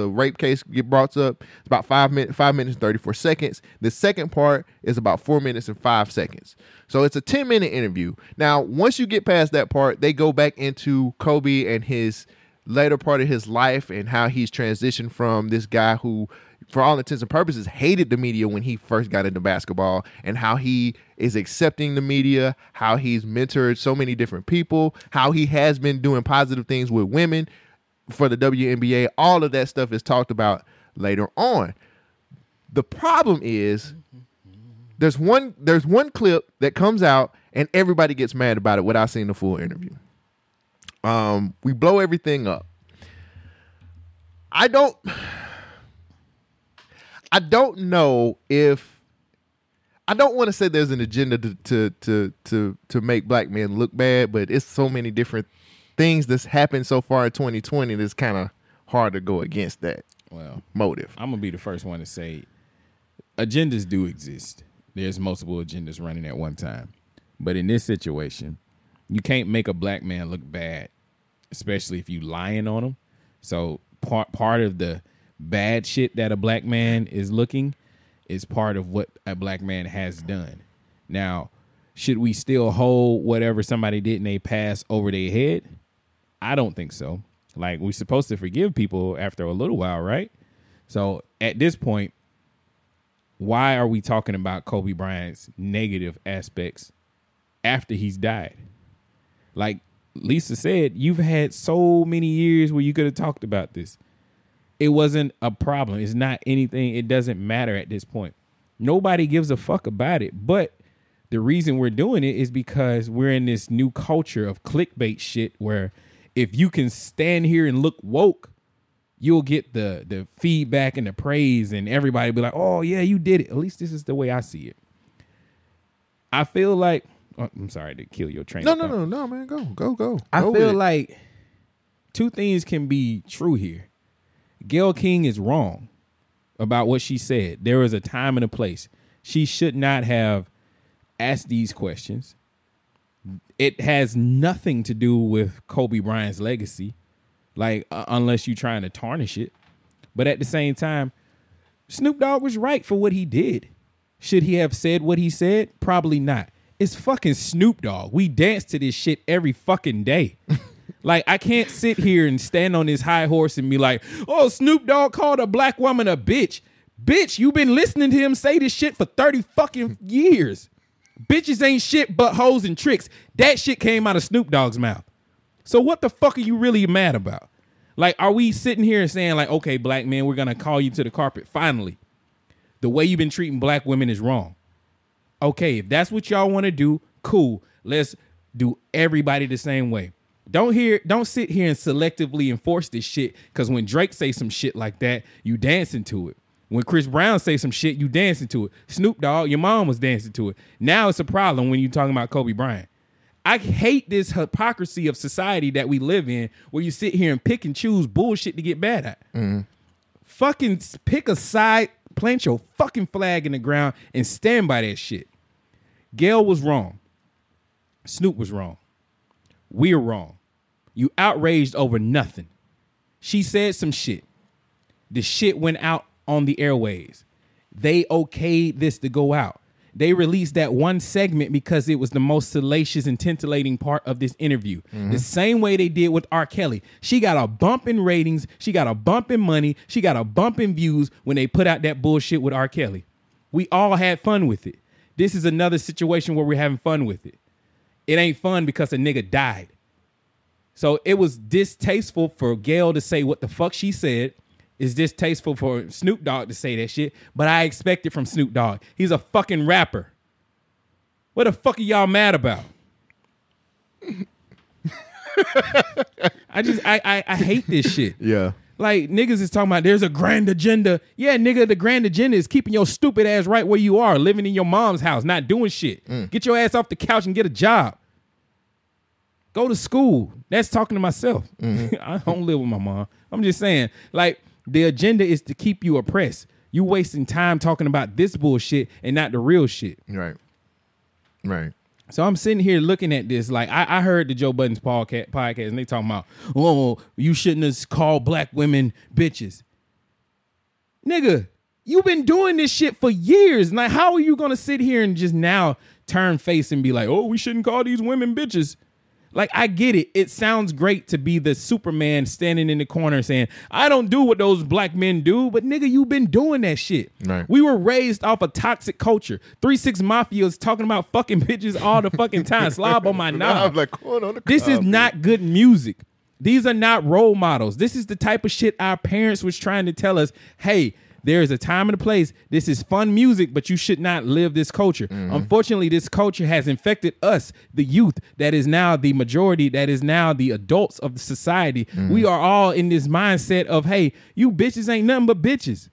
rape case get brought up. It's about 5 minutes, 34 seconds. The second part is about 4 minutes and 5 seconds. So it's a 10-minute interview. Now, once you get past that part, they go back into Kobe and his later part of his life and how he's transitioned from this guy who, for all intents and purposes, hated the media when he first got into basketball, and how he is accepting the media, how he's mentored so many different people, how he has been doing positive things with women for the WNBA. All of that stuff is talked about later on. The problem is there's one clip that comes out and everybody gets mad about it without seeing the full interview. We blow everything up. I don't know if I don't want to say there's an agenda to make black men look bad, but it's so many different things that's happened so far in 2020 that's kind of hard to go against that motive. I'm going to be the first one to say agendas do exist. There's multiple agendas running at one time. But in this situation, you can't make a black man look bad, especially if you lying on him. So part of the bad shit that a black man is looking is part of what a black man has done. Now, should we still hold whatever somebody did in their past over their head? I don't think so. Like, we're supposed to forgive people after a little while, right? So at this point, why are we talking about Kobe Bryant's negative aspects after he's died? Like Lisa said, you've had so many years where you could have talked about this. It wasn't a problem. It's not anything. It doesn't matter at this point. Nobody gives a fuck about it. But the reason we're doing it is because we're in this new culture of clickbait shit where if you can stand here and look woke, you'll get the feedback and the praise and everybody be like, oh, yeah, you did it. At least this is the way I see it. I feel like I'm sorry to kill your train. No, man. Go. I feel like two things can be true here. Gayle King is wrong about what she said. There was a time and a place. She should not have asked these questions. It has nothing to do with Kobe Bryant's legacy, like unless you're trying to tarnish it. But at the same time, Snoop Dogg was right for what he did. Should he have said what he said? Probably not. It's fucking Snoop Dogg. We dance to this shit every fucking day. Like, I can't sit here and stand on this high horse and be like, oh, Snoop Dogg called a black woman a bitch. Bitch, you've been listening to him say this shit for 30 fucking years. Bitches ain't shit but hoes and tricks. That shit came out of Snoop Dogg's mouth. So what the fuck are you really mad about? Like, are we sitting here and saying, like, okay, black man, we're going to call you to the carpet finally. The way you've been treating black women is wrong. Okay, if that's what y'all want to do, cool. Let's do everybody the same way. Don't sit here and selectively enforce this shit, because when Drake say some shit like that, you dancing to it. When Chris Brown say some shit, you dancing to it. Snoop Dogg, your mom was dancing to it. Now it's a problem when you're talking about Kobe Bryant. I hate this hypocrisy of society that we live in, where you sit here and pick and choose bullshit to get mad at. Mm-hmm. Fucking pick a side, plant your fucking flag in the ground, and stand by that shit. Gail was wrong. Snoop was wrong. We're wrong. You outraged over nothing. She said some shit. The shit went out on the airwaves. They okayed this to go out. They released that one segment because it was the most salacious and titillating part of this interview. Mm-hmm. The same way they did with R. Kelly. She got a bump in ratings. She got a bump in money. She got a bump in views when they put out that bullshit with R. Kelly. We all had fun with it. This is another situation where we're having fun with it. It ain't fun because a nigga died. So it was distasteful for Gail to say what the fuck she said. It's distasteful for Snoop Dogg to say that shit. But I expect it from Snoop Dogg. He's a fucking rapper. What the fuck are y'all mad about? I hate this shit. Yeah. Like, niggas is talking about there's a grand agenda. Yeah, nigga, the grand agenda is keeping your stupid ass right where you are, living in your mom's house, not doing shit. Get your ass off the couch and get a job. Go to school. That's talking to myself. Mm-hmm. I don't live with my mom. I'm just saying, like, the agenda is to keep you oppressed. You wasting time talking about this bullshit and not the real shit. Right. So I'm sitting here looking at this. Like, I heard the Joe Budden's podcast and they talking about, oh, you shouldn't have called black women bitches. Nigga, you've been doing this shit for years. Like, how are you going to sit here and just now turn face and be like, oh, we shouldn't call these women bitches? Like, I get it. It sounds great to be the Superman standing in the corner saying, I don't do what those black men do. But, nigga, you've been doing that shit. Right. We were raised off a toxic culture. 3-6 Mafia is talking about fucking bitches all the fucking time. Slob on my knob. Like, on this is not good music. These are not role models. This is the type of shit our parents was trying to tell us. Hey, there is a time and a place. This is fun music, but you should not live this culture. Mm-hmm. Unfortunately, this culture has infected us, the youth that is now the majority, that is now the adults of the society. Mm-hmm. We are all in this mindset of, hey, you bitches ain't nothing but bitches.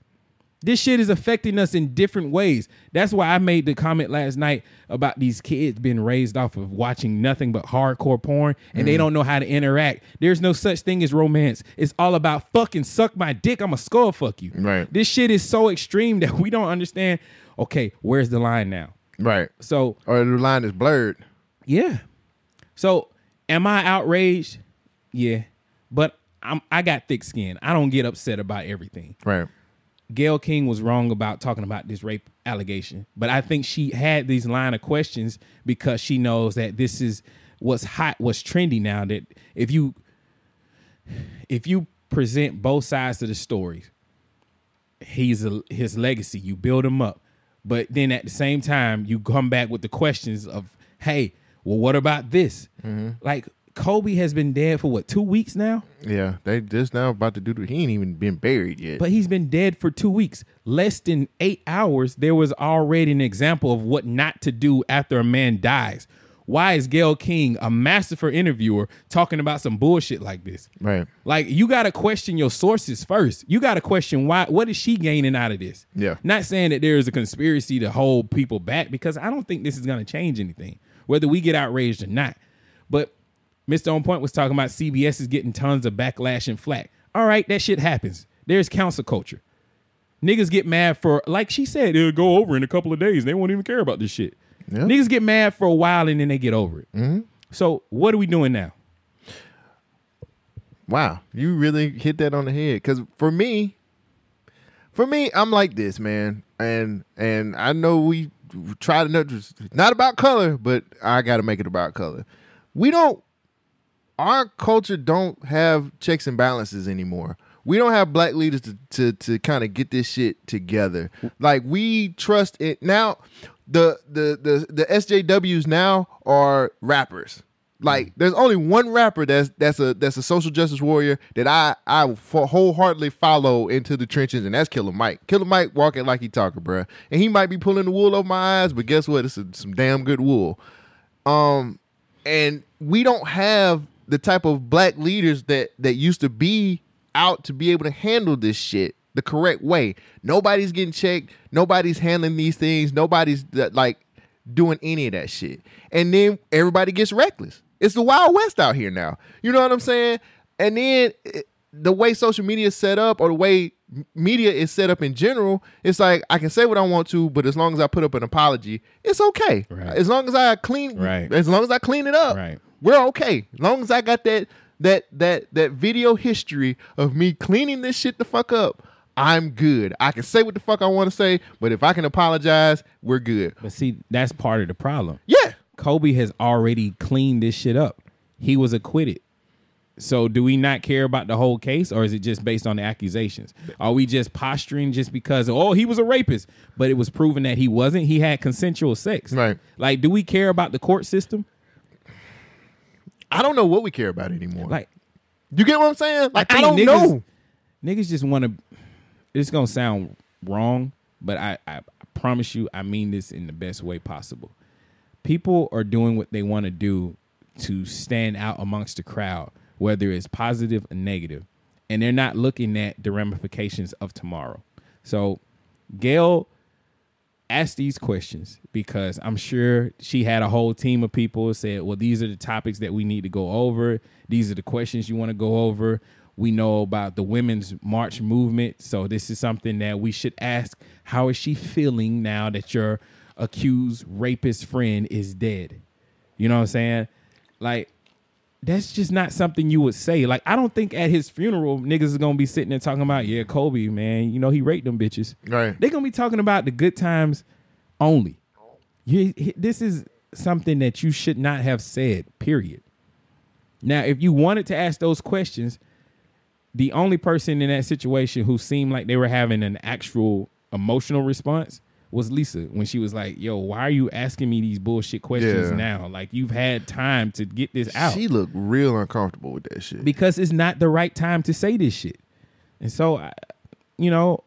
This shit is affecting us in different ways. That's why I made the comment last night about these kids being raised off of watching nothing but hardcore porn, and they don't know how to interact. There's no such thing as romance. It's all about fucking suck my dick. I'm a skull fuck you. Right. This shit is so extreme that we don't understand, okay, where's the line now? Right. So, or the line is blurred. Yeah. So am I outraged? Yeah. But I got thick skin. I don't get upset about everything. Right. Gayle King was wrong about talking about this rape allegation, but I think she had these line of questions because she knows that this is what's hot, what's trendy now, that if you present both sides of the story, his legacy, you build him up, but then at the same time, you come back with the questions of, hey, well, what about this? Mm-hmm. Like, Kobe has been dead for, what, 2 weeks now? Yeah, they just now about to do that. He ain't even been buried yet. But he's been dead for 2 weeks. Less than 8 hours, there was already an example of what not to do after a man dies. Why is Gayle King, a masterful interviewer, talking about some bullshit like this? Right. Like, you got to question your sources first. You got to question what is she gaining out of this? Yeah. Not saying that there is a conspiracy to hold people back, because I don't think this is going to change anything, whether we get outraged or not. But Mr. On Point was talking about CBS is getting tons of backlash and flack. All right, that shit happens. There's council culture. Niggas get mad for, like she said, it'll go over in a couple of days. They won't even care about this shit. Yeah. Niggas get mad for a while and then they get over it. Mm-hmm. So what are we doing now? Wow, you really hit that on the head. Because for me, I'm like this, man. And I know we try to not about color, but I got to make it about color. Our culture don't have checks and balances anymore. We don't have black leaders to kind of get this shit together. Like, we trust it now. The SJWs now are rappers. Like, there's only one rapper that's a social justice warrior that I wholeheartedly follow into the trenches, and that's Killer Mike. Killer Mike walking like he talking, bruh. And he might be pulling the wool over my eyes, but guess what? It's some damn good wool. And we don't have the type of black leaders that used to be out to be able to handle this shit the correct way. Nobody's getting checked. Nobody's handling these things. Nobody's like doing any of that shit. And then everybody gets reckless. It's the Wild West out here now. You know what I'm saying? And then the way social media is set up, or the way media is set up in general, it's like, I can say what I want to, but as long as I put up an apology, it's okay. Right. As long as I clean, right. As long as I clean it up, right. We're okay. As long as I got that video history of me cleaning this shit the fuck up, I'm good. I can say what the fuck I want to say, but if I can apologize, we're good. But see, that's part of the problem. Yeah. Kobe has already cleaned this shit up. He was acquitted. So do we not care about the whole case, or is it just based on the accusations? Are we just posturing just because, oh, he was a rapist, but it was proven that he wasn't? He had consensual sex. Right. Like, do we care about the court system? I don't know what we care about anymore. Like, you get what I'm saying? Like, I don't know. Niggas just want to. It's gonna sound wrong, but I promise you, I mean this in the best way possible. People are doing what they want to do to stand out amongst the crowd, whether it's positive or negative, and they're not looking at the ramifications of tomorrow. So, Gail asked these questions because I'm sure she had a whole team of people who said, well, these are the topics that we need to go over. These are the questions you want to go over. We know about the women's march movement. So this is something that we should ask. How is she feeling now that your accused rapist friend is dead? You know what I'm saying? Like, that's just not something you would say. Like, I don't think at his funeral, niggas is going to be sitting there talking about, yeah, Kobe, man, you know, he raped them bitches. Right. They're going to be talking about the good times only. This is something that you should not have said, period. Now, if you wanted to ask those questions, the only person in that situation who seemed like they were having an actual emotional response was Lisa, when she was like, yo, why are you asking me these bullshit questions now? Like, you've had time to get this out. She looked real uncomfortable with that shit. Because it's not the right time to say this shit. And so, you know,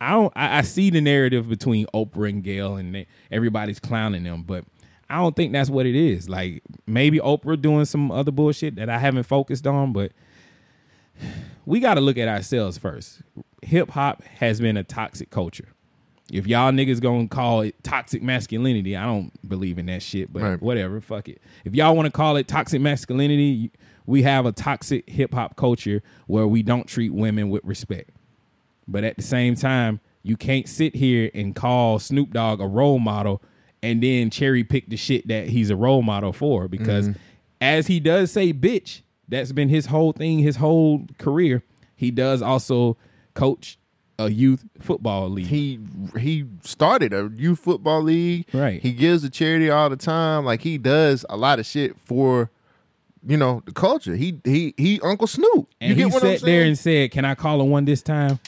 I see the narrative between Oprah and Gail, and everybody's clowning them, but I don't think that's what it is. Like, maybe Oprah doing some other bullshit that I haven't focused on, but we got to look at ourselves first. Hip hop has been a toxic culture. If y'all niggas gonna call it toxic masculinity, I don't believe in that shit, but whatever, fuck it. If y'all want to call it toxic masculinity, we have a toxic hip-hop culture where we don't treat women with respect. But at the same time, you can't sit here and call Snoop Dogg a role model and then cherry-pick the shit that he's a role model for, because as he does say, bitch, that's been his whole thing, his whole career. He does also coach a youth football league. He started a youth football league. Right. He gives to charity all the time. Like, he does a lot of shit for, you know, the culture. He Uncle Snoop. And you get what I'm saying? He sat there and said, "Can I call him one this time?"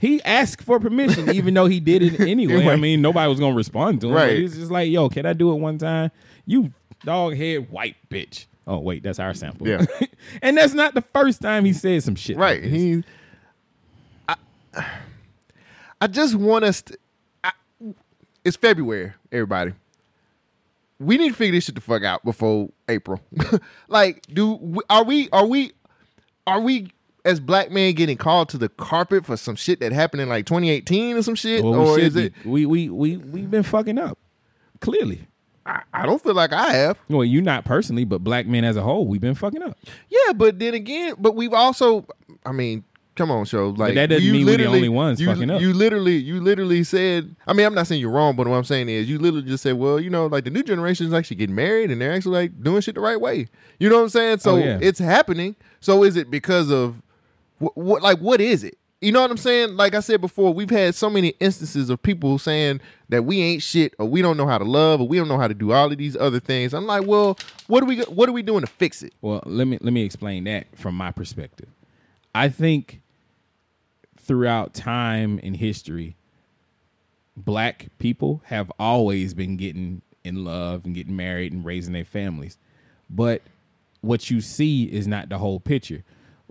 He asked for permission, even though he did it anyway. I mean, nobody was gonna respond to him. Right. He was just like, "Yo, can I do it one time?" You dog head white bitch. Oh wait, that's our sample. Yeah. And that's not the first time he said some shit. Right. Like this. I just want us to, it's February, everybody. We need to figure this shit the fuck out before April. Like, are we as black men getting called to the carpet for some shit that happened in like 2018 or some shit? Well, or is it we've been fucking up? Clearly. I don't feel like I have. Well, you not personally, but black men as a whole, we've been fucking up. Yeah, but then again, but we've also, I mean, Come on, show. Like, but that doesn't mean we're the only ones fucking up. You literally said, I mean, I'm not saying you're wrong, but what I'm saying is you literally just said, well, you know, like the new generation is actually getting married and they're actually like doing shit the right way. You know what I'm saying? So it's happening. So is it because of what? Like, what is it? You know what I'm saying? Like I said before, we've had so many instances of people saying that we ain't shit, or we don't know how to love, or we don't know how to do all of these other things. I'm like, well, what are we doing to fix it? Well, let me explain that from my perspective. I think throughout time in history, black people have always been getting in love and getting married and raising their families. But what you see is not the whole picture.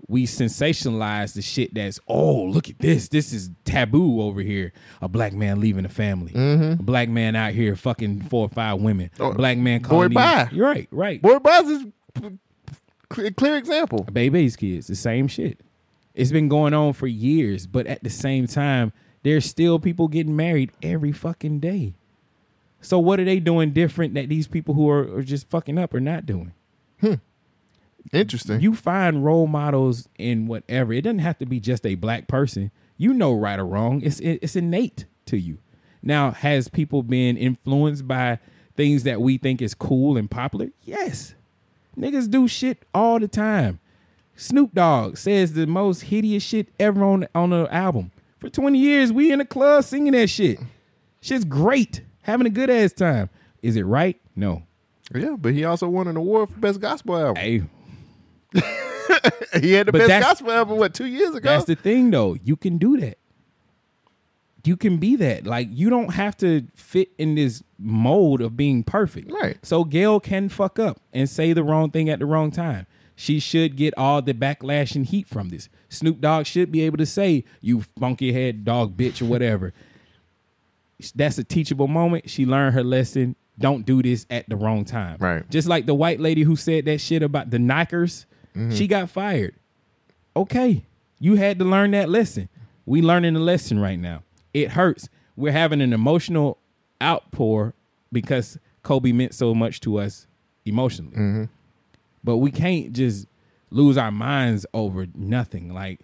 We sensationalize the shit that's, oh, look at this. This is taboo over here. A black man leaving a family. Mm-hmm. A black man out here fucking 4 or 5 women. Oh, black man calling by. You're right, right. Boy Bye's is a clear example. Bebe's Kids, the same shit. It's been going on for years, but at the same time, there's still people getting married every fucking day. So what are they doing different that these people who are just fucking up are not doing? Hmm. Interesting. You find role models in whatever. It doesn't have to be just a black person. You know right or wrong. It's innate to you. Now, has people been influenced by things that we think is cool and popular? Yes. Niggas do shit all the time. Snoop Dogg says the most hideous shit ever on an album. For 20 years, we in a club singing that shit. Shit's great. Having a good ass time. Is it right? No. Yeah, but he also won an award for Best Gospel Album. Hey. He had the best gospel album, what, 2 years ago? That's the thing, though. You can do that. You can be that. Like, you don't have to fit in this mold of being perfect. Right. So Gail can fuck up and say the wrong thing at the wrong time. She should get all the backlash and heat from this. Snoop Dogg should be able to say, you funky head dog bitch or whatever. That's a teachable moment. She learned her lesson. Don't do this at the wrong time. Right. Just like the white lady who said that shit about the Nikers. Mm-hmm. She got fired. Okay. You had to learn that lesson. We learning the lesson right now. It hurts. We're having an emotional outpour because Kobe meant so much to us emotionally. Mm-hmm. But we can't just lose our minds over nothing. Like,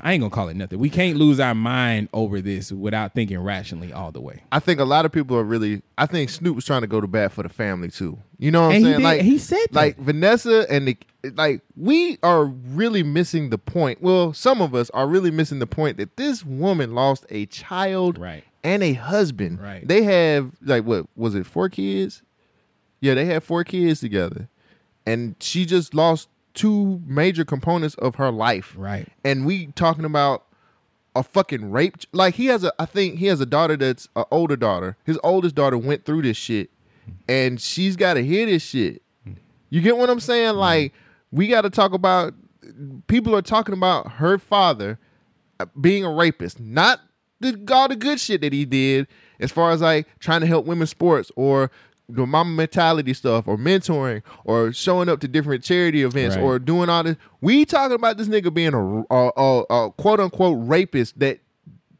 I ain't going to call it nothing. We can't lose our mind over this without thinking rationally all the way. I think a lot of people are really... I think Snoop was trying to go to bat for the family, too. You know what I'm saying? Like, he said that. Like, Vanessa and the... Like, we are really missing the point. Well, some of us are really missing the point that this woman lost a child and a husband. Right. They have, like, what? Was it 4 kids? Yeah, they had 4 kids together. And she just lost 2 major components of her life. Right. And we talking about a fucking rape. Like, I think he has a daughter that's an older daughter. His oldest daughter went through this shit and she's got to hear this shit. You get what I'm saying? Like, we got to talk about, people are talking about her father being a rapist, not all the good shit that he did as far as like trying to help women's sports or the mama mentality stuff or mentoring or showing up to different charity events or doing all this. We talking about this nigga being a quote unquote rapist that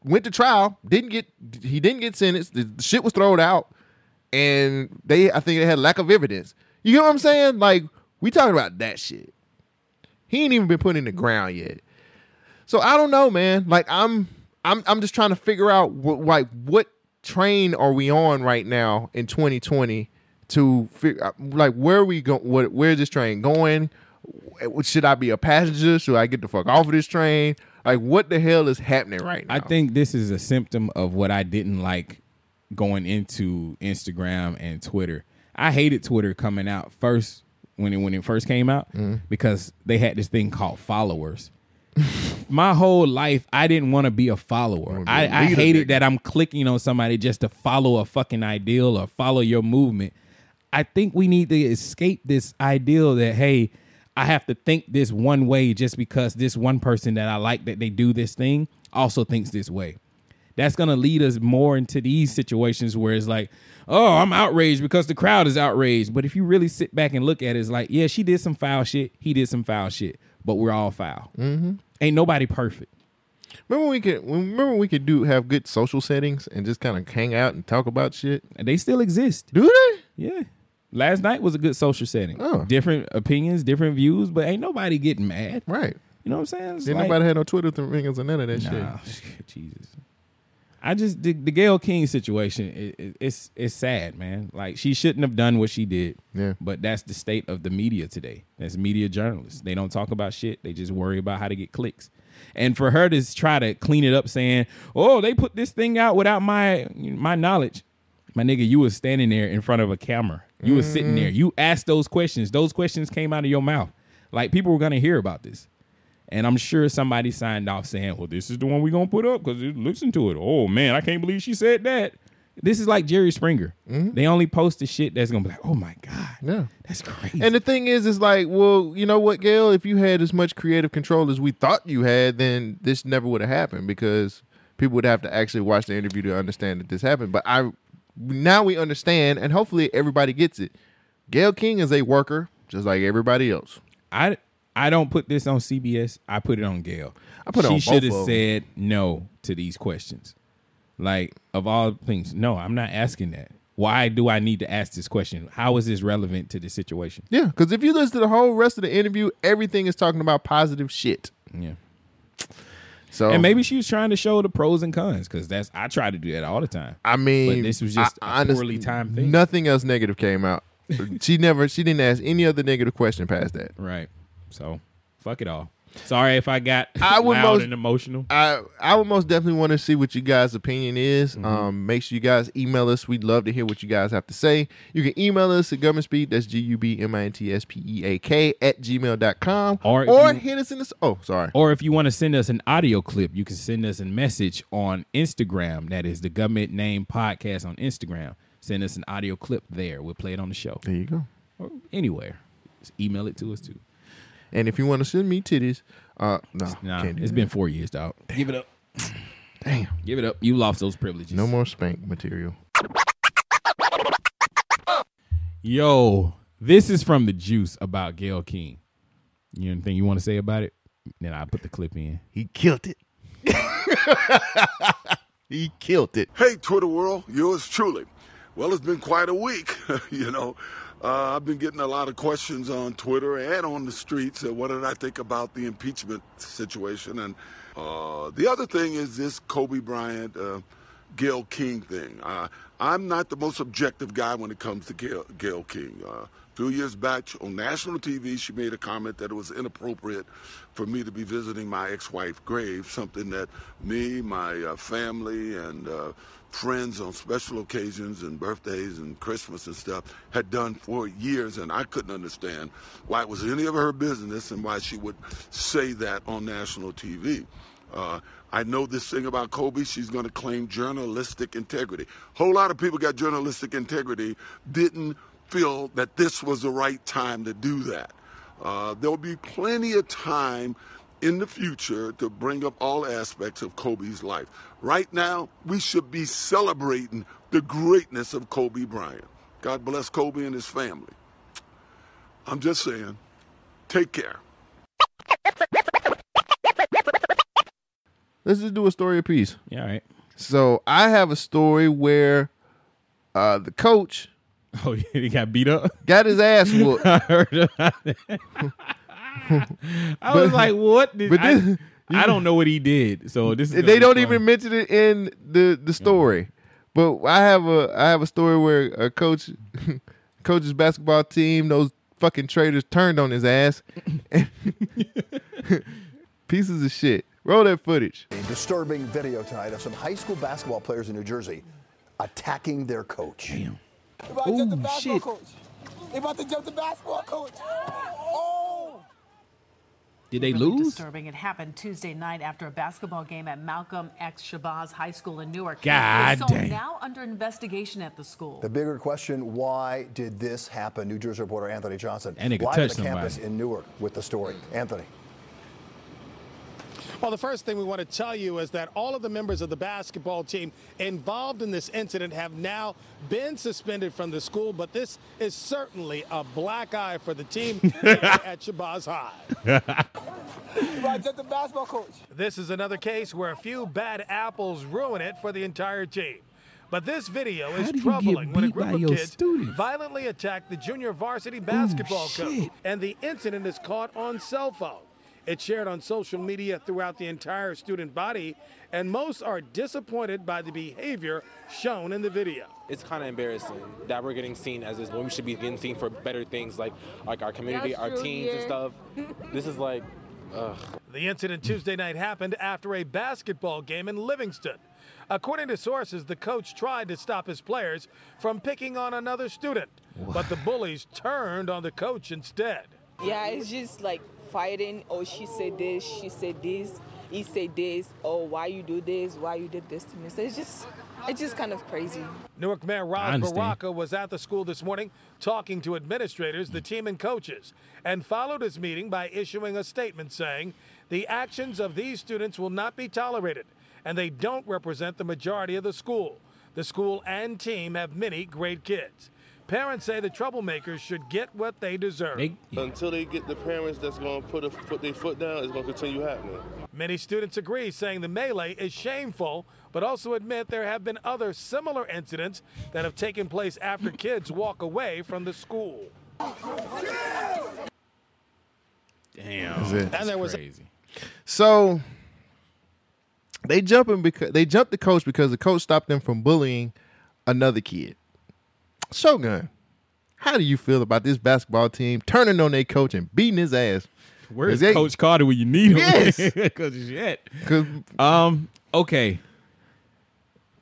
went to trial, didn't get sentenced, the shit was thrown out, and I think they had lack of evidence. You know what I'm saying? Like, we talking about that shit. He ain't even been put in the ground yet. So I don't know, man. Like, I'm just trying to figure out what train are we on right now in 2020 to figure out, like, where are we going? Where is this train going? Should I be a passenger? Should I get the fuck off of this train? Like, what the hell is happening right now? I think this is a symptom of what I didn't like going into Instagram and Twitter. I hated Twitter coming out first when it first came out because they had this thing called followers. My whole life, I didn't want to be a follower. I hated that I'm clicking on somebody just to follow a fucking ideal or follow your movement. I think we need to escape this ideal that, hey, I have to think this one way just because this one person that I like that they do this thing also thinks this way. That's going to lead us more into these situations where it's like, oh, I'm outraged because the crowd is outraged. But if you really sit back and look at it, it's like, yeah, she did some foul shit. He did some foul shit. But we're all foul. Mm-hmm. Ain't nobody perfect. Remember we could have good social settings and just kind of hang out and talk about shit? And they still exist. Do they? Yeah. Last night was a good social setting. Oh. Different opinions, different views, but ain't nobody getting mad. Right. You know what I'm saying? It's didn't like, nobody had no Twitter thingers and none of that shit. Jesus. I just the Gayle King situation. It's sad, man. Like she shouldn't have done what she did. Yeah. But that's the state of the media today. That's media journalists. They don't talk about shit. They just worry about how to get clicks. And for her to try to clean it up, saying, "Oh, they put this thing out without my knowledge," my nigga, you was standing there in front of a camera. You was sitting there. You asked those questions. Those questions came out of your mouth. Like people were gonna hear about this. And I'm sure somebody signed off saying, well, this is the one we're going to put up because listen to it. Oh, man, I can't believe she said that. This is like Jerry Springer. Mm-hmm. They only post the shit that's going to be like, oh, my God. Yeah. That's crazy. And the thing is, it's like, well, you know what, Gayle? If you had as much creative control as we thought you had, then this never would have happened because people would have to actually watch the interview to understand that this happened. But now we understand, and hopefully everybody gets it. Gayle King is a worker just like everybody else. I don't put this on CBS. I put it on Gayle. I put it on both of them. She should have said no to these questions. Like, of all things, no, I'm not asking that. Why do I need to ask this question? How is this relevant to the situation? Yeah, because if you listen to the whole rest of the interview, everything is talking about positive shit. Yeah. So, and maybe she was trying to show the pros and cons because I try to do that all the time. I mean, but this was just a poorly timed thing. Nothing else negative came out. She didn't ask any other negative question past that. Right. So, fuck it all. Sorry if I got loud and emotional. I would most definitely want to see what you guys' opinion is. Mm-hmm. Make sure you guys email us. We'd love to hear what you guys have to say. You can email us at Gubmintspeak. That's GUBMINTSPEAK @gmail.com. Or hit us in the... Oh, sorry. Or if you want to send us an audio clip, you can send us a message on Instagram. That is the Gubmint Name Podcast on Instagram. Send us an audio clip there. We'll play it on the show. There you go. Or anywhere. Just email it to us, too. And if you want to send me titties, can't do it's that. Been 4 years, dog. Damn. Give it up. Damn. Give it up. You lost those privileges. No more spank material. Yo, this is from the juice about Gayle King. You know anything you want to say about it? Then I put the clip in. He killed it. He killed it. Hey, Twitter world, yours truly. Well, it's been quite a week, you know. I've been getting a lot of questions on Twitter and on the streets. What did I think about the impeachment situation? And the other thing is this Kobe Bryant, Gayle King thing. I'm not the most objective guy when it comes to Gayle King. A few years back on national TV, she made a comment that it was inappropriate for me to be visiting my ex-wife's grave, something that me, my family, and... friends on special occasions and birthdays and Christmas and stuff had done for years, and I couldn't understand why it was any of her business and why she would say that on national TV. I know this thing about Kobe. She's going to claim journalistic integrity. Whole lot of people got journalistic integrity, didn't feel that this was the right time to do that. There'll be plenty of time in the future to bring up all aspects of Kobe's life. Right now, we should be celebrating the greatness of Kobe Bryant. God bless Kobe and his family. I'm just saying, take care. Let's just do a story apiece. Yeah, all right. So I have a story where the coach... Oh, he got beat up? Got his ass whooped. I heard about that. I was like, what? I don't know what he did. So this is they don't even mention it in the story. But I have a story where a coach's basketball team, those fucking traitors turned on his ass. Pieces of shit. Roll that footage. A disturbing video tonight of some high school basketball players in New Jersey attacking their coach. Damn. Oh shit. They about to jump the basketball coach. Did they really lose? Disturbing. It happened Tuesday night after a basketball game at Malcolm X Shabazz High School in Newark. God damn. Now under investigation at the school. The bigger question, why did this happen? New Jersey reporter Anthony Johnson live on the campus in Newark with the story. Anthony. Well, the first thing we want to tell you is that all of the members of the basketball team involved in this incident have now been suspended from the school, but this is certainly a black eye for the team at Shabazz High. The basketball coach. This is another case where a few bad apples ruin it for the entire team. But this video is troubling when a group of kids violently attacked the junior varsity basketball coach, and the incident is caught on cell phone. It's shared on social media throughout the entire student body, and most are disappointed by the behavior shown in the video. It's kind of embarrassing that we're getting seen as this, when we should be getting seen for better things like our community, our teens and stuff. This is like, ugh. The incident Tuesday night happened after a basketball game in Livingston. According to sources, the coach tried to stop his players from picking on another student, but the bullies turned on the coach instead. Yeah, it's just like fighting. Oh, she said this, she said this, he said this. Oh, why you do this? Why you did this to me? So it's just kind of crazy. Newark Mayor Rob Baraka was at the school this morning talking to administrators, the team and coaches, and followed his meeting by issuing a statement saying the actions of these students will not be tolerated, and they don't represent the majority of the school. The school and team have many great kids. Parents say the troublemakers should get what they deserve. Until they get the parents that's going to put their foot down, it's going to continue happening. Many students agree, saying the melee is shameful, but also admit there have been other similar incidents that have taken place after kids walk away from the school. Damn. That's crazy. So they jumped the coach because the coach stopped them from bullying another kid. Shogun, how do you feel about this basketball team turning on their coach and beating his ass? Where's Coach Carter when you need him? Yes. Okay.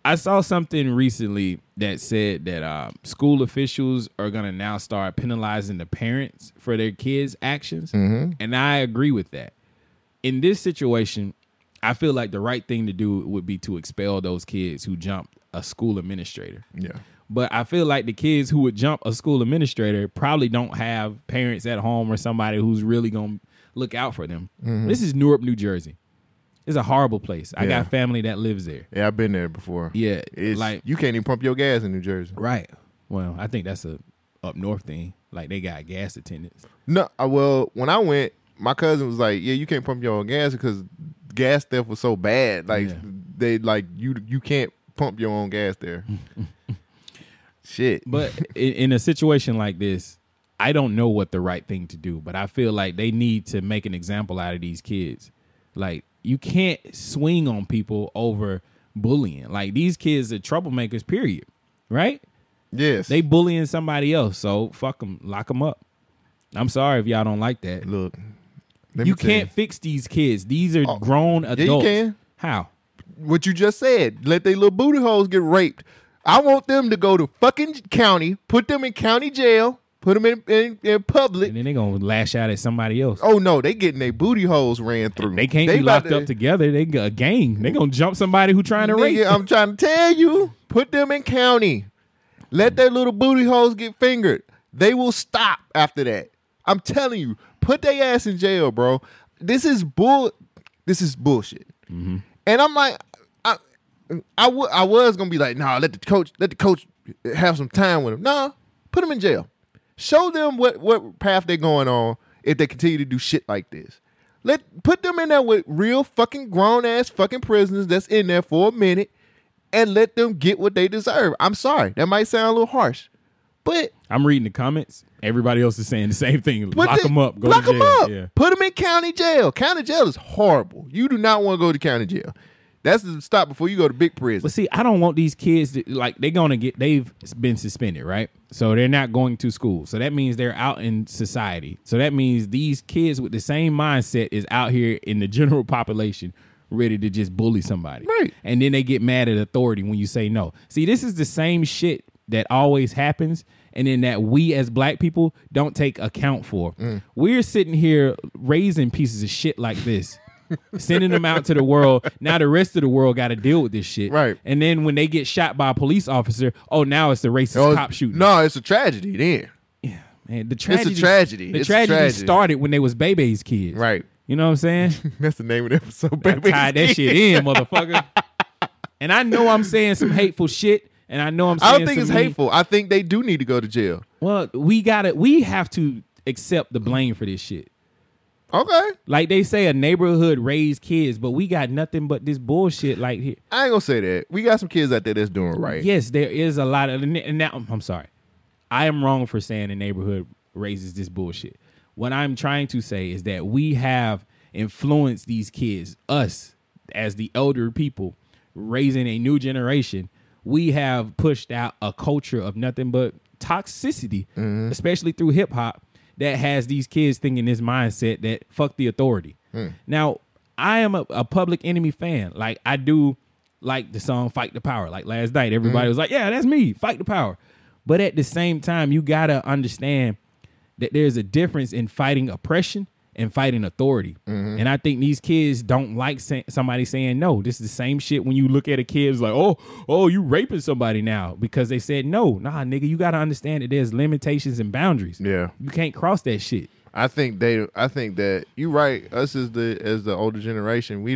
I saw something recently that said that school officials are going to now start penalizing the parents for their kids' actions, and I agree with that. In this situation, I feel like the right thing to do would be to expel those kids who jumped a school administrator. Yeah. But I feel like the kids who would jump a school administrator probably don't have parents at home or somebody who's really going to look out for them. Mm-hmm. This is Newark, New Jersey. It's a horrible place. Yeah. I got family that lives there. Yeah, I've been there before. Yeah. It's, like, you can't even pump your gas in New Jersey. Right. Well, I think that's a up north thing. Like, they got gas attendants. No, well, when I went, my cousin was like, yeah, you can't pump your own gas because gas theft was so bad. Like, they like you can't pump your own gas there. Shit. But in a situation like this, I don't know what the right thing to do, but I feel like they need to make an example out of these kids. Like, you can't swing on people over bullying. Like, these kids are troublemakers, period. Right? Yes. They bullying somebody else, so fuck them. Lock them up. I'm sorry if y'all don't like that. Look, you can't fix these kids. These are grown adults. Yeah, you can. How? What you just said. Let they little booty holes get raped. I want them to go to fucking county, put them in county jail, put them in public. And then they're going to lash out at somebody else. Oh, no. They getting their booty holes ran through. They can't be locked up together. They a gang. They going to jump somebody who trying to rape. I'm trying to tell you. Put them in county. Let their little booty holes get fingered. They will stop after that. I'm telling you. Put their ass in jail, bro. This is bullshit. Mm-hmm. And I'm like, I was going to be like, nah, let the coach have some time with him. Nah, put him in jail. Show them what path they're going on if they continue to do shit like this. Put them in there with real fucking grown-ass fucking prisoners that's in there for a minute and let them get what they deserve. I'm sorry. That might sound a little harsh, but I'm reading the comments. Everybody else is saying the same thing. Lock them up. Go to jail. Lock them up. Yeah. Put them in county jail. County jail is horrible. You do not want to go to county jail. That's the stop before you go to big prison. But see, I don't want these kids to, like, they've been suspended, right? So they're not going to school. So that means they're out in society. So that means these kids with the same mindset is out here in the general population ready to just bully somebody. Right. And then they get mad at authority when you say no. See, this is the same shit that always happens and then that we as black people don't take account for. We're sitting here raising pieces of shit like this. Sending them out to the world. Now the rest of the world got to deal with this shit. Right. And then when they get shot by a police officer, now it's the racist cop shooting. No, it's a tragedy then. Yeah, man. The tragedy started when they was Bebe's Kids. Right. You know what I'm saying? That's the name of the episode, Bebe's Kids. I tied that shit in, motherfucker. And I know I'm saying some hateful shit. And I know I'm saying I don't think it's hateful. I think they do need to go to jail. Well, we have to accept the blame for this shit. Okay. Like they say, a neighborhood raised kids, but we got nothing but this bullshit like here. I ain't gonna say that. We got some kids out there that's doing right. Yes, there is a lot of. And now, I'm sorry. I am wrong for saying the neighborhood raises this bullshit. What I'm trying to say is that we have influence these kids, us as the elder people raising a new generation. We have pushed out a culture of nothing but toxicity, especially through hip hop, that has these kids thinking this mindset that fuck the authority. Now, I am a Public Enemy fan. Like, I do like the song Fight the Power. Like last night, everybody was like, yeah, that's me, Fight the Power. But at the same time, you got to understand that there's a difference in fighting oppression and fighting authority. And I think these kids don't like somebody saying no. This is the same shit when you look at a kid, it's like, oh, you raping somebody now because they said no. Nah, nigga, you got to understand that there's limitations and boundaries. Yeah. You can't cross that shit. I think that you're right. Us as the older generation,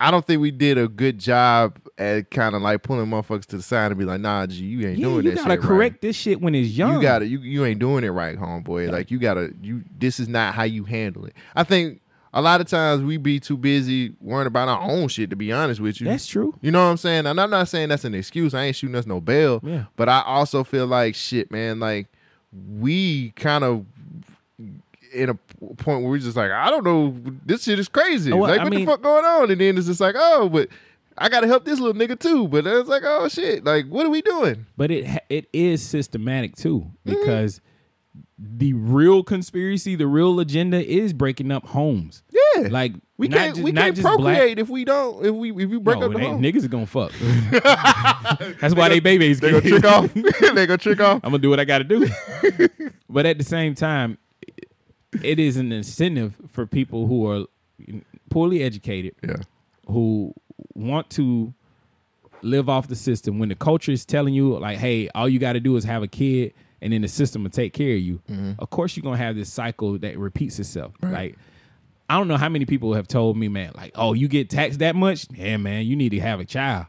I don't think we did a good job at kind of like pulling motherfuckers to the side and be like, nah, G, you ain't doing that shit right. You gotta correct this shit when it's young. You ain't doing it right, homeboy. Yeah. Like this is not how you handle it. I think a lot of times we be too busy worrying about our own shit, to be honest with you. That's true. You know what I'm saying? And I'm not saying that's an excuse. I ain't shooting us no bail. Yeah. But I also feel like shit, man, like we kind of in a point where we're just like, I don't know, this shit is crazy. Well, like, what the fuck going on? And then it's just like, oh, but I gotta help this little nigga too. But it's like, oh shit, like what are we doing? But it is systematic too, because the real conspiracy, the real agenda is breaking up homes. Yeah, like we can't procreate if we break up the home. Niggas are gonna fuck. That's why they babies. They gonna trick off. I'm gonna do what I gotta do. But at the same time, it is an incentive for people who are poorly educated, who want to live off the system. When the culture is telling you, like, hey, all you got to do is have a kid and then the system will take care of you. Of course, you're going to have this cycle that repeats itself. Right. Like, I don't know how many people have told me, man, like, oh, you get taxed that much? Yeah, man, you need to have a child.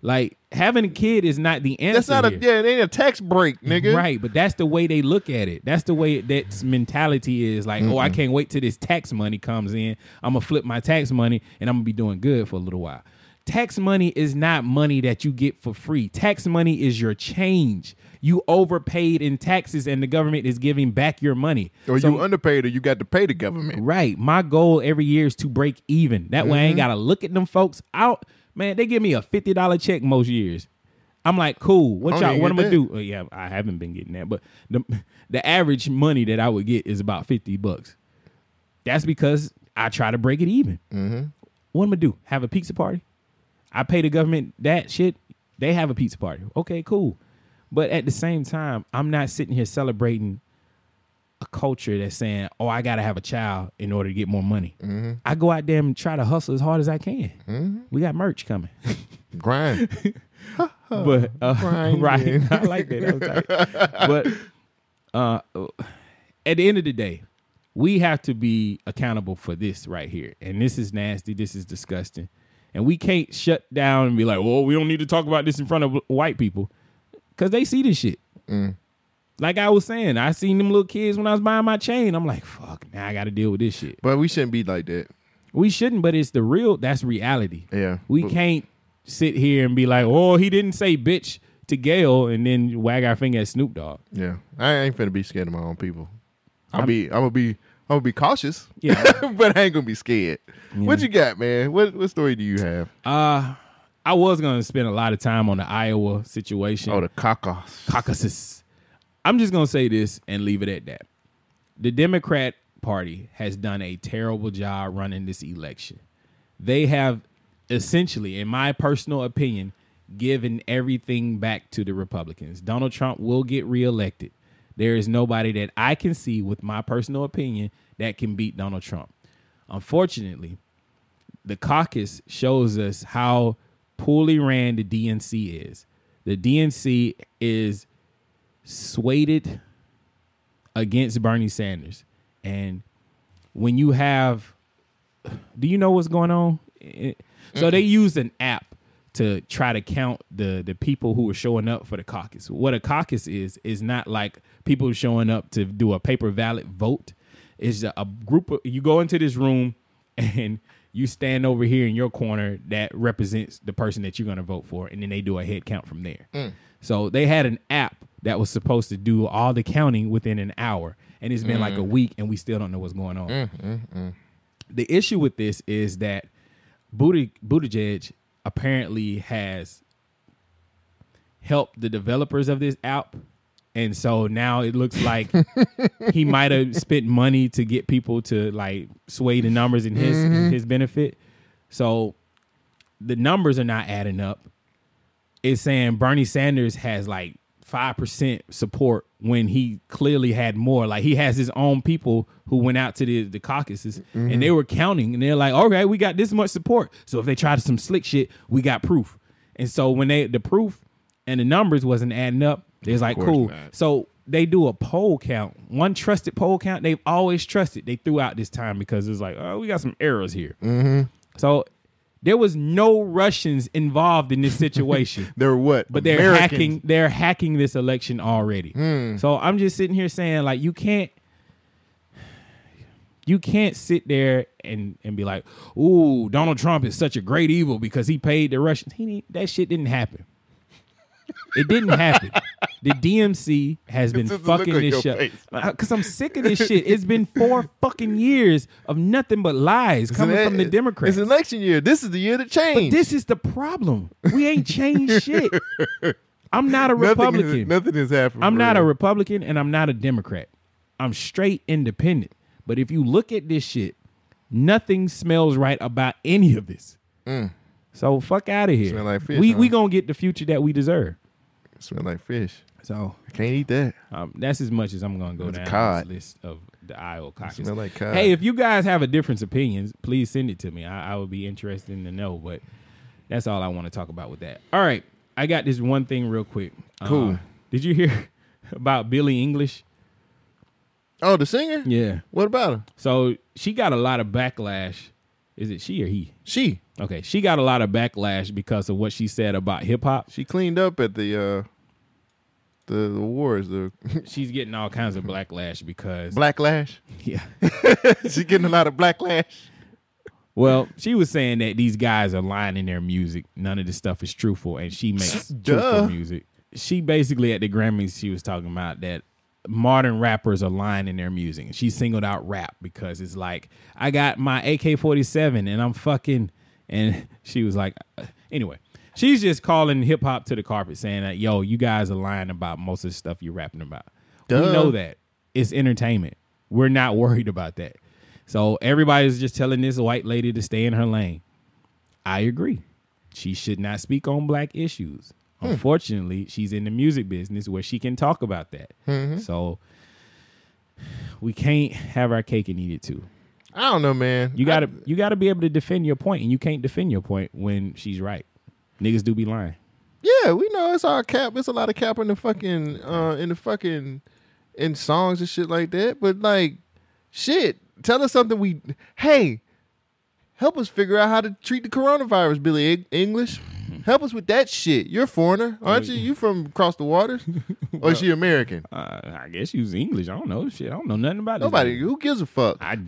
Like, having a kid is not the answer. That's not it ain't a tax break, nigga. Right, but that's the way they look at it. That's the way that mentality is. Like, I can't wait till this tax money comes in. I'm going to flip my tax money, and I'm going to be doing good for a little while. Tax money is not money that you get for free. Tax money is your change. You overpaid in taxes, and the government is giving back your money. Or so, you underpaid, or you got to pay the government. Right. My goal every year is to break even. That way I ain't got to look at them folks out. Man, they give me a $50 check most years. I'm like, cool. What I'm gonna do? Oh, yeah, I haven't been getting that, but the average money that I would get is about $50. That's because I try to break it even. What I'm gonna do? Have a pizza party? I pay the government that shit. They have a pizza party. Okay, cool. But at the same time, I'm not sitting here celebrating a culture that's saying, "Oh, I gotta have a child in order to get more money." I go out there and try to hustle as hard as I can. We got merch coming. Grind, but right, I like that. But at the end of the day, we have to be accountable for this right here, and this is nasty. This is disgusting, and we can't shut down and be like, "Well, we don't need to talk about this in front of white people," because they see this shit. Like I was saying, I seen them little kids when I was buying my chain. I'm like, fuck, now I got to deal with this shit. But we shouldn't be like that. We shouldn't, but it's that's reality. Yeah. We can't sit here and be like, oh, he didn't say bitch to Gail and then wag our finger at Snoop Dogg. Yeah. I ain't finna be scared of my own people. I'm gonna be cautious. Yeah. But I ain't gonna be scared. Yeah. What you got, man? What story do you have? I was gonna spend a lot of time on the Iowa situation. Oh, the Caucasus. I'm just going to say this and leave it at that. The Democrat Party has done a terrible job running this election. They have essentially, in my personal opinion, given everything back to the Republicans. Donald Trump will get reelected. There is nobody that I can see, with my personal opinion, that can beat Donald Trump. Unfortunately, the caucus shows us how poorly ran the DNC is. The DNC is swayed against Bernie Sanders. And when you have, do you know what's going on? So they used an app to try to count the people who were showing up for the caucus. What a caucus is not like people showing up to do a paper ballot vote. It's a group of, you go into this room and you stand over here in your corner that represents the person that you're going to vote for. And then they do a head count from there. So they had an app that was supposed to do all the counting within an hour. And it's been like a week, and we still don't know what's going on. The issue with this is that Buttigieg apparently has helped the developers of this app. And so now it looks like he might have spent money to get people to like sway the numbers in his in his benefit. So the numbers are not adding up. It's saying Bernie Sanders has like 5% support when he clearly had more. Like he has his own people who went out to the caucuses and they were counting and they're like, okay, we got this much support. So if they tried some slick shit, we got proof. And so when they the proof and the numbers wasn't adding up, it's like, cool. Not. So they do a poll count, one trusted poll count. They've always trusted. They threw out this time because it's like, oh, we got some errors here. So there was no Russians involved in this situation. They're what? But they're Americans. They're hacking this election already. So I'm just sitting here saying, like, you can't sit there and be like, ooh, Donald Trump is such a great evil because he paid the Russians. That shit didn't happen. It didn't happen. The DMC has been fucking this shit. Because I'm sick of this shit. It's been 4 fucking years of nothing but lies coming from the Democrats. It's election year. This is the year to change. But this is the problem. We ain't changed shit. I'm not a Republican. Nothing has happened. I'm not a Republican and I'm not a Democrat. I'm straight independent. But if you look at this shit, nothing smells right about any of this. So fuck out of here. Like fish, we gonna get the future that we deserve. Smell like fish. So I can't eat that. That's as much as I'm gonna go down cod. This list of the Iowa caucus. Smell like cod. Hey, if you guys have a different opinions, please send it to me. I would be interested to know. But that's all I want to talk about with that. All right, I got this one thing real quick. Cool. Did you hear about Billie English? Oh, the singer? Yeah. What about her? So she got a lot of backlash. Is it she or he? She. Okay, she got a lot of backlash because of what she said about hip hop. She cleaned up at the awards. She's getting all kinds of backlash because blacklash. Yeah, she's getting a lot of blacklash. Well, she was saying that these guys are lying in their music. None of this stuff is truthful, and she makes truthful music. She basically at the Grammys, she was talking about that. Modern rappers are lying in their music. She singled out rap because it's like, I got my AK-47 and I'm fucking... And she was like... Anyway, she's just calling hip-hop to the carpet saying that, yo, you guys are lying about most of the stuff you're rapping about. We know that. It's entertainment. We're not worried about that. So everybody's just telling this white lady to stay in her lane. I agree. She should not speak on black issues. Unfortunately, she's in the music business where she can talk about that. So we can't have our cake and eat it too. I don't know, man. You gotta be able to defend your point, and you can't defend your point when she's right. Niggas do be lying. Yeah, we know it's all cap. It's a lot of cap in the fucking in songs and shit like that. But like, shit, tell us something. Help us figure out how to treat the coronavirus, Billie English. Help us with that shit. You're a foreigner, aren't you? You from across the waters? Or is she American? I guess she was English. I don't know. Shit, I don't know nothing about this. Nobody. Who gives a fuck? I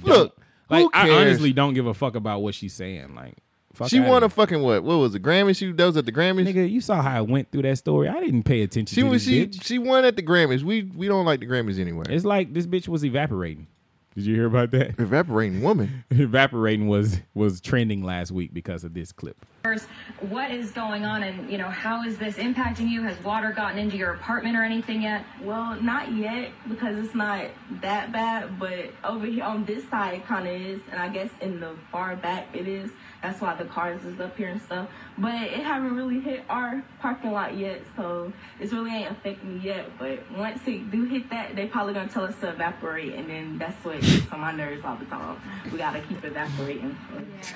honestly don't give a fuck about what she's saying. Like, fuck she won a fucking what? What was it? Grammy? She was at the Grammys? Nigga, you saw how I went through that story. I didn't pay attention to this bitch. She won at the Grammys. We don't like the Grammys anyway. It's like this bitch was evaporating. Did you hear about that? Evaporating woman. Evaporating was trending last week because of this clip. First, what is going on and, you know, how is this impacting you? Has water gotten into your apartment or anything yet? Well, not yet because it's not that bad, but over here on this side it kind of is, and I guess in the far back it is. That's why the cars is up here and stuff. But it haven't really hit our parking lot yet, so it really ain't affecting me yet. But once it do hit that, they probably going to tell us to evaporate, and then that's what gets on my nerves all the time. We got to keep evaporating.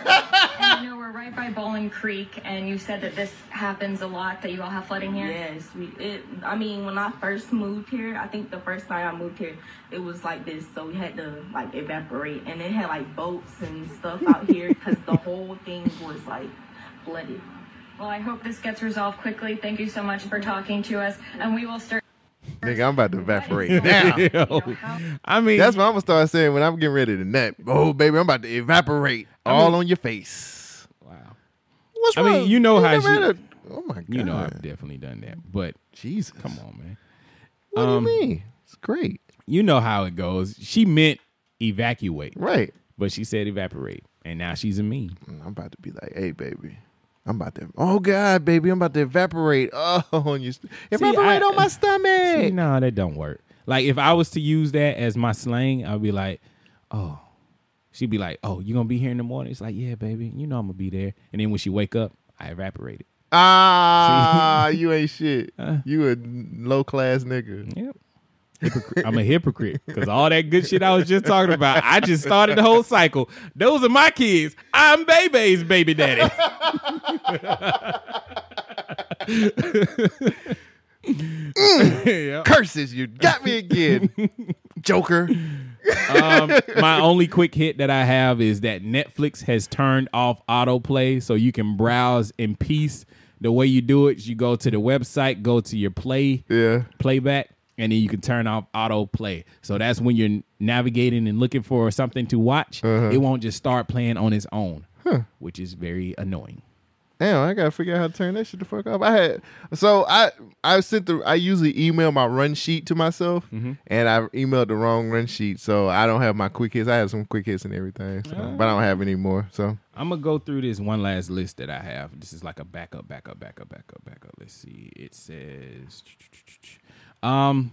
Yeah. And, you know, we're right by Bowling Creek, and you said that this happens a lot, that you all have flooding here? Yes. When I first moved here, I think the first time I moved here, it was like this, so we had to, like, evaporate. And it had, like, boats and stuff out here because the whole thing was, like, flooded. Well, I hope this gets resolved quickly. Thank you so much for talking to us, and we will start... Nigga, I'm about to evaporate now. That's what I'm going to start saying when I'm getting ready to nap. Oh, baby, I'm about to evaporate on your face. Wow. What's wrong? You know how she... Oh, my God. You know I've definitely done that, but... Jesus. Come on, man. What do you mean? It's great. You know how it goes. She meant evacuate. Right. But she said evaporate, and now she's a meme. I'm about to be like, hey, baby. I'm about to evaporate. Oh, and you evaporate on my stomach. See, no, that don't work. Like, if I was to use that as my slang, I'd be like, oh. She'd be like, oh, you going to be here in the morning? It's like, yeah, baby. You know I'm going to be there. And then when she wake up, I evaporated. Ah, you ain't shit. You a low-class nigga. Yep. I'm a hypocrite because all that good shit I was just talking about, I just started the whole cycle. Those are my kids. I'm Bebe's baby daddy. Yep. Curses, you got me again, Joker. My only quick hit that I have is that Netflix has turned off autoplay so you can browse in peace. The way you do it is you go to the website, go to your playback, and then you can turn off autoplay. So that's when you're navigating and looking for something to watch. It won't just start playing on its own, which is very annoying. Damn, I gotta figure out how to turn that shit the fuck off. I usually email my run sheet to myself, and I emailed the wrong run sheet, so I don't have my quick hits. I have some quick hits and everything, so, but I don't have any more. So I'm gonna go through this one last list that I have. This is like a backup. Let's see. It says, now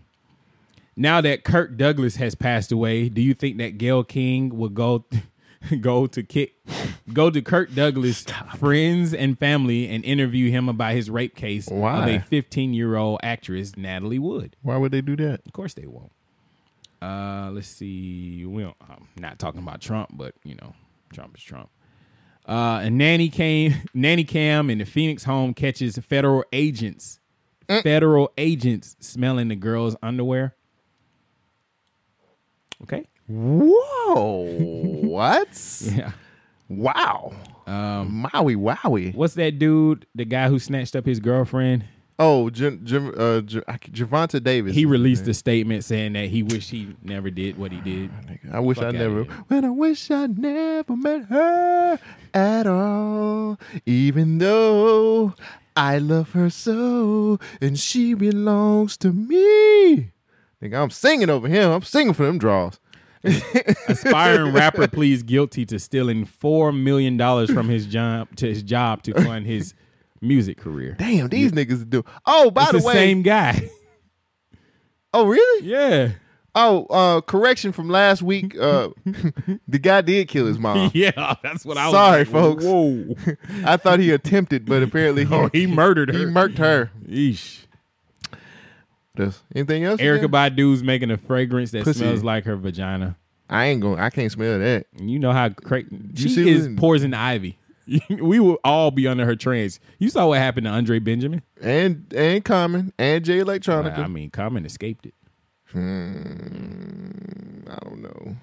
that Kirk Douglas has passed away, do you think that Gayle King will go? Go to Kirk Douglas' friends and family and interview him about his rape case of a 15-year-old actress, Natalie Wood. Why would they do that? Of course they won't. Let's see. I'm not talking about Trump, but you know, Trump is Trump. And nanny cam in the Phoenix home catches federal agents smelling the girl's underwear. Okay. Whoa! What? Yeah. Wow. Maui, wowie. What's that dude? The guy who snatched up his girlfriend? Oh, Gervonta Davis. He released a statement saying that he wished he never did what he did. I wish I never met her at all, even though I love her so, and she belongs to me. Nigga, I'm singing over him. I'm singing for them draws. Aspiring rapper pleads guilty to stealing $4 million from his job to fund his music career. Damn, these niggas do. Oh, by the way, same guy. Oh, really? Yeah. Oh, correction from last week. The guy did kill his mom. Yeah, that's what I was. Sorry, like, folks. Whoa. I thought he attempted, but apparently he murdered her. He murked her. Eesh. Anything else? Erykah Badu's making a fragrance that smells like her vagina. I can't smell that. You know how she is poison ivy. We will all be under her trance. You saw what happened to Andre Benjamin and Common and Jay Electronica. I mean, Common escaped it. I don't know.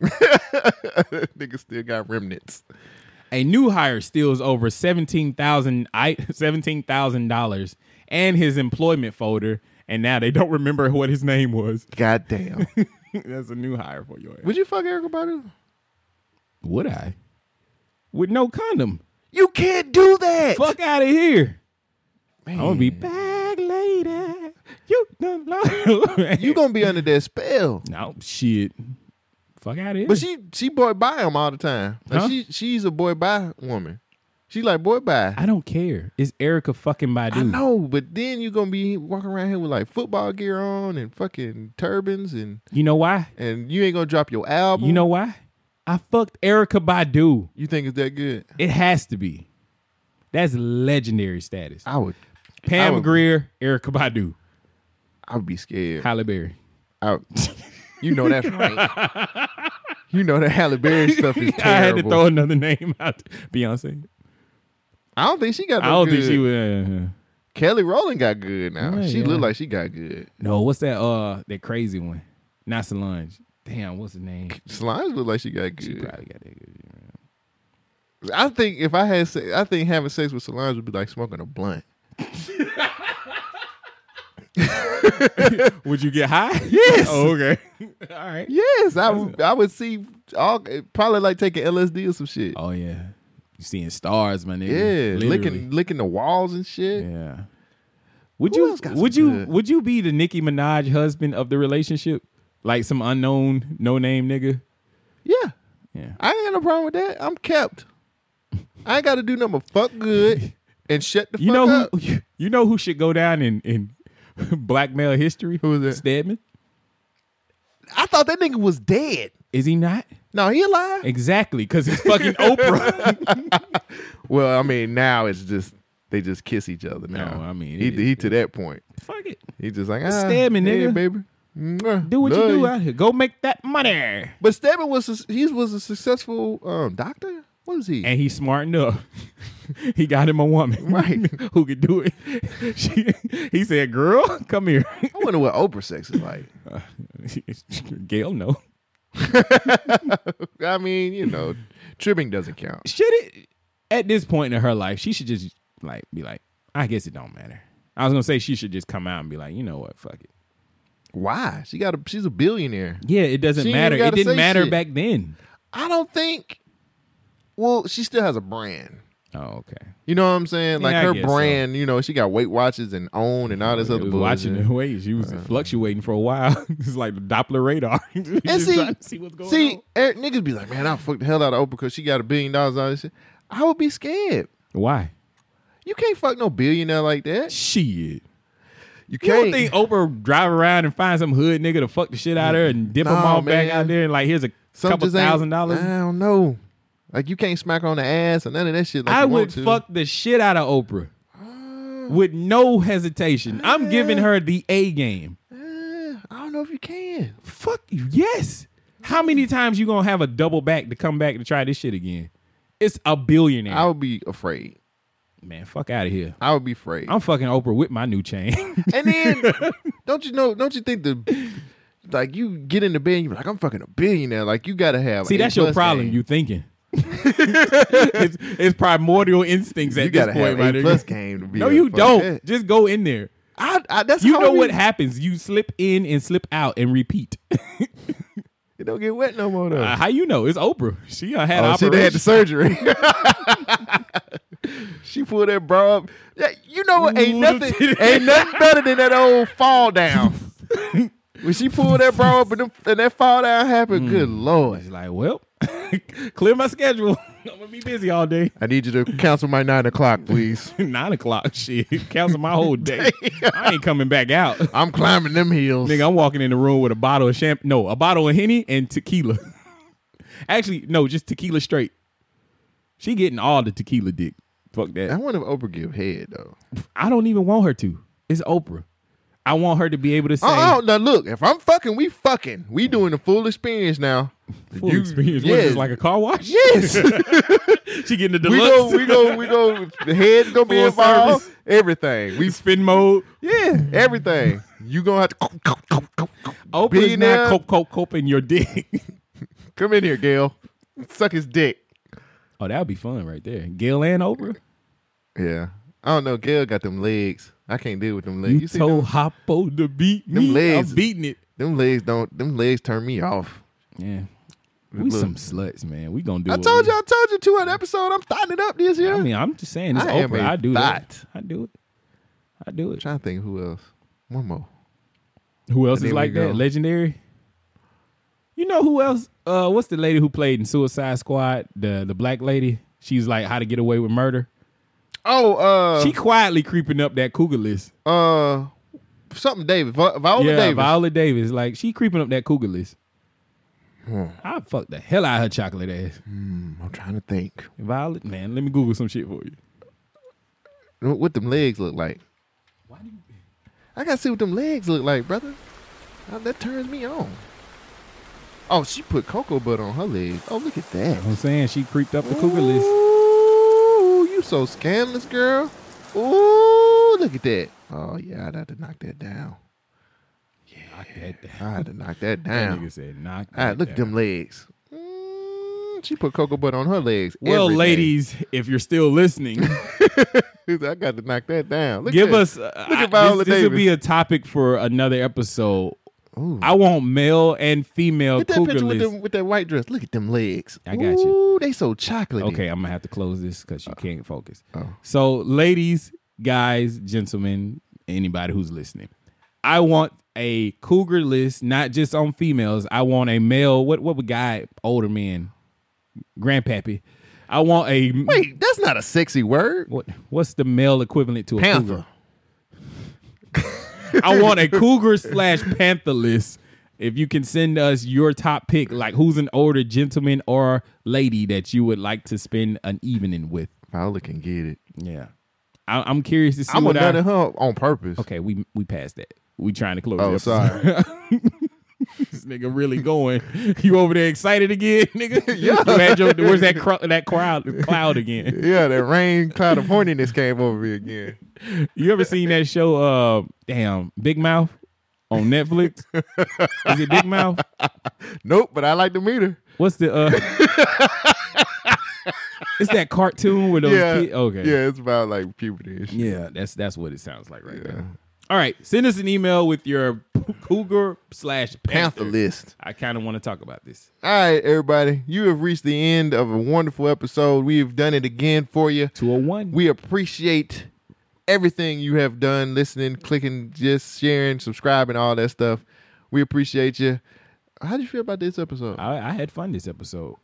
That nigga still got remnants. A new hire steals over $17,000 and his employment folder. And now they don't remember what his name was. Goddamn. That's a new hire for your ass. Would you fuck Erykah Badu? Would I? With no condom. You can't do that. Fuck out of here. Man. I'm going to be back later. You don't know. You going to be under that spell. No, shit. Fuck out of here. But she boy by him all the time. Like she's a boy by woman. She's like, boy, bye. I don't care. It's Erykah fucking Badu. I know, but then you're going to be walking around here with like football gear on and fucking turbans. And you know why? And you ain't going to drop your album. You know why? I fucked Erykah Badu. You think it's that good? It has to be. That's legendary status. Pam Grier, Erykah Badu. I would be scared. Halle Berry. You know that's right. You know that Halle Berry stuff is terrible. I had to throw another name out. Beyonce. I don't think she got. Kelly Rowland got good now. Yeah, she looked like she got good. No, what's that? That crazy one, not Solange. Damn, what's her name? Solange looked like she got good. She probably got that good. Man. I think if I had, I think having sex with Solange would be like smoking a blunt. Would you get high? Yes. Oh, okay. All right. Yes, I would see probably like taking LSD or some shit. Oh yeah. You seeing stars, my nigga. Yeah, literally. licking the walls and shit. Yeah. Would you be the Nicki Minaj husband of the relationship? Like some unknown, no name nigga? Yeah. Yeah. I ain't got no problem with that. I'm kept. I ain't got to do nothing but fuck good and shut the fuck up. You know who should go down in blackmail history? Who is that? Stedman. I thought that nigga was dead. Is he not? No, he alive. Exactly, because he's fucking Oprah. Well, I mean, now it's just they just kiss each other now. No, I mean he to that point. Fuck it. He just like Stedman, nigga, baby. Do what you do out here. Go make that money. But Stedman was a successful doctor. What is he? And he's smart enough. He got him a woman, right? Who could do it. He said, "Girl, come here." I wonder what Oprah sex is like. Gail, no. I mean, tripping doesn't count. Should it? At this point in her life, she should just be like, I guess it don't matter. I was gonna say she should just come out and be like, you know what, fuck it. Why? She's a billionaire. Yeah, it doesn't matter. It didn't matter back then. I don't think. Well, she still has a brand. Oh, okay. You know what I'm saying? Yeah, like her brand, so. She got Weight Watchers and OWN and all this other bullshit. Watching the weight, she was fluctuating for a while. It's like the Doppler radar. And see what's going on. See, niggas be like, man, I fucked the hell out of Oprah because she got $1 billion and all this shit. I would be scared. Why? You can't fuck no billionaire like that. Shit. You can't. You don't think Oprah drive around and find some hood nigga to fuck the shit out of her and dip them all back out there and like, here's a couple $1,000? I don't know. Like, you can't smack her on the ass or none of that shit. Like I would fuck the shit out of Oprah with no hesitation. I'm giving her the A game. I don't know if you can. Fuck you. Yes. How many times you going to have a double back to come back to try this shit again? It's a billionaire. I would be afraid. Man, fuck out of here. I would be afraid. I'm fucking Oprah with my new chain. And then, don't you think the... Like, you get in the bed and you're like, I'm fucking a billionaire. Like, you got to have... See, that's your problem. You thinking. It's primordial instincts at this point, right? You gotta have A+ game to be. No, you don't. Head. Just go in there. What happens. You slip in and slip out and repeat. It don't get wet no more though. How you know? It's Oprah. She had operation. She had the surgery. She pulled that bra up. You know what? Ain't nothing better than that old fall down. When she pulled that bra up and that fall down happened, good Lord. She's like, well. Clear my schedule. I'm gonna be busy all day. I need you to cancel my 9 o'clock, please. 9 o'clock, shit. Cancel my whole day. I ain't coming back out. I'm climbing them hills, nigga. I'm walking in the room with a bottle of a bottle of Henny and tequila. Actually, no, just tequila straight. She getting all the tequila dick. Fuck that. I wonder if Oprah give head though. I don't even want her to. It's Oprah. I want her to be able to say... Oh, now look, if I'm fucking, we fucking. We doing the full experience now. Full experience? Yes. What is this, like a car wash? Yes. She getting the deluxe. We go. The head's going to be involved. Service. Everything. We spin mode. Yeah, everything. You going to have to... Oprah's not coping your dick. Come in here, Gail. Suck his dick. Oh, that would be fun right there. Gail and Oprah? Yeah. I don't know. Gail got them legs. I can't deal with them legs. You told Hoppo to beat me. Them legs, I'm beating it. Them legs turn me off. Yeah. We some sluts, man. We gonna do it. I told you 200 episode. I'm thotting it up this year. I mean, I'm just saying it's Oprah. I do it. I'm trying to think who else. One more. Who else is like that? Legendary? You know who else? What's the lady who played in Suicide Squad? The black lady? She's like How to Get Away with Murder. Oh, she quietly creeping up that cougar list. Something Davis. Viola Davis. Viola Davis. Like, she creeping up that cougar list. I fucked the hell out of her chocolate ass. I'm trying to think. Violet, man, let me Google some shit for you. What them legs look like? I gotta see what them legs look like, brother. That turns me on. Oh, she put cocoa butter on her legs. Oh, look at that. You know what I'm saying, she creeped up the cougar list. You so scandalous, girl. Ooh, look at that. Oh, yeah, I'd have to knock that down. Yeah, I'd have to knock that down. That nigga said knock that down. All right, look at them legs. She put cocoa butter on her legs. Well, ladies, if you're still listening. I got to knock that down. This will be a topic for another episode. Ooh. I want male and female cougar list. Get that picture with that white dress. Look at them legs. I got you. Ooh, they so chocolatey. Okay, I'm going to have to close this because you can't focus. So, ladies, guys, gentlemen, anybody who's listening, I want a cougar list, not just on females. I want a male. What would guy, older men, grandpappy. I want a... Wait, that's not a sexy word. What's the male equivalent to a panther? Cougar? I want a cougar slash pantherless. If you can send us your top pick, like who's an older gentleman or lady that you would like to spend an evening with. Paula can get it. Yeah. I'm curious to see. I'm going to nut her on purpose. Okay, we passed that. We trying to close. Oh, sorry. This nigga really going. You over there excited again, nigga? Yeah. Where's that cloud again? Yeah, that rain cloud of horniness came over me again. You ever seen that show? Big Mouth on Netflix. Is it Big Mouth? Nope, but I like the meter. What's the? It's that cartoon with those kids. Okay. Yeah, it's about like puberty and shit. Yeah, that's what it sounds like right now. All right, send us an email with your cougar slash panther list. I kind of want to talk about this. All right, everybody. You have reached the end of a wonderful episode. We have done it again for you. 201. We appreciate everything you have done, listening, clicking, just sharing, subscribing, all that stuff. We appreciate you. How did you feel about this episode? I had fun this episode.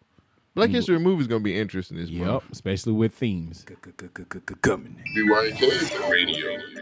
Black History Movie is going to be interesting this month. Especially with themes. Coming. BYK Radio.